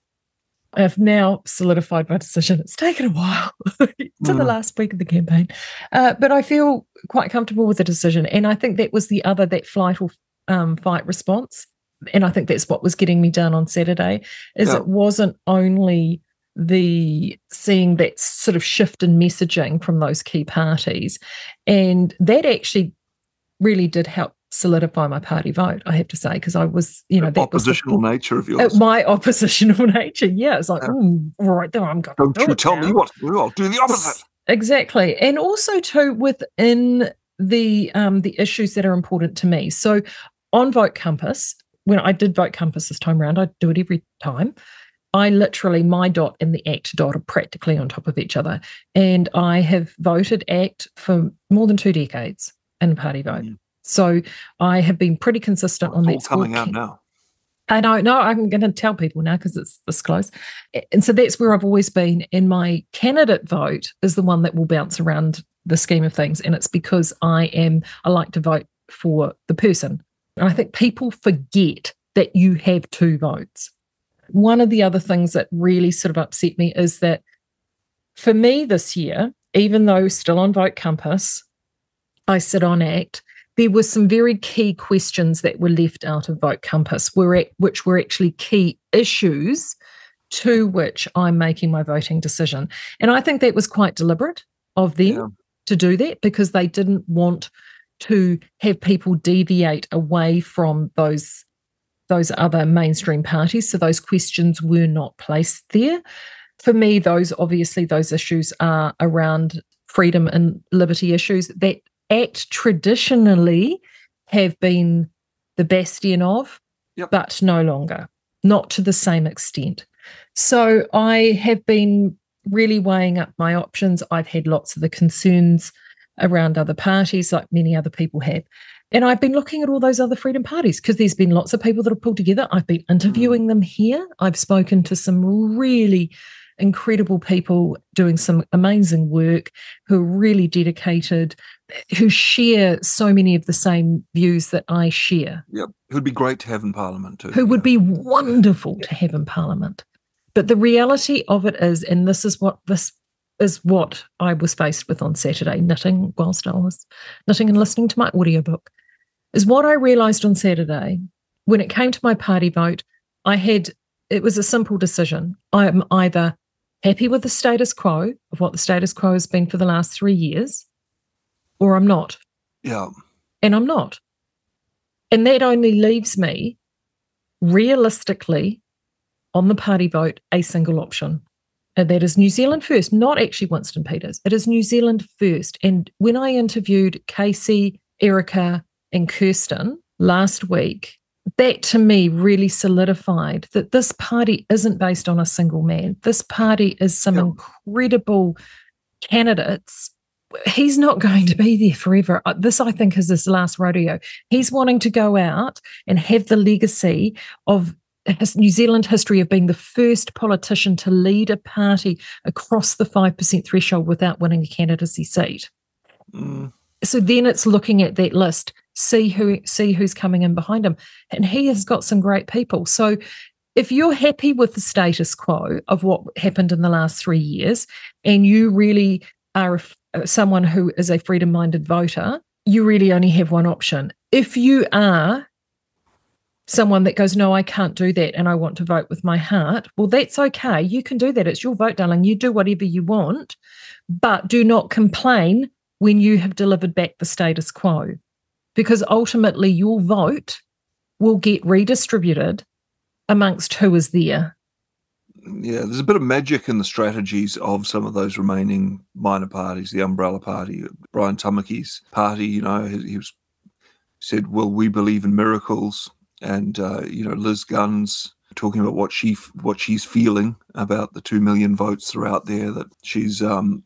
I've now solidified my decision. It's taken a while to the last week of the campaign, but I feel quite comfortable with the decision. And I think that was the other, that flight or fight response. And I think that's what was getting me down on Saturday, is it wasn't only the seeing that sort of shift in messaging from those key parties. And that actually really did help solidify my party vote, I have to say, because I was, you know, that oppositional nature of yours. My oppositional nature, yeah. It's like, right there, I'm going to do it. Don't you tell me what to do, I'll do the opposite. Exactly. And also, too, within the issues that are important to me. So on Vote Compass, when I did Vote Compass this time around, I do it every time. I literally, my dot and the ACT dot are practically on top of each other. And I have voted ACT for more than 2 decades in party vote. Yeah. So I have been pretty consistent on that. It's all coming out now. I don't know. I'm going to tell people now because it's this close. And so that's where I've always been. And my candidate vote is the one that will bounce around the scheme of things. And it's because I like to vote for the person. And I think people forget that you have 2 votes. one of the other things that really sort of upset me is that for me this year, even though still on Vote Compass, I sit on ACT, there were some very key questions that were left out of Vote Compass, which were actually key issues to which I'm making my voting decision. And I think that was quite deliberate of them to do that, because they didn't want to have people deviate away from those other mainstream parties. So those questions were not placed there. For me, those issues are around freedom and liberty issues that ACT traditionally have been the bastion of, but no longer, not to the same extent. So I have been really weighing up my options. I've had lots of the concerns around other parties, like many other people have. And I've been looking at all those other freedom parties because there's been lots of people that have pulled together. I've been interviewing them here. I've spoken to some really incredible people doing some amazing work who are really dedicated, who share so many of the same views that I share. Yep. Who'd be great to have in Parliament too. Who would be wonderful to have in Parliament. But the reality of it is, and this is what I was faced with on Saturday, knitting whilst I was knitting and listening to my audiobook, is what I realised on Saturday when it came to my party vote, it was a simple decision. I'm either happy with the status quo of what the status quo has been for the last 3 years, or I'm not. Yeah. And I'm not. And that only leaves me, realistically, on the party vote, a single option. And that is New Zealand First, not actually Winston Peters. It is New Zealand First. And when I interviewed Casey, Erica, and Kirsten last week, that to me really solidified that this party isn't based on a single man. This party is some incredible candidates. He's not going to be there forever. This, I think, is his last rodeo. He's wanting to go out and have the legacy of his New Zealand history of being the first politician to lead a party across the 5% threshold without winning a candidacy seat. Mm. So then it's looking at that list, see who's coming in behind him. And he has got some great people. So if you're happy with the status quo of what happened in the last 3 years, and you really are someone who is a freedom-minded voter, you really only have one option. If you are someone that goes, no, I can't do that, and I want to vote with my heart, well, that's okay. You can do that. It's your vote, darling. You do whatever you want, but do not complain when you have delivered back the status quo, because ultimately your vote will get redistributed amongst who is there. Yeah, there's a bit of magic in the strategies of some of those remaining minor parties, the umbrella party, Brian Tamaki's party, he said, well, we believe in miracles. And, Liz Gunn's talking about what she's feeling about the 2 million votes throughout there, that she's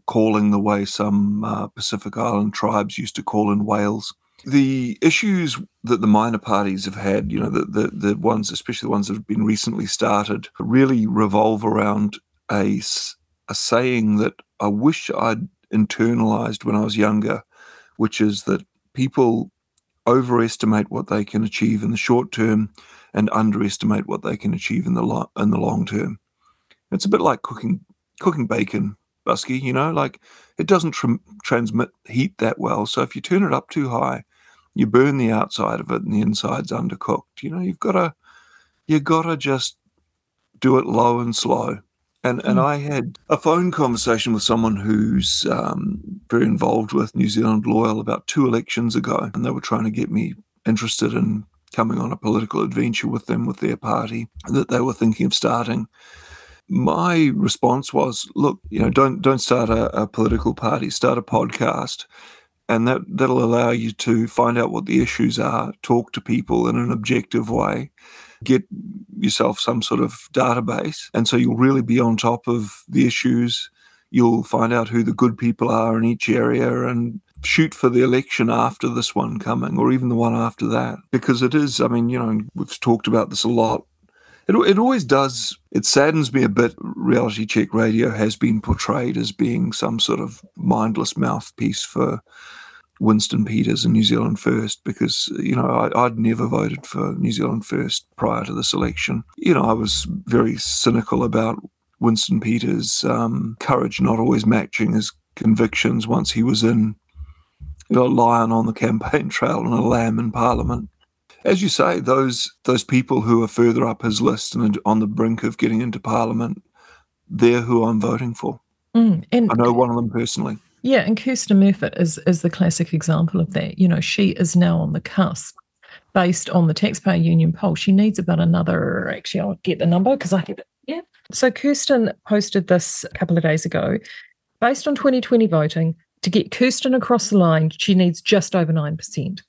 calling the way some Pacific Island tribes used to call in Wales. The issues that the minor parties have had, the ones, especially the ones that have been recently started, really revolve around a saying that I wish I'd internalised when I was younger, which is that people overestimate what they can achieve in the short term and underestimate what they can achieve in the long term. It's a bit like cooking bacon, Buskey, like it doesn't transmit heat that well. So if you turn it up too high, you burn the outside of it and the inside's undercooked. You've got to just do it low and slow. And I had a phone conversation with someone who's very involved with New Zealand Loyal about 2 elections ago, and they were trying to get me interested in coming on a political adventure with them, with their party that they were thinking of starting. My response was, look, don't start a political party, start a podcast, and that'll allow you to find out what the issues are, talk to people in an objective way, get yourself some sort of database, and so you'll really be on top of the issues. You'll find out who the good people are in each area and shoot for the election after this one coming, or even the one after that, because it is, we've talked about this a lot. It always does. It saddens me a bit. Reality Check Radio has been portrayed as being some sort of mindless mouthpiece for Winston Peters and New Zealand First, because, you know, I'd never voted for New Zealand First prior to this election. You know, I was very cynical about Winston Peters' courage not always matching his convictions once he was in, you know, a lion on the campaign trail and a lamb in Parliament. As you say, those people who are further up his list and on the brink of getting into Parliament, they're who I'm voting for. And I know one of them personally. Yeah, and Kirsten Murfitt is the classic example of that. You know, she is now on the cusp. Based on the Taxpayer Union poll, she needs about another, actually, I'll get the number because I have it. Yeah. So Kirsten posted this a couple of days ago. Based on 2020 voting, to get Kirsten across the line, she needs just over 9%.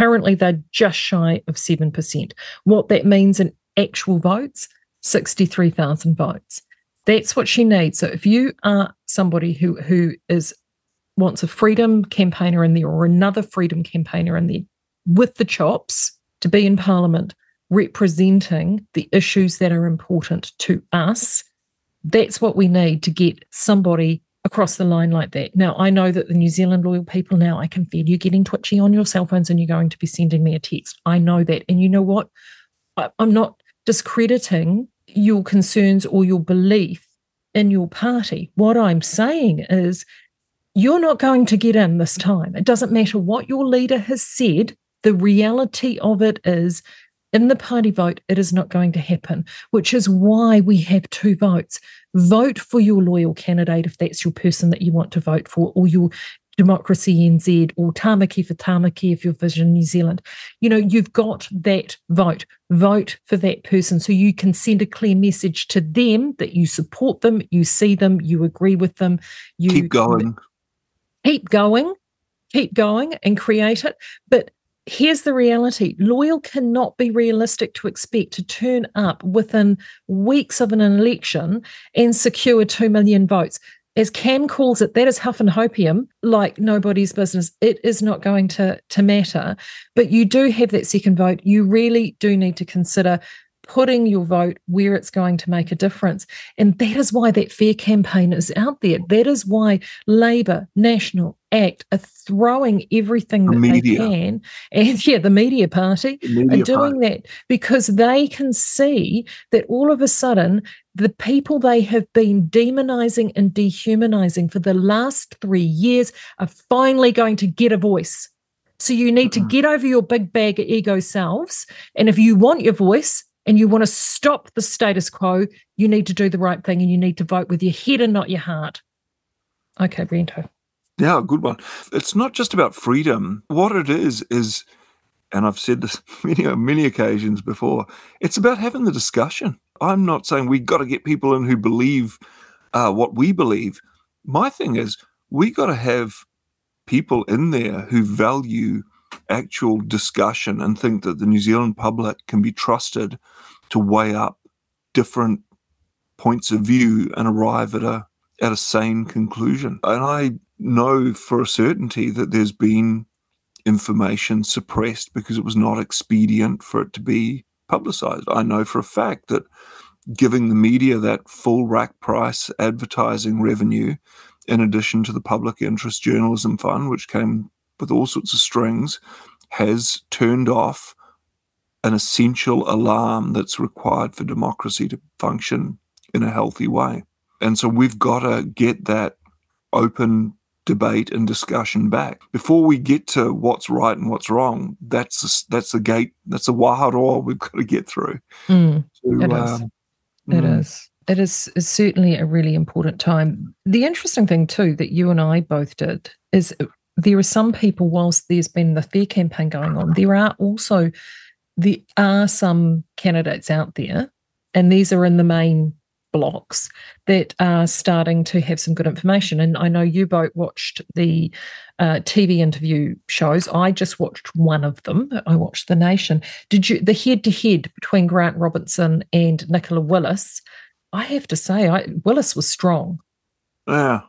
Currently, they're just shy of 7%. What that means in actual votes, 63,000 votes. That's what she needs. So if you are somebody who is wants a freedom campaigner in there or another freedom campaigner in there with the chops to be in Parliament representing the issues that are important to us, that's what we need to get somebody across the line like that. Now, I know that the New Zealand loyal people now, I can feel you getting twitchy on your cell phones and you're going to be sending me a text. I know that. And you know what? I'm not discrediting your concerns or your belief in your party. What I'm saying is you're not going to get in this time. It doesn't matter what your leader has said. The reality of it is in the party vote, it is not going to happen, which is why we have two votes. Vote for your loyal candidate if that's your person that you want to vote for, or your Democracy NZ, or Tamaki for Tamaki if you're Vision New Zealand. You know, you've got that vote. Vote for that person so you can send a clear message to them that you support them, you see them, you agree with them. You Keep going and create it. But here's the reality. Loyal cannot be realistic to expect to turn up within weeks of an election and secure 2 million votes. As Cam calls it, that is huff and hopium, like nobody's business. It is not going to matter. But you do have that second vote. You really do need to consider putting your vote where it's going to make a difference. And that is why that fair campaign is out there. That is why Labour, National, ACT are throwing everything that they can. And yeah, the media party are doing that because they can see that all of a sudden the people they have been demonising and dehumanising for the last 3 years are finally going to get a voice. So you need to get over your big bag of ego selves. And if you want your voice, and you want to stop the status quo, you need to do the right thing and you need to vote with your head and not your heart. Okay, Brento. Yeah, good one. It's not just about freedom. What it is, and I've said this many occasions before, it's about having the discussion. I'm not saying we've got to get people in who believe what we believe. My thing is we got to have people in there who value actual discussion and think that the New Zealand public can be trusted to weigh up different points of view and arrive at a sane conclusion. And I know for a certainty that there's been information suppressed because it was not expedient for it to be publicised. I know for a fact that giving the media that full rack price advertising revenue, in addition to the Public Interest Journalism Fund, which came with all sorts of strings, has turned off an essential alarm that's required for democracy to function in a healthy way. And so we've got to get that open debate and discussion back. Before we get to what's right and what's wrong, that's the gate, that's the waharoa we've got to get through. It is certainly a really important time. The interesting thing too that you and I both did is there are some people, whilst there's been the fair campaign going on, there are some candidates out there, and these are in the main blocks, that are starting to have some good information. And I know you both watched the TV interview shows. I just watched one of them. I watched The Nation. Did you, the head-to-head between Grant Robertson and Nicola Willis? I have to say, Willis was strong. Yeah.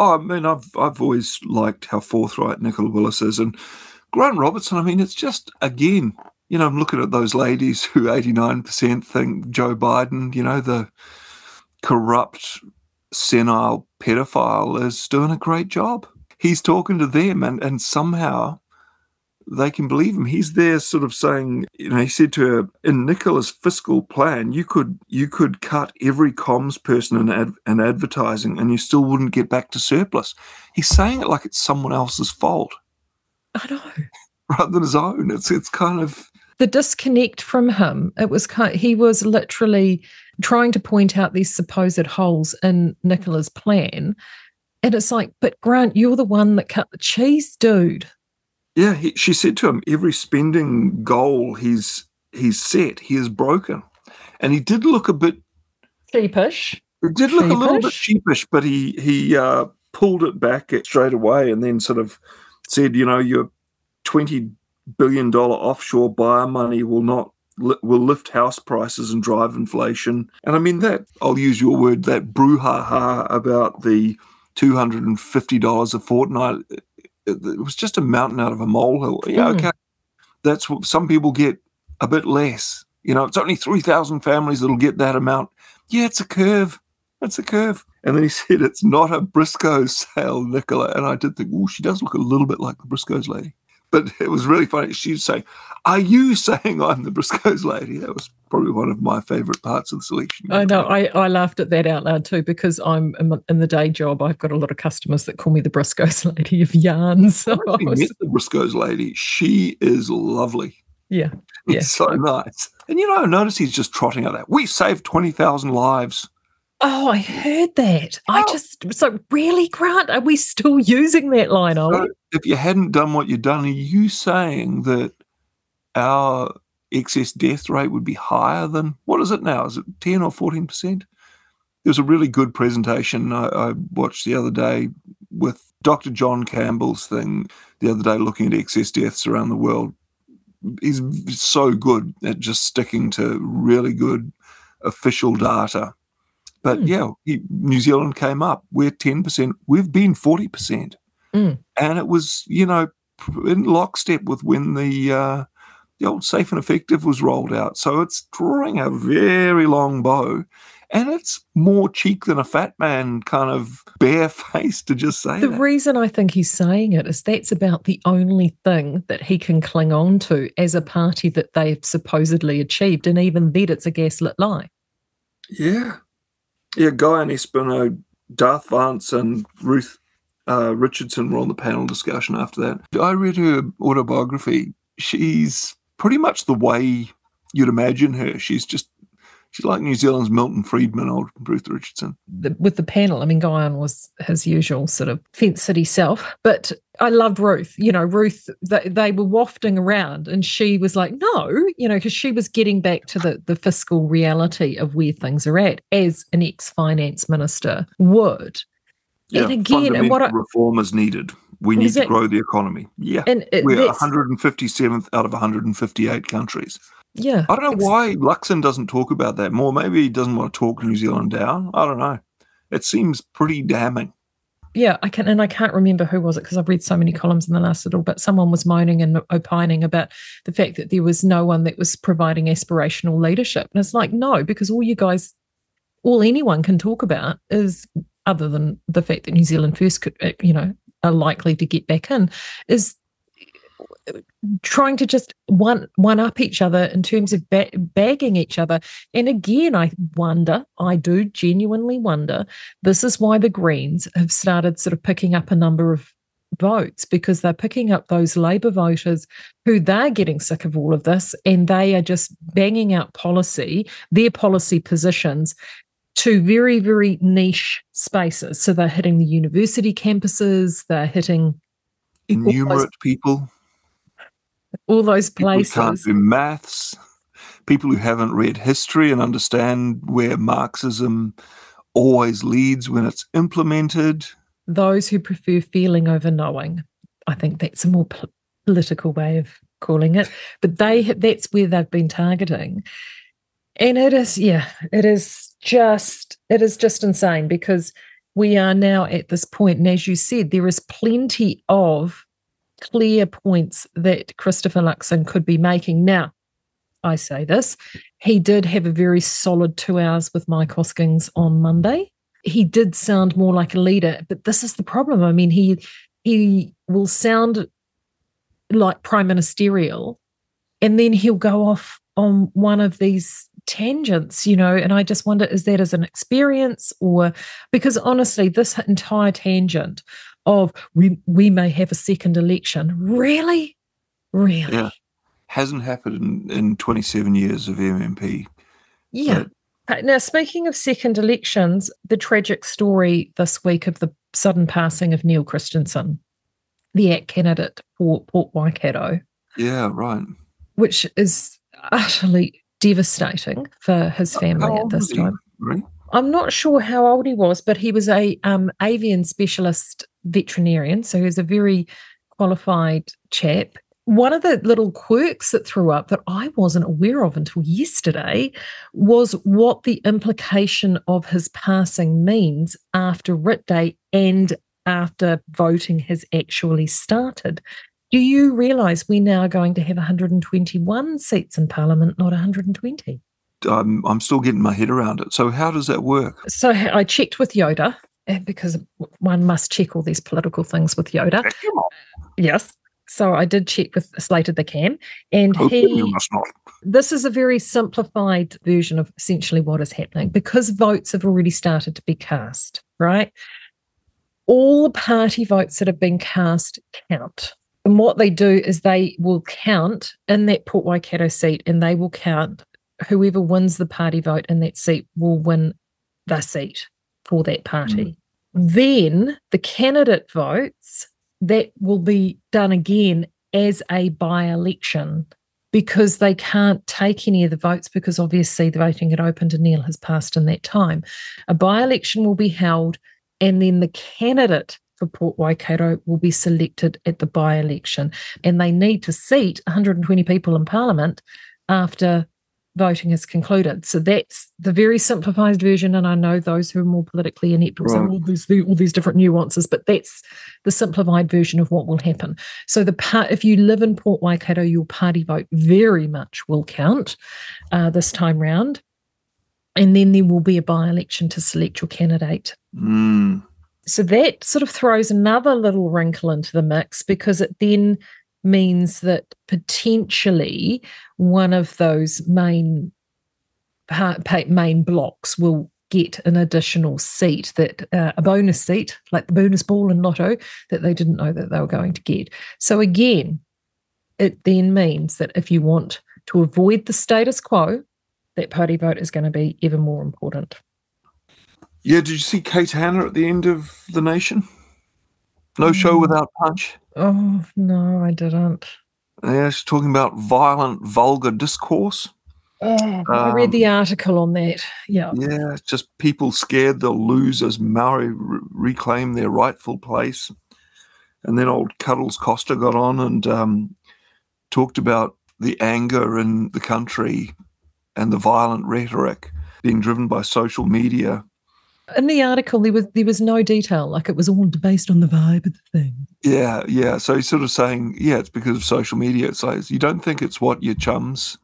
Oh, I mean, I've always liked how forthright Nicola Willis is. And Grant Robertson, I mean, it's just, again, you know, I'm looking at those ladies who 89% think Joe Biden, you know, the corrupt, senile pedophile, is doing a great job. he's talking to them, and somehow they can believe him. He's there sort of saying, you know, he said to her, in Nicola's fiscal plan, you could cut every comms person and advertising and you still wouldn't get back to surplus. He's saying it like it's someone else's fault. I know. Rather than his own. It's kind of... The disconnect from him, it was kind of, he was literally trying to point out these supposed holes in Nicola's plan. And it's like, but Grant, you're the one that cut the cheese, dude. Yeah, she said to him, every spending goal he's set, he is broken. And he did look a bit... Sheepish. It did look a little bit sheepish, but he pulled it back straight away and then sort of said, you know, your $20 billion offshore buyer money will lift house prices and drive inflation. And I mean that, I'll use your word, that brouhaha about the $250 a fortnight... It was just a mountain out of a molehill. Yeah, okay. That's what some people get, a bit less. You know, it's only 3,000 families that'll get that amount. Yeah, it's a curve. It's a curve. And then he said, it's not a Briscoe sale, Nicola. And I did think, oh, she does look a little bit like the Briscoe's lady. But it was really funny. She was saying, are you saying I'm the Briscoe's lady? That was probably one of my favourite parts of the selection. I know. I laughed at that out loud too, because I'm in the day job. I've got a lot of customers that call me the Briscoe's lady of yarns. So I met the Briscoe's lady. She is lovely. Yeah. Yeah. So nice. And, you know, I notice he's just trotting out that. We've saved 20,000 lives. Oh, I heard that. Oh. So really, Grant, are we still using that line? So if you hadn't done what you've done, are you saying that our excess death rate would be higher than, what is it now? Is it 10 or 14%? There was a really good presentation I watched the other day with Dr. John Campbell's thing the other day, looking at excess deaths around the world. He's so good at just sticking to really good official data. But, yeah, New Zealand came up. We're 10%. We've been 40%. And it was, you know, in lockstep with when the old safe and effective was rolled out. So it's drawing a very long bow. And it's more cheek than a fat man kind of barefaced to just say that. The reason I think he's saying it is that's about the only thing that he can cling on to as a party that they've supposedly achieved. And even then, it's a gaslit lie. Yeah. Yeah, Guy and Espino, Darth Vance and Ruth Richardson were on the panel discussion after that. I read her autobiography. She's pretty much the way you'd imagine her. She's like New Zealand's Milton Friedman, old Ruth Richardson. With the panel, I mean, Guyon was his usual sort of fence city self. But I loved Ruth. You know, Ruth, they were wafting around and she was like, no, you know, because she was getting back to the fiscal reality of where things are at as an ex-finance minister would. Yeah, and again, reform is needed. We need to grow the economy. Yeah, and we're 157th out of 158 countries. Yeah, I don't know why Luxon doesn't talk about that more. Maybe he doesn't want to talk New Zealand down. I don't know. It seems pretty damning. Yeah, I can't remember who was it, because I've read so many columns in the last little bit. Someone was moaning and opining about the fact that there was no one that was providing aspirational leadership. And it's like, no, because all anyone can talk about is, other than the fact that New Zealand First could, you know, are likely to get back in, is trying to just one up each other in terms of bagging each other. And again, I do genuinely wonder, this is why the Greens have started sort of picking up a number of votes, because they're picking up those Labour voters who they're getting sick of all of this, and they are just banging out their policy positions to very, very niche spaces. So they're hitting the university campuses, they're hitting... Innumerate people. All those places. People who can't do maths, people who haven't read history and understand where Marxism always leads when it's implemented. Those who prefer feeling over knowing. I think that's a more political way of calling it. But that's where they've been targeting. And it is just insane, because we are now at this point, and as you said, there is plenty of clear points that Christopher Luxon could be making. Now, I say this, he did have a very solid 2 hours with Mike Hoskins on Monday. He did sound more like a leader, but this is the problem. I mean, he he will sound like prime ministerial, and then he'll go off on one of these tangents, you know, and I just wonder, is that as an experience? Or because honestly, this entire tangent of we may have a second election, really? Yeah. Hasn't happened in 27 years of MMP. Yeah. Now, speaking of second elections, the tragic story this week of the sudden passing of Neil Christensen, the ACT candidate for Port Waikato. Yeah, right. Which is utterly devastating for his family at this time. Right? I'm not sure how old he was, but he was a avian specialist veterinarian, so he's a very qualified chap. One of the little quirks that threw up that I wasn't aware of until yesterday was what the implication of his passing means after writ day and after voting has actually started. Do you realise we're now going to have 121 seats in Parliament, not 120? I'm still getting my head around it. So how does that work? So I checked with Yoda, because one must check all these political things with Yoda. Yes. So I did check with Slater the Cam, and you must not. This is a very simplified version of essentially what is happening, because votes have already started to be cast, right? All the party votes that have been cast count. And what they do is they will count in that Port Waikato seat, and they will count whoever wins the party vote in that seat will win the seat for that party. Mm. Then the candidate votes, that will be done again as a by-election, because they can't take any of the votes, because obviously the voting had opened and Neil has passed in that time. A by-election will be held, and then the candidate for Port Waikato will be selected at the by-election. And they need to seat 120 people in Parliament after voting is concluded. So that's the very simplified version, and I know those who are more politically inept will say all these different nuances, but that's the simplified version of what will happen. So if you live in Port Waikato, your party vote very much will count this time round, and then there will be a by-election to select your candidate. Mm. So that sort of throws another little wrinkle into the mix, because it then means that potentially one of those main blocks will get an additional seat, that a bonus seat, like the bonus ball in Lotto, that they didn't know that they were going to get. So again, it then means that if you want to avoid the status quo, that party vote is going to be even more important. Yeah, did you see Kate Hanna at the end of The Nation? No show without punch. Oh, no, I didn't. Yeah, she's talking about violent, vulgar discourse. Oh, I read the article on that. Yeah. Yeah, it's just people scared they'll lose as Maori reclaim their rightful place. And then old Cuddles Costa got on and talked about the anger in the country and the violent rhetoric being driven by social media. In the article, there was no detail. Like, it was all based on the vibe of the thing. Yeah, yeah. So he's sort of saying, yeah, it's because of social media. It's like, you don't think it's what your chums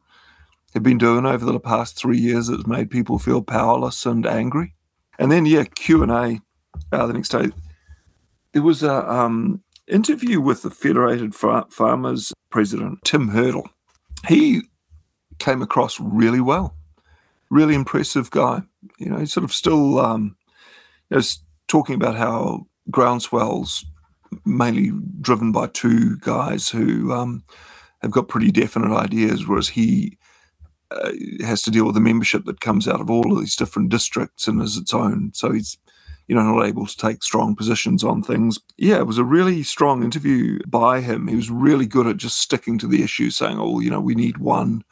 have been doing over the past 3 years that's made people feel powerless and angry? And then, yeah, Q&A the next day. There was a interview with the Federated Farmers President, Tim Hurdle. He came across really well. Really impressive guy. You know, he's sort of still talking about how Groundswell's mainly driven by two guys who have got pretty definite ideas, whereas he has to deal with the membership that comes out of all of these different districts and is its own. So he's, you know, not able to take strong positions on things. Yeah, it was a really strong interview by him. He was really good at just sticking to the issue, saying, oh, you know, we need one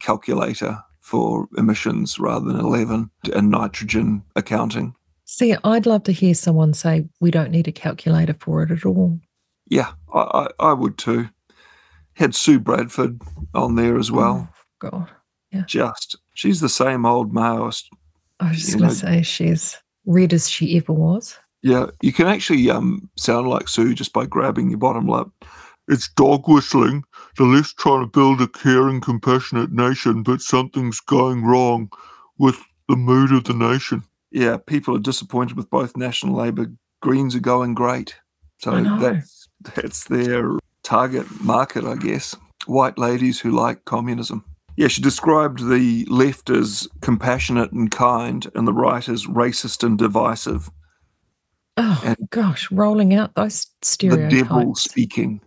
calculator for emissions rather than 11, and nitrogen accounting. See, I'd love to hear someone say, we don't need a calculator for it at all. Yeah, I would too. Had Sue Bradford on there as well. Oh, God, yeah. She's the same old Maoist. I was just going to say, she's red as she ever was. Yeah, you can actually sound like Sue just by grabbing your bottom lip. It's dog whistling. The left's trying to build a caring, compassionate nation, but something's going wrong with the mood of the nation. Yeah, people are disappointed with both National Labour. Greens are going great. So that's That's their target market, I guess. White ladies who like communism. Yeah, she described the left as compassionate and kind and the right as racist and divisive. Oh, and gosh, rolling out those stereotypes. The devil speaking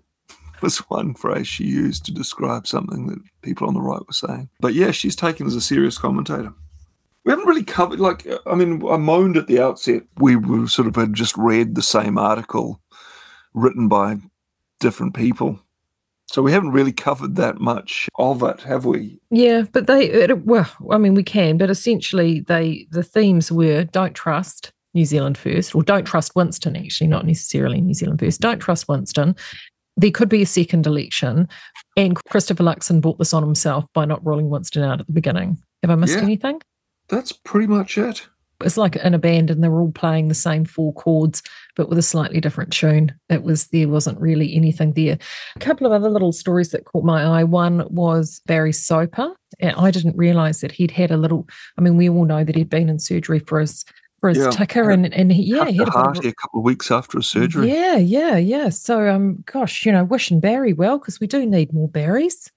was one phrase she used to describe something that people on the right were saying. But yeah, she's taken as a serious commentator. We haven't really covered, like, I mean, I moaned at the outset. We were sort of had just read the same article written by different people. So we haven't really covered that much of it, have we? Yeah, but we can, but essentially the themes were don't trust New Zealand First, or don't trust Winston, actually, not necessarily New Zealand First. Don't trust Winston. There could be a second election, and Christopher Luxon brought this on himself by not ruling Winston out at the beginning. Have I missed anything? That's pretty much it. It's like in a band and they're all playing the same four chords, but with a slightly different tune. There wasn't really anything there. A couple of other little stories that caught my eye. One was Barry Soper. And I didn't realise that he'd had a little, I mean, we all know that he'd been in surgery for his ticker and he had a couple of weeks after his surgery. Yeah. So, gosh, you know, wishing Barry well, because we do need more Barrys.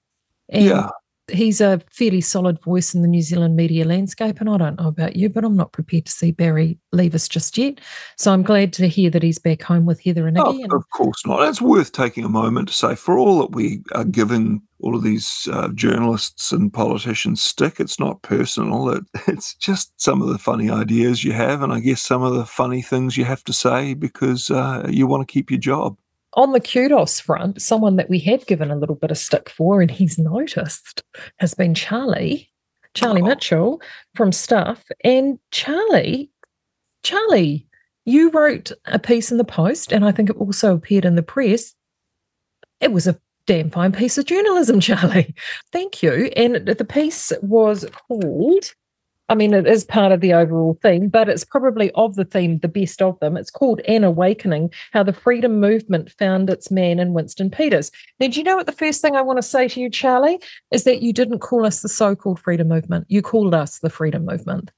And yeah. He's a fairly solid voice in the New Zealand media landscape, and I don't know about you, but I'm not prepared to see Barry leave us just yet. So I'm glad to hear that he's back home with Heather and Iggy. Oh, of course not. It's worth taking a moment to say, for all that we are giving all of these journalists and politicians stick, it's not personal. It's just some of the funny ideas you have, and I guess some of the funny things you have to say because you want to keep your job. On the kudos front, someone that we have given a little bit of stick for and he's noticed has been Charlie Mitchell from Stuff. And Charlie, you wrote a piece in the Post, and I think it also appeared in the Press. It was a damn fine piece of journalism, Charlie. Thank you. And the piece was called, I mean, it is part of the overall theme, but it's probably of the theme, the best of them. It's called An Awakening, How the Freedom Movement Found Its Man in Winston Peters. Now, do you know what the first thing I want to say to you, Charlie, is that you didn't call us the so-called freedom movement. You called us the freedom movement.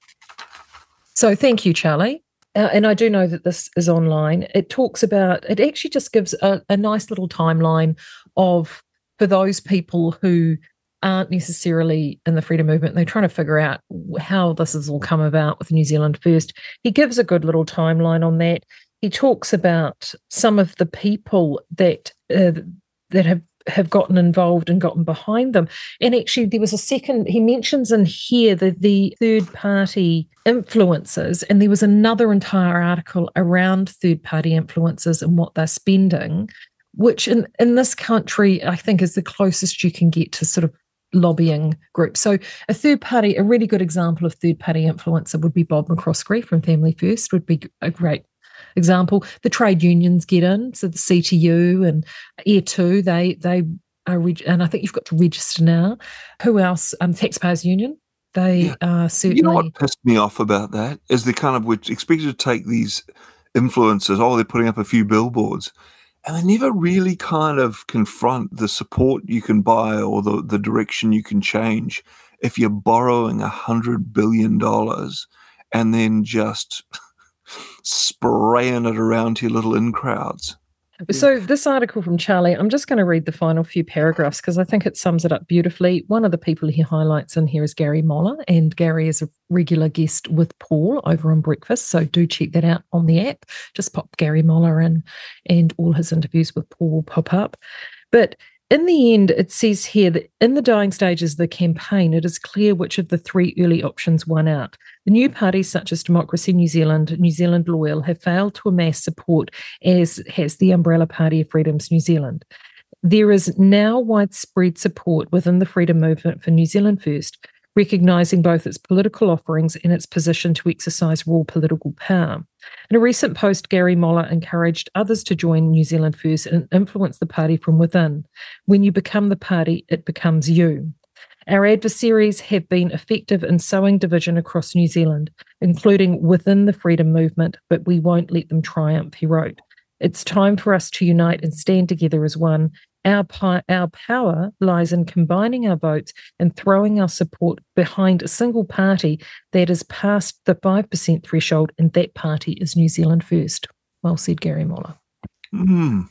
So thank you, Charlie. And I do know that this is online. It talks about, it actually just gives a nice little timeline of, for those people who aren't necessarily in the freedom movement, they're trying to figure out how this has all come about with New Zealand First. He gives a good little timeline on that. He talks about some of the people that that have gotten involved and gotten behind them. And actually there was a second, he mentions in here the third party influencers, and there was another entire article around third party influencers and what they're spending, which in this country I think is the closest you can get to sort of lobbying group. So a really good example of third-party influencer would be Bob McCroskey from Family First, would be a great example. The trade unions get in, so the CTU and Air 2, they are, and I think you've got to register now. Who else? Taxpayers Union. They are certainly... You know what pissed me off about that is they kind of were expected to take these influencers, they're putting up a few billboards, and they never really kind of confront the support you can buy or the direction you can change if you're borrowing $100 billion and then just spraying it around to your little in-crowds. So this article from Charlie, I'm just going to read the final few paragraphs because I think it sums it up beautifully. One of the people he highlights in here is Gary Moller, and Gary is a regular guest with Paul over on Breakfast, so do check that out on the app. Just pop Gary Moller in and all his interviews with Paul will pop up. But in the end, it says here that in the dying stages of the campaign, it is clear which of the three early options won out. The new parties such as Democracy New Zealand, New Zealand Loyal have failed to amass support, as has the umbrella party of Freedoms New Zealand. There is now widespread support within the freedom movement for New Zealand First, recognising both its political offerings and its position to exercise raw political power. In a recent post, Gary Moller encouraged others to join New Zealand First and influence the party from within. When you become the party, it becomes you. Our adversaries have been effective in sowing division across New Zealand, including within the freedom movement, but we won't let them triumph, he wrote. It's time for us to unite and stand together as one. Our power lies in combining our votes and throwing our support behind a single party that is past the 5% threshold, and that party is New Zealand First. Well said, Gary Moller. Mm,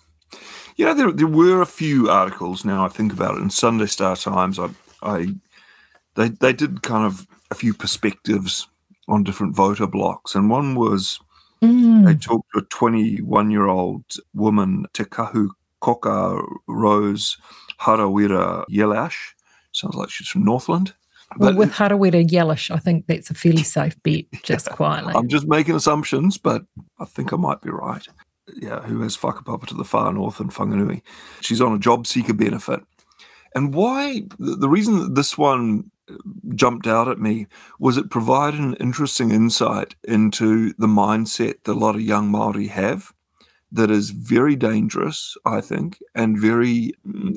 Yeah, there were a few articles, now I think about it, in Sunday Star Times. They did kind of a few perspectives on different voter blocks, and one was they talked to a 21-year-old woman, Te Kahu Koka Rose Harawira Yelash. Sounds like she's from Northland. Well, but with Harawira Yelash, I think that's a fairly safe bet, just quietly. I'm just making assumptions, but I think I might be right. Yeah, who has whakapapa to the far north in Whanganui. She's on a job seeker benefit. And why, the reason that this one jumped out at me was it provided an interesting insight into the mindset that a lot of young Māori have that is very dangerous, I think, and very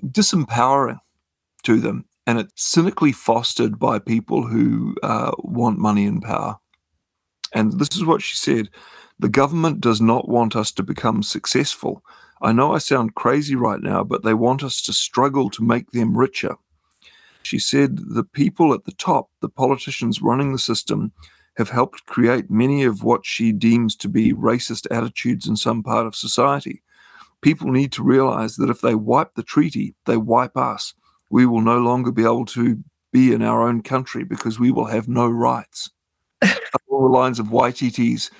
disempowering to them. And it's cynically fostered by people who want money and power. And this is what she said. The government does not want us to become successful. I know I sound crazy right now, but they want us to struggle to make them richer. She said the people at the top, the politicians running the system, have helped create many of what she deems to be racist attitudes in some part of society. People need to realize that if they wipe the treaty, they wipe us. We will no longer be able to be in our own country because we will have no rights. All the lines of Waititi's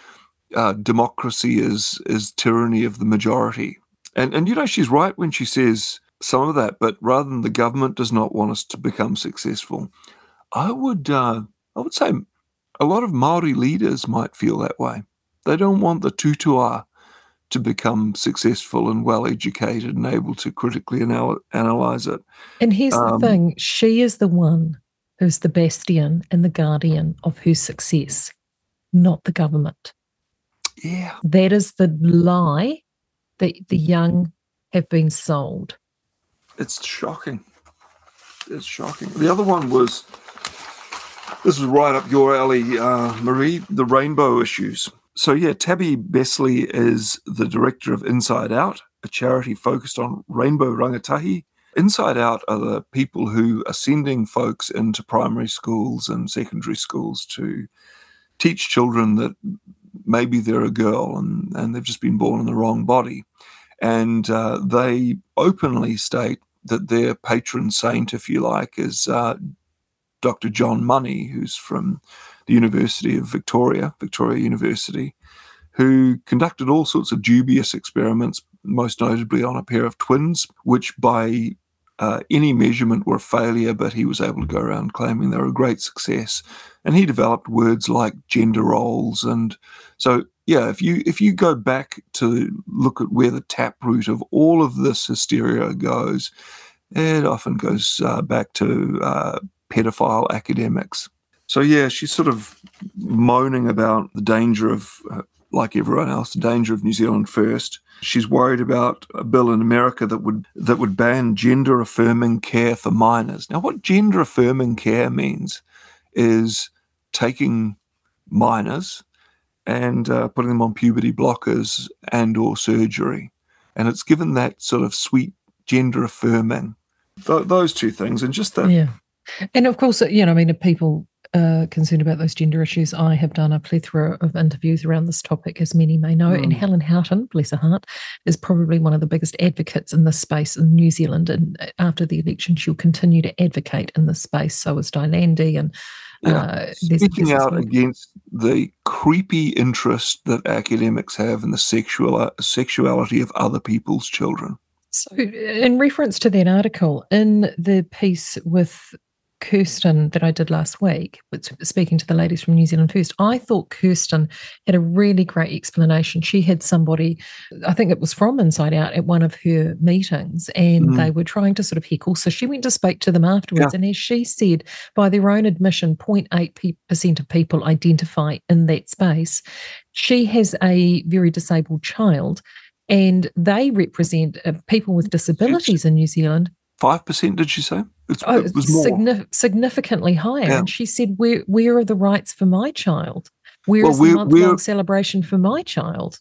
democracy is tyranny of the majority. And you know, she's right when she says some of that, but rather than the government does not want us to become successful, I would say a lot of Māori leaders might feel that way. They don't want the tutua to become successful and well-educated and able to critically analyse it. And here's the thing, she is the one who's the bastion and the guardian of her success, not the government. Yeah. That is the lie that the young have been sold. It's shocking. It's shocking. The other one was, this is right up your alley, Marie, the rainbow issues. So yeah, Tabby Besley is the director of Inside Out, a charity focused on rainbow rangatahi. Inside Out are the people who are sending folks into primary schools and secondary schools to teach children that maybe they're a girl and they've just been born in the wrong body. And they openly state that their patron saint, if you like, is Dr. John Money, who's from the University of Victoria University, who conducted all sorts of dubious experiments, most notably on a pair of twins, which by any measurement were a failure, but he was able to go around claiming they were a great success. And he developed words like gender roles. And so, yeah, if you go back to look at where the taproot of all of this hysteria goes, it often goes back to pedophile academics. So, yeah, she's sort of moaning about the danger of, like everyone else, the danger of New Zealand First. She's worried about a bill in America that would ban gender-affirming care for minors. Now, what gender-affirming care means is taking minors and putting them on puberty blockers and or surgery. And it's given that sort of sweet gender-affirming, those two things. And just that. Yeah. And, of course, you know, I mean, people concerned about those gender issues, I have done a plethora of interviews around this topic, as many may know, and Helen Houghton, bless her heart, is probably one of the biggest advocates in this space in New Zealand, and after the election she'll continue to advocate in this space, so is Dylandi, and speaking out against the creepy interest that academics have in the sexuality of other people's children. So in reference to that article, in the piece with Kirsten that I did last week, speaking to the ladies from New Zealand First, I thought Kirsten had a really great explanation. She had somebody, I think it was from Inside Out, at one of her meetings, and they were trying to sort of heckle. So she went to speak to them afterwards, and as she said, by their own admission, 0.8% of people identify in that space. She has a very disabled child, and they represent people with disabilities in New Zealand. 5%, did she say? It was more. Significantly higher. Yeah. And she said, where are the rights for my child? Where is the month-long celebration for my child?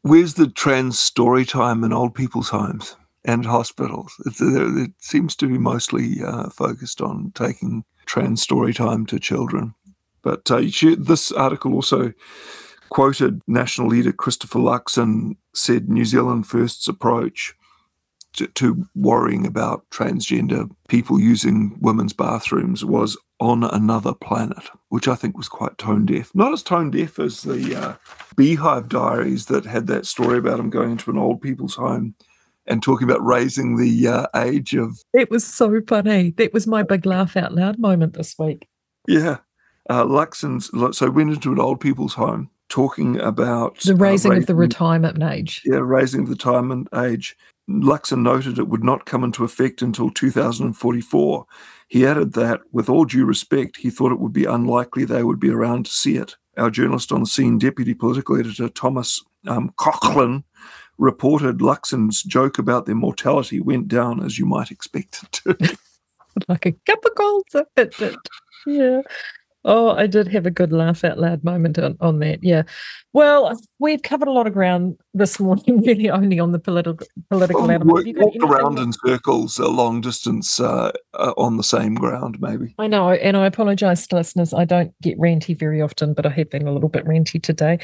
Where's the trans story time in old people's homes and hospitals? It seems to be mostly focused on taking trans story time to children. But this article also quoted National leader Christopher Luxon, said New Zealand First's approach to worrying about transgender people using women's bathrooms was on another planet, which I think was quite tone deaf. Not as tone deaf as the Beehive Diaries that had that story about him going into an old people's home and talking about raising the age of... It was so funny. That was my big laugh out loud moment this week. Yeah. Luxon's... So went into an old people's home talking about... The raising of the retirement age. Yeah, raising the retirement age. Luxon noted it would not come into effect until 2044. He added that, with all due respect, he thought it would be unlikely they would be around to see it. Our journalist on the scene, Deputy Political Editor Thomas Coughlin, reported Luxon's joke about their mortality went down as you might expect it to. Like a cup of cold, it did. Yeah. Oh, I did have a good laugh out loud moment on that, yeah. Well, we've covered a lot of ground this morning, really only on the political element. We've walked around in circles a long distance on the same ground, maybe. I know, and I apologise to listeners. I don't get ranty very often, but I have been a little bit ranty today.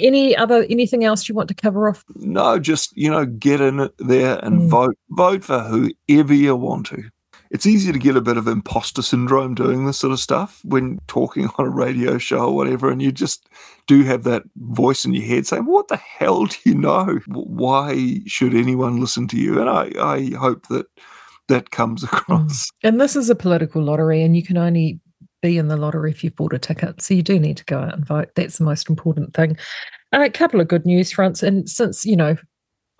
Anything else you want to cover off? No, just, get in there and vote. Vote for whoever you want to. It's easy to get a bit of imposter syndrome doing this sort of stuff when talking on a radio show or whatever, and you just do have that voice in your head saying, what the hell do you know? Why should anyone listen to you? And I hope that comes across. And this is a political lottery, and you can only be in the lottery if you've bought a ticket, so you do need to go out and vote. That's the most important thing. A couple of good news fronts, and since,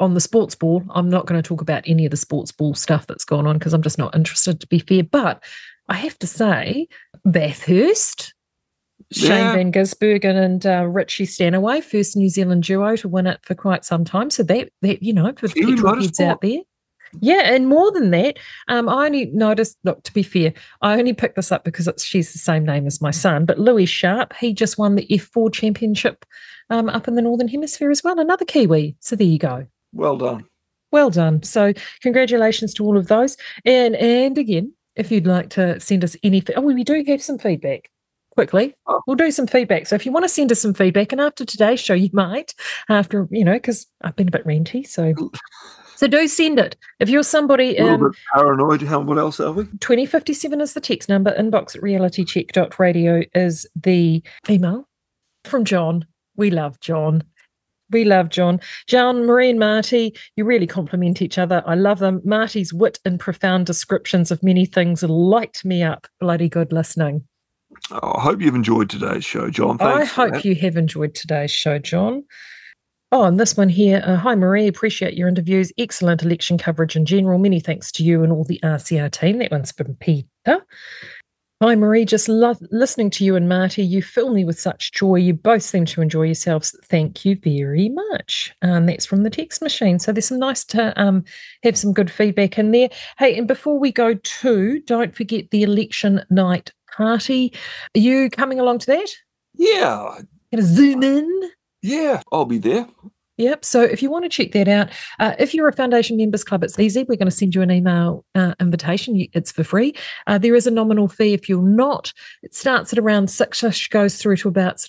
on the sports ball, I'm not going to talk about any of the sports ball stuff that's gone on because I'm just not interested, to be fair. But I have to say, Bathurst, Shane van Gisbergen and Richie Stanaway, first New Zealand duo to win it for quite some time. So that for petrol heads out there. Yeah, and more than that, I only noticed, look, to be fair, I only picked this up because she's the same name as my son, but Louis Sharp, he just won the F4 Championship up in the Northern Hemisphere as well, another Kiwi. So there you go. Well done. Well done. So congratulations to all of those. And again, if you'd like to send us any... we do have some feedback. Quickly, we'll do some feedback. So if you want to send us some feedback, and after today's show, you might, after, because I've been a bit ranty, so... So do send it. If you're somebody... A little bit paranoid. What else are we? 2057 is the text number. inbox@realitycheck.radio is the email from John. We love John. We love John. John, Marie and Marty, you really complement each other. I love them. Marty's wit and profound descriptions of many things light me up. Bloody good listening. Oh, I hope you've enjoyed today's show, John. Thanks. I hope you have enjoyed today's show, John. Oh, and this one here. Hi, Marie. Appreciate your interviews. Excellent election coverage in general. Many thanks to you and all the RCR team. That one's from Peter. Hi, Marie. Just love listening to you and Marty. You fill me with such joy. You both seem to enjoy yourselves. Thank you very much. And that's from the text machine. So there's some nice to have some good feedback in there. Hey, and before we go to, don't forget the election night party. Are you coming along to that? Yeah. Going to zoom in? Yeah, I'll be there. Yep. So if you want to check that out, if you're a Foundation Members Club, it's easy. We're going to send you an email invitation. It's for free. There is a nominal fee if you're not. It starts at around 6-ish, goes through to about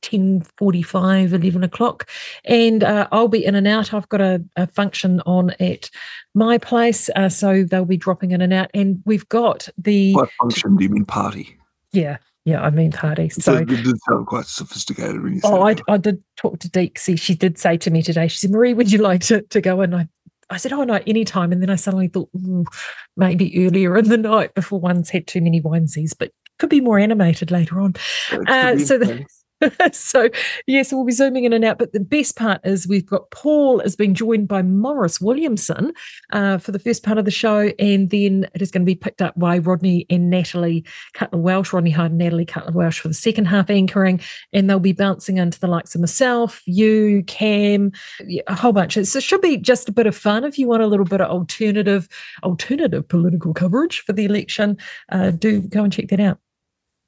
10:45, 11 o'clock. And I'll be in and out. I've got a function on at my place, so they'll be dropping in and out. And we've got the... What function do you mean party? Yeah. Yeah, I mean party. So it did sound quite sophisticated when you said that. I did talk to Deek. See, she did say to me today, she said, Marie, would you like to go? And I said, oh, no, any time. And then I suddenly thought, maybe earlier in the night before one's had too many winesies, but could be more animated later on. So we'll be zooming in and out. But the best part is we've got Paul is being joined by Morris Williamson for the first part of the show, and then it is going to be picked up by Rodney Hyde and Natalie Cutler-Welsh for the second half anchoring, and they'll be bouncing into the likes of myself, you, Cam, a whole bunch. So it should be just a bit of fun. If you want a little bit of alternative political coverage for the election, do go and check that out.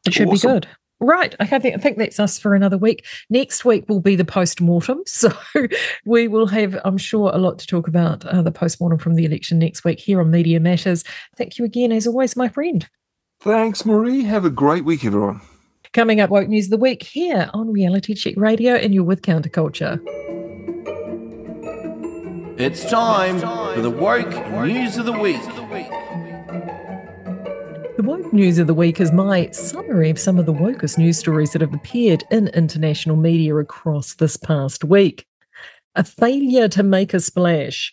It should be good. Right, okay, I think that's us for another week. Next week will be the post-mortem, so we will have, I'm sure, a lot to talk about the post-mortem from the election next week here on Media Matters. Thank you again, as always, my friend. Thanks, Marie. Have a great week, everyone. Coming up, Woke News of the Week here on Reality Check Radio, and you're with Counterculture. It's time for the Woke News of the Week. The Woke News of the Week is my summary of some of the wokest news stories that have appeared in international media across this past week. A failure to make a splash.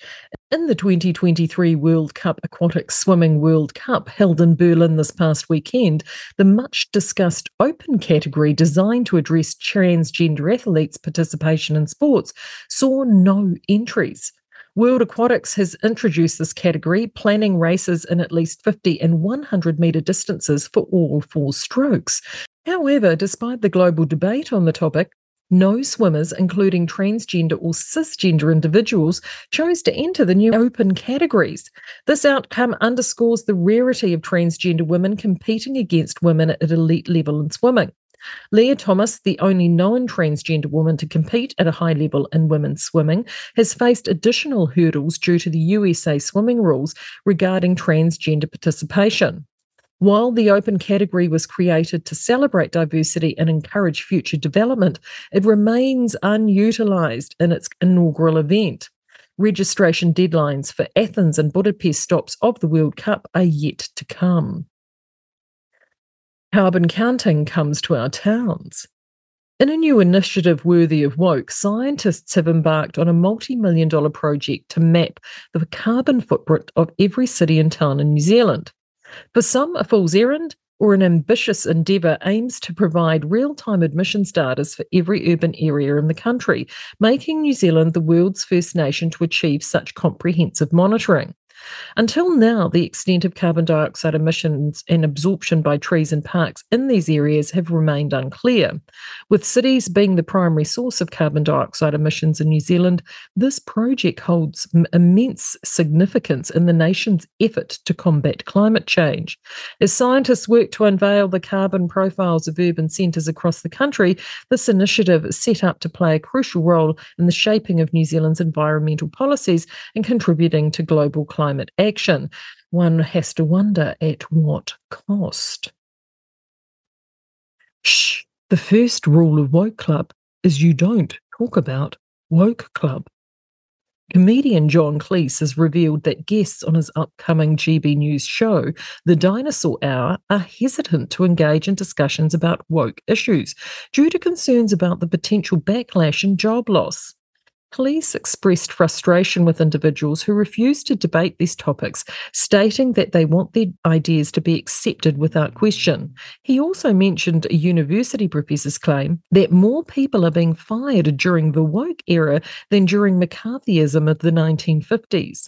In the 2023 World Cup Aquatic Swimming World Cup held in Berlin this past weekend, the much-discussed open category designed to address transgender athletes' participation in sports saw no entries. World Aquatics has introduced this category, planning races in at least 50 and 100-metre distances for all four strokes. However, despite the global debate on the topic, no swimmers, including transgender or cisgender individuals, chose to enter the new open categories. This outcome underscores the rarity of transgender women competing against women at elite level in swimming. Leah Thomas, the only known transgender woman to compete at a high level in women's swimming, has faced additional hurdles due to the USA swimming rules regarding transgender participation. While the open category was created to celebrate diversity and encourage future development, it remains unutilised in its inaugural event. Registration deadlines for Athens and Budapest stops of the World Cup are yet to come. Carbon counting comes to our towns. In a new initiative worthy of woke, scientists have embarked on a multi-million-dollar project to map the carbon footprint of every city and town in New Zealand. For some, a fool's errand or an ambitious endeavour aims to provide real-time emissions data for every urban area in the country, making New Zealand the world's first nation to achieve such comprehensive monitoring. Until now, the extent of carbon dioxide emissions and absorption by trees and parks in these areas have remained unclear. With cities being the primary source of carbon dioxide emissions in New Zealand, this project holds immense significance in the nation's effort to combat climate change. As scientists work to unveil the carbon profiles of urban centres across the country, this initiative is set up to play a crucial role in the shaping of New Zealand's environmental policies and contributing to global climate action. One has to wonder at what cost. Shh! The first rule of Woke Club is you don't talk about Woke Club. Comedian John Key has revealed that guests on his upcoming GB News show, The Dinosaur Hour, are hesitant to engage in discussions about woke issues due to concerns about the potential backlash and job loss. Police expressed frustration with individuals who refuse to debate these topics, stating that they want their ideas to be accepted without question. He also mentioned a university professor's claim that more people are being fired during the woke era than during McCarthyism of the 1950s.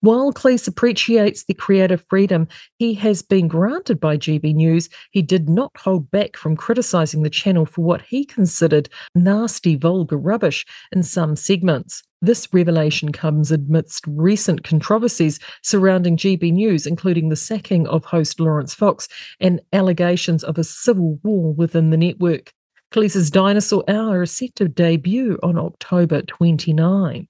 While Cleese appreciates the creative freedom he has been granted by GB News, he did not hold back from criticising the channel for what he considered nasty, vulgar rubbish in some segments. This revelation comes amidst recent controversies surrounding GB News, including the sacking of host Lawrence Fox and allegations of a civil war within the network. Cleese's Dinosaur Hour is set to debut on October 29.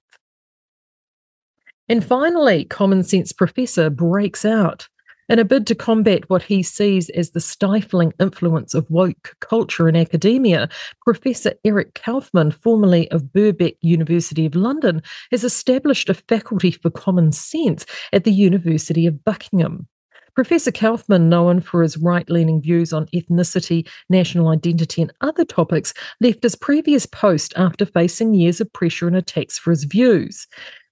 And finally, Common Sense Professor breaks out. In a bid to combat what he sees as the stifling influence of woke culture in academia, Professor Eric Kaufman, formerly of Birkbeck, University of London, has established a faculty for common sense at the University of Buckingham. Professor Kaufman, known for his right-leaning views on ethnicity, national identity and other topics, left his previous post after facing years of pressure and attacks for his views.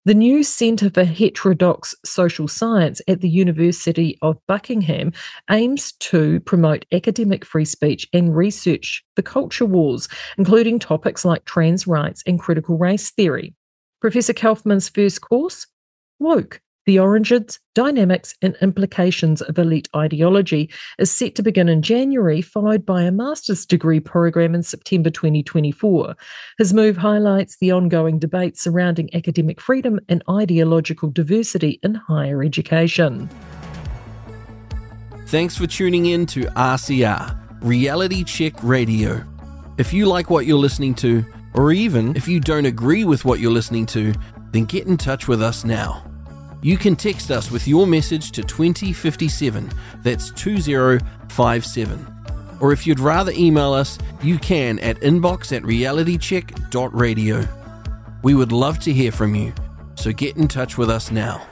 The new Centre for Heterodox Social Science at the University of Buckingham aims to promote academic free speech and research the culture wars, including topics like trans rights and critical race theory. Professor Kaufman's first course, Woke, the Origins, Dynamics and Implications of Elite Ideology, is set to begin in January, followed by a master's degree program in September 2024. His move highlights the ongoing debate surrounding academic freedom and ideological diversity in higher education. Thanks for tuning in to RCR, Reality Check Radio. If you like what you're listening to, or even if you don't agree with what you're listening to, then get in touch with us now. You can text us with your message to 2057, that's 2057. Or if you'd rather email us, you can at inbox@realitycheck.radio. We would love to hear from you, So get in touch with us now.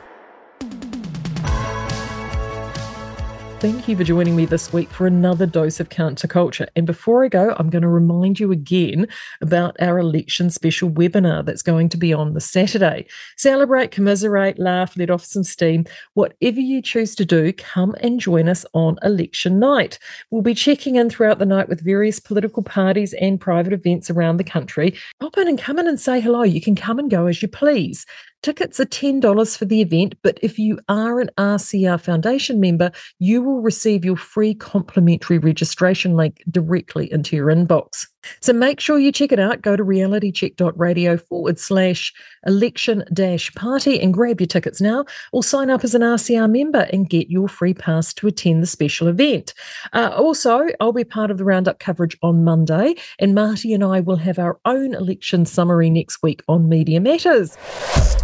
Thank you for joining me this week for another dose of Counter Culture. And before I go, I'm going to remind you again about our election special webinar that's going to be on the Saturday. Celebrate, commiserate, laugh, let off some steam. Whatever you choose to do, come and join us on election night. We'll be checking in throughout the night with various political parties and private events around the country. Pop in and come in and say hello. You can come and go as you please. Tickets are $10 for the event, but if you are an RCR Foundation member, you will receive your free complimentary registration link directly into your inbox. So make sure you check it out. Go to realitycheck.radio/election-party and grab your tickets now, or sign up as an RCR member and get your free pass to attend the special event. Also, I'll be part of the roundup coverage on Monday, and Marty and I will have our own election summary next week on Media Matters.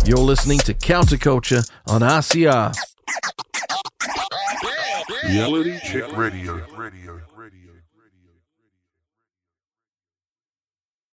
You're listening to Counterculture on RCR. Reality Check Radio.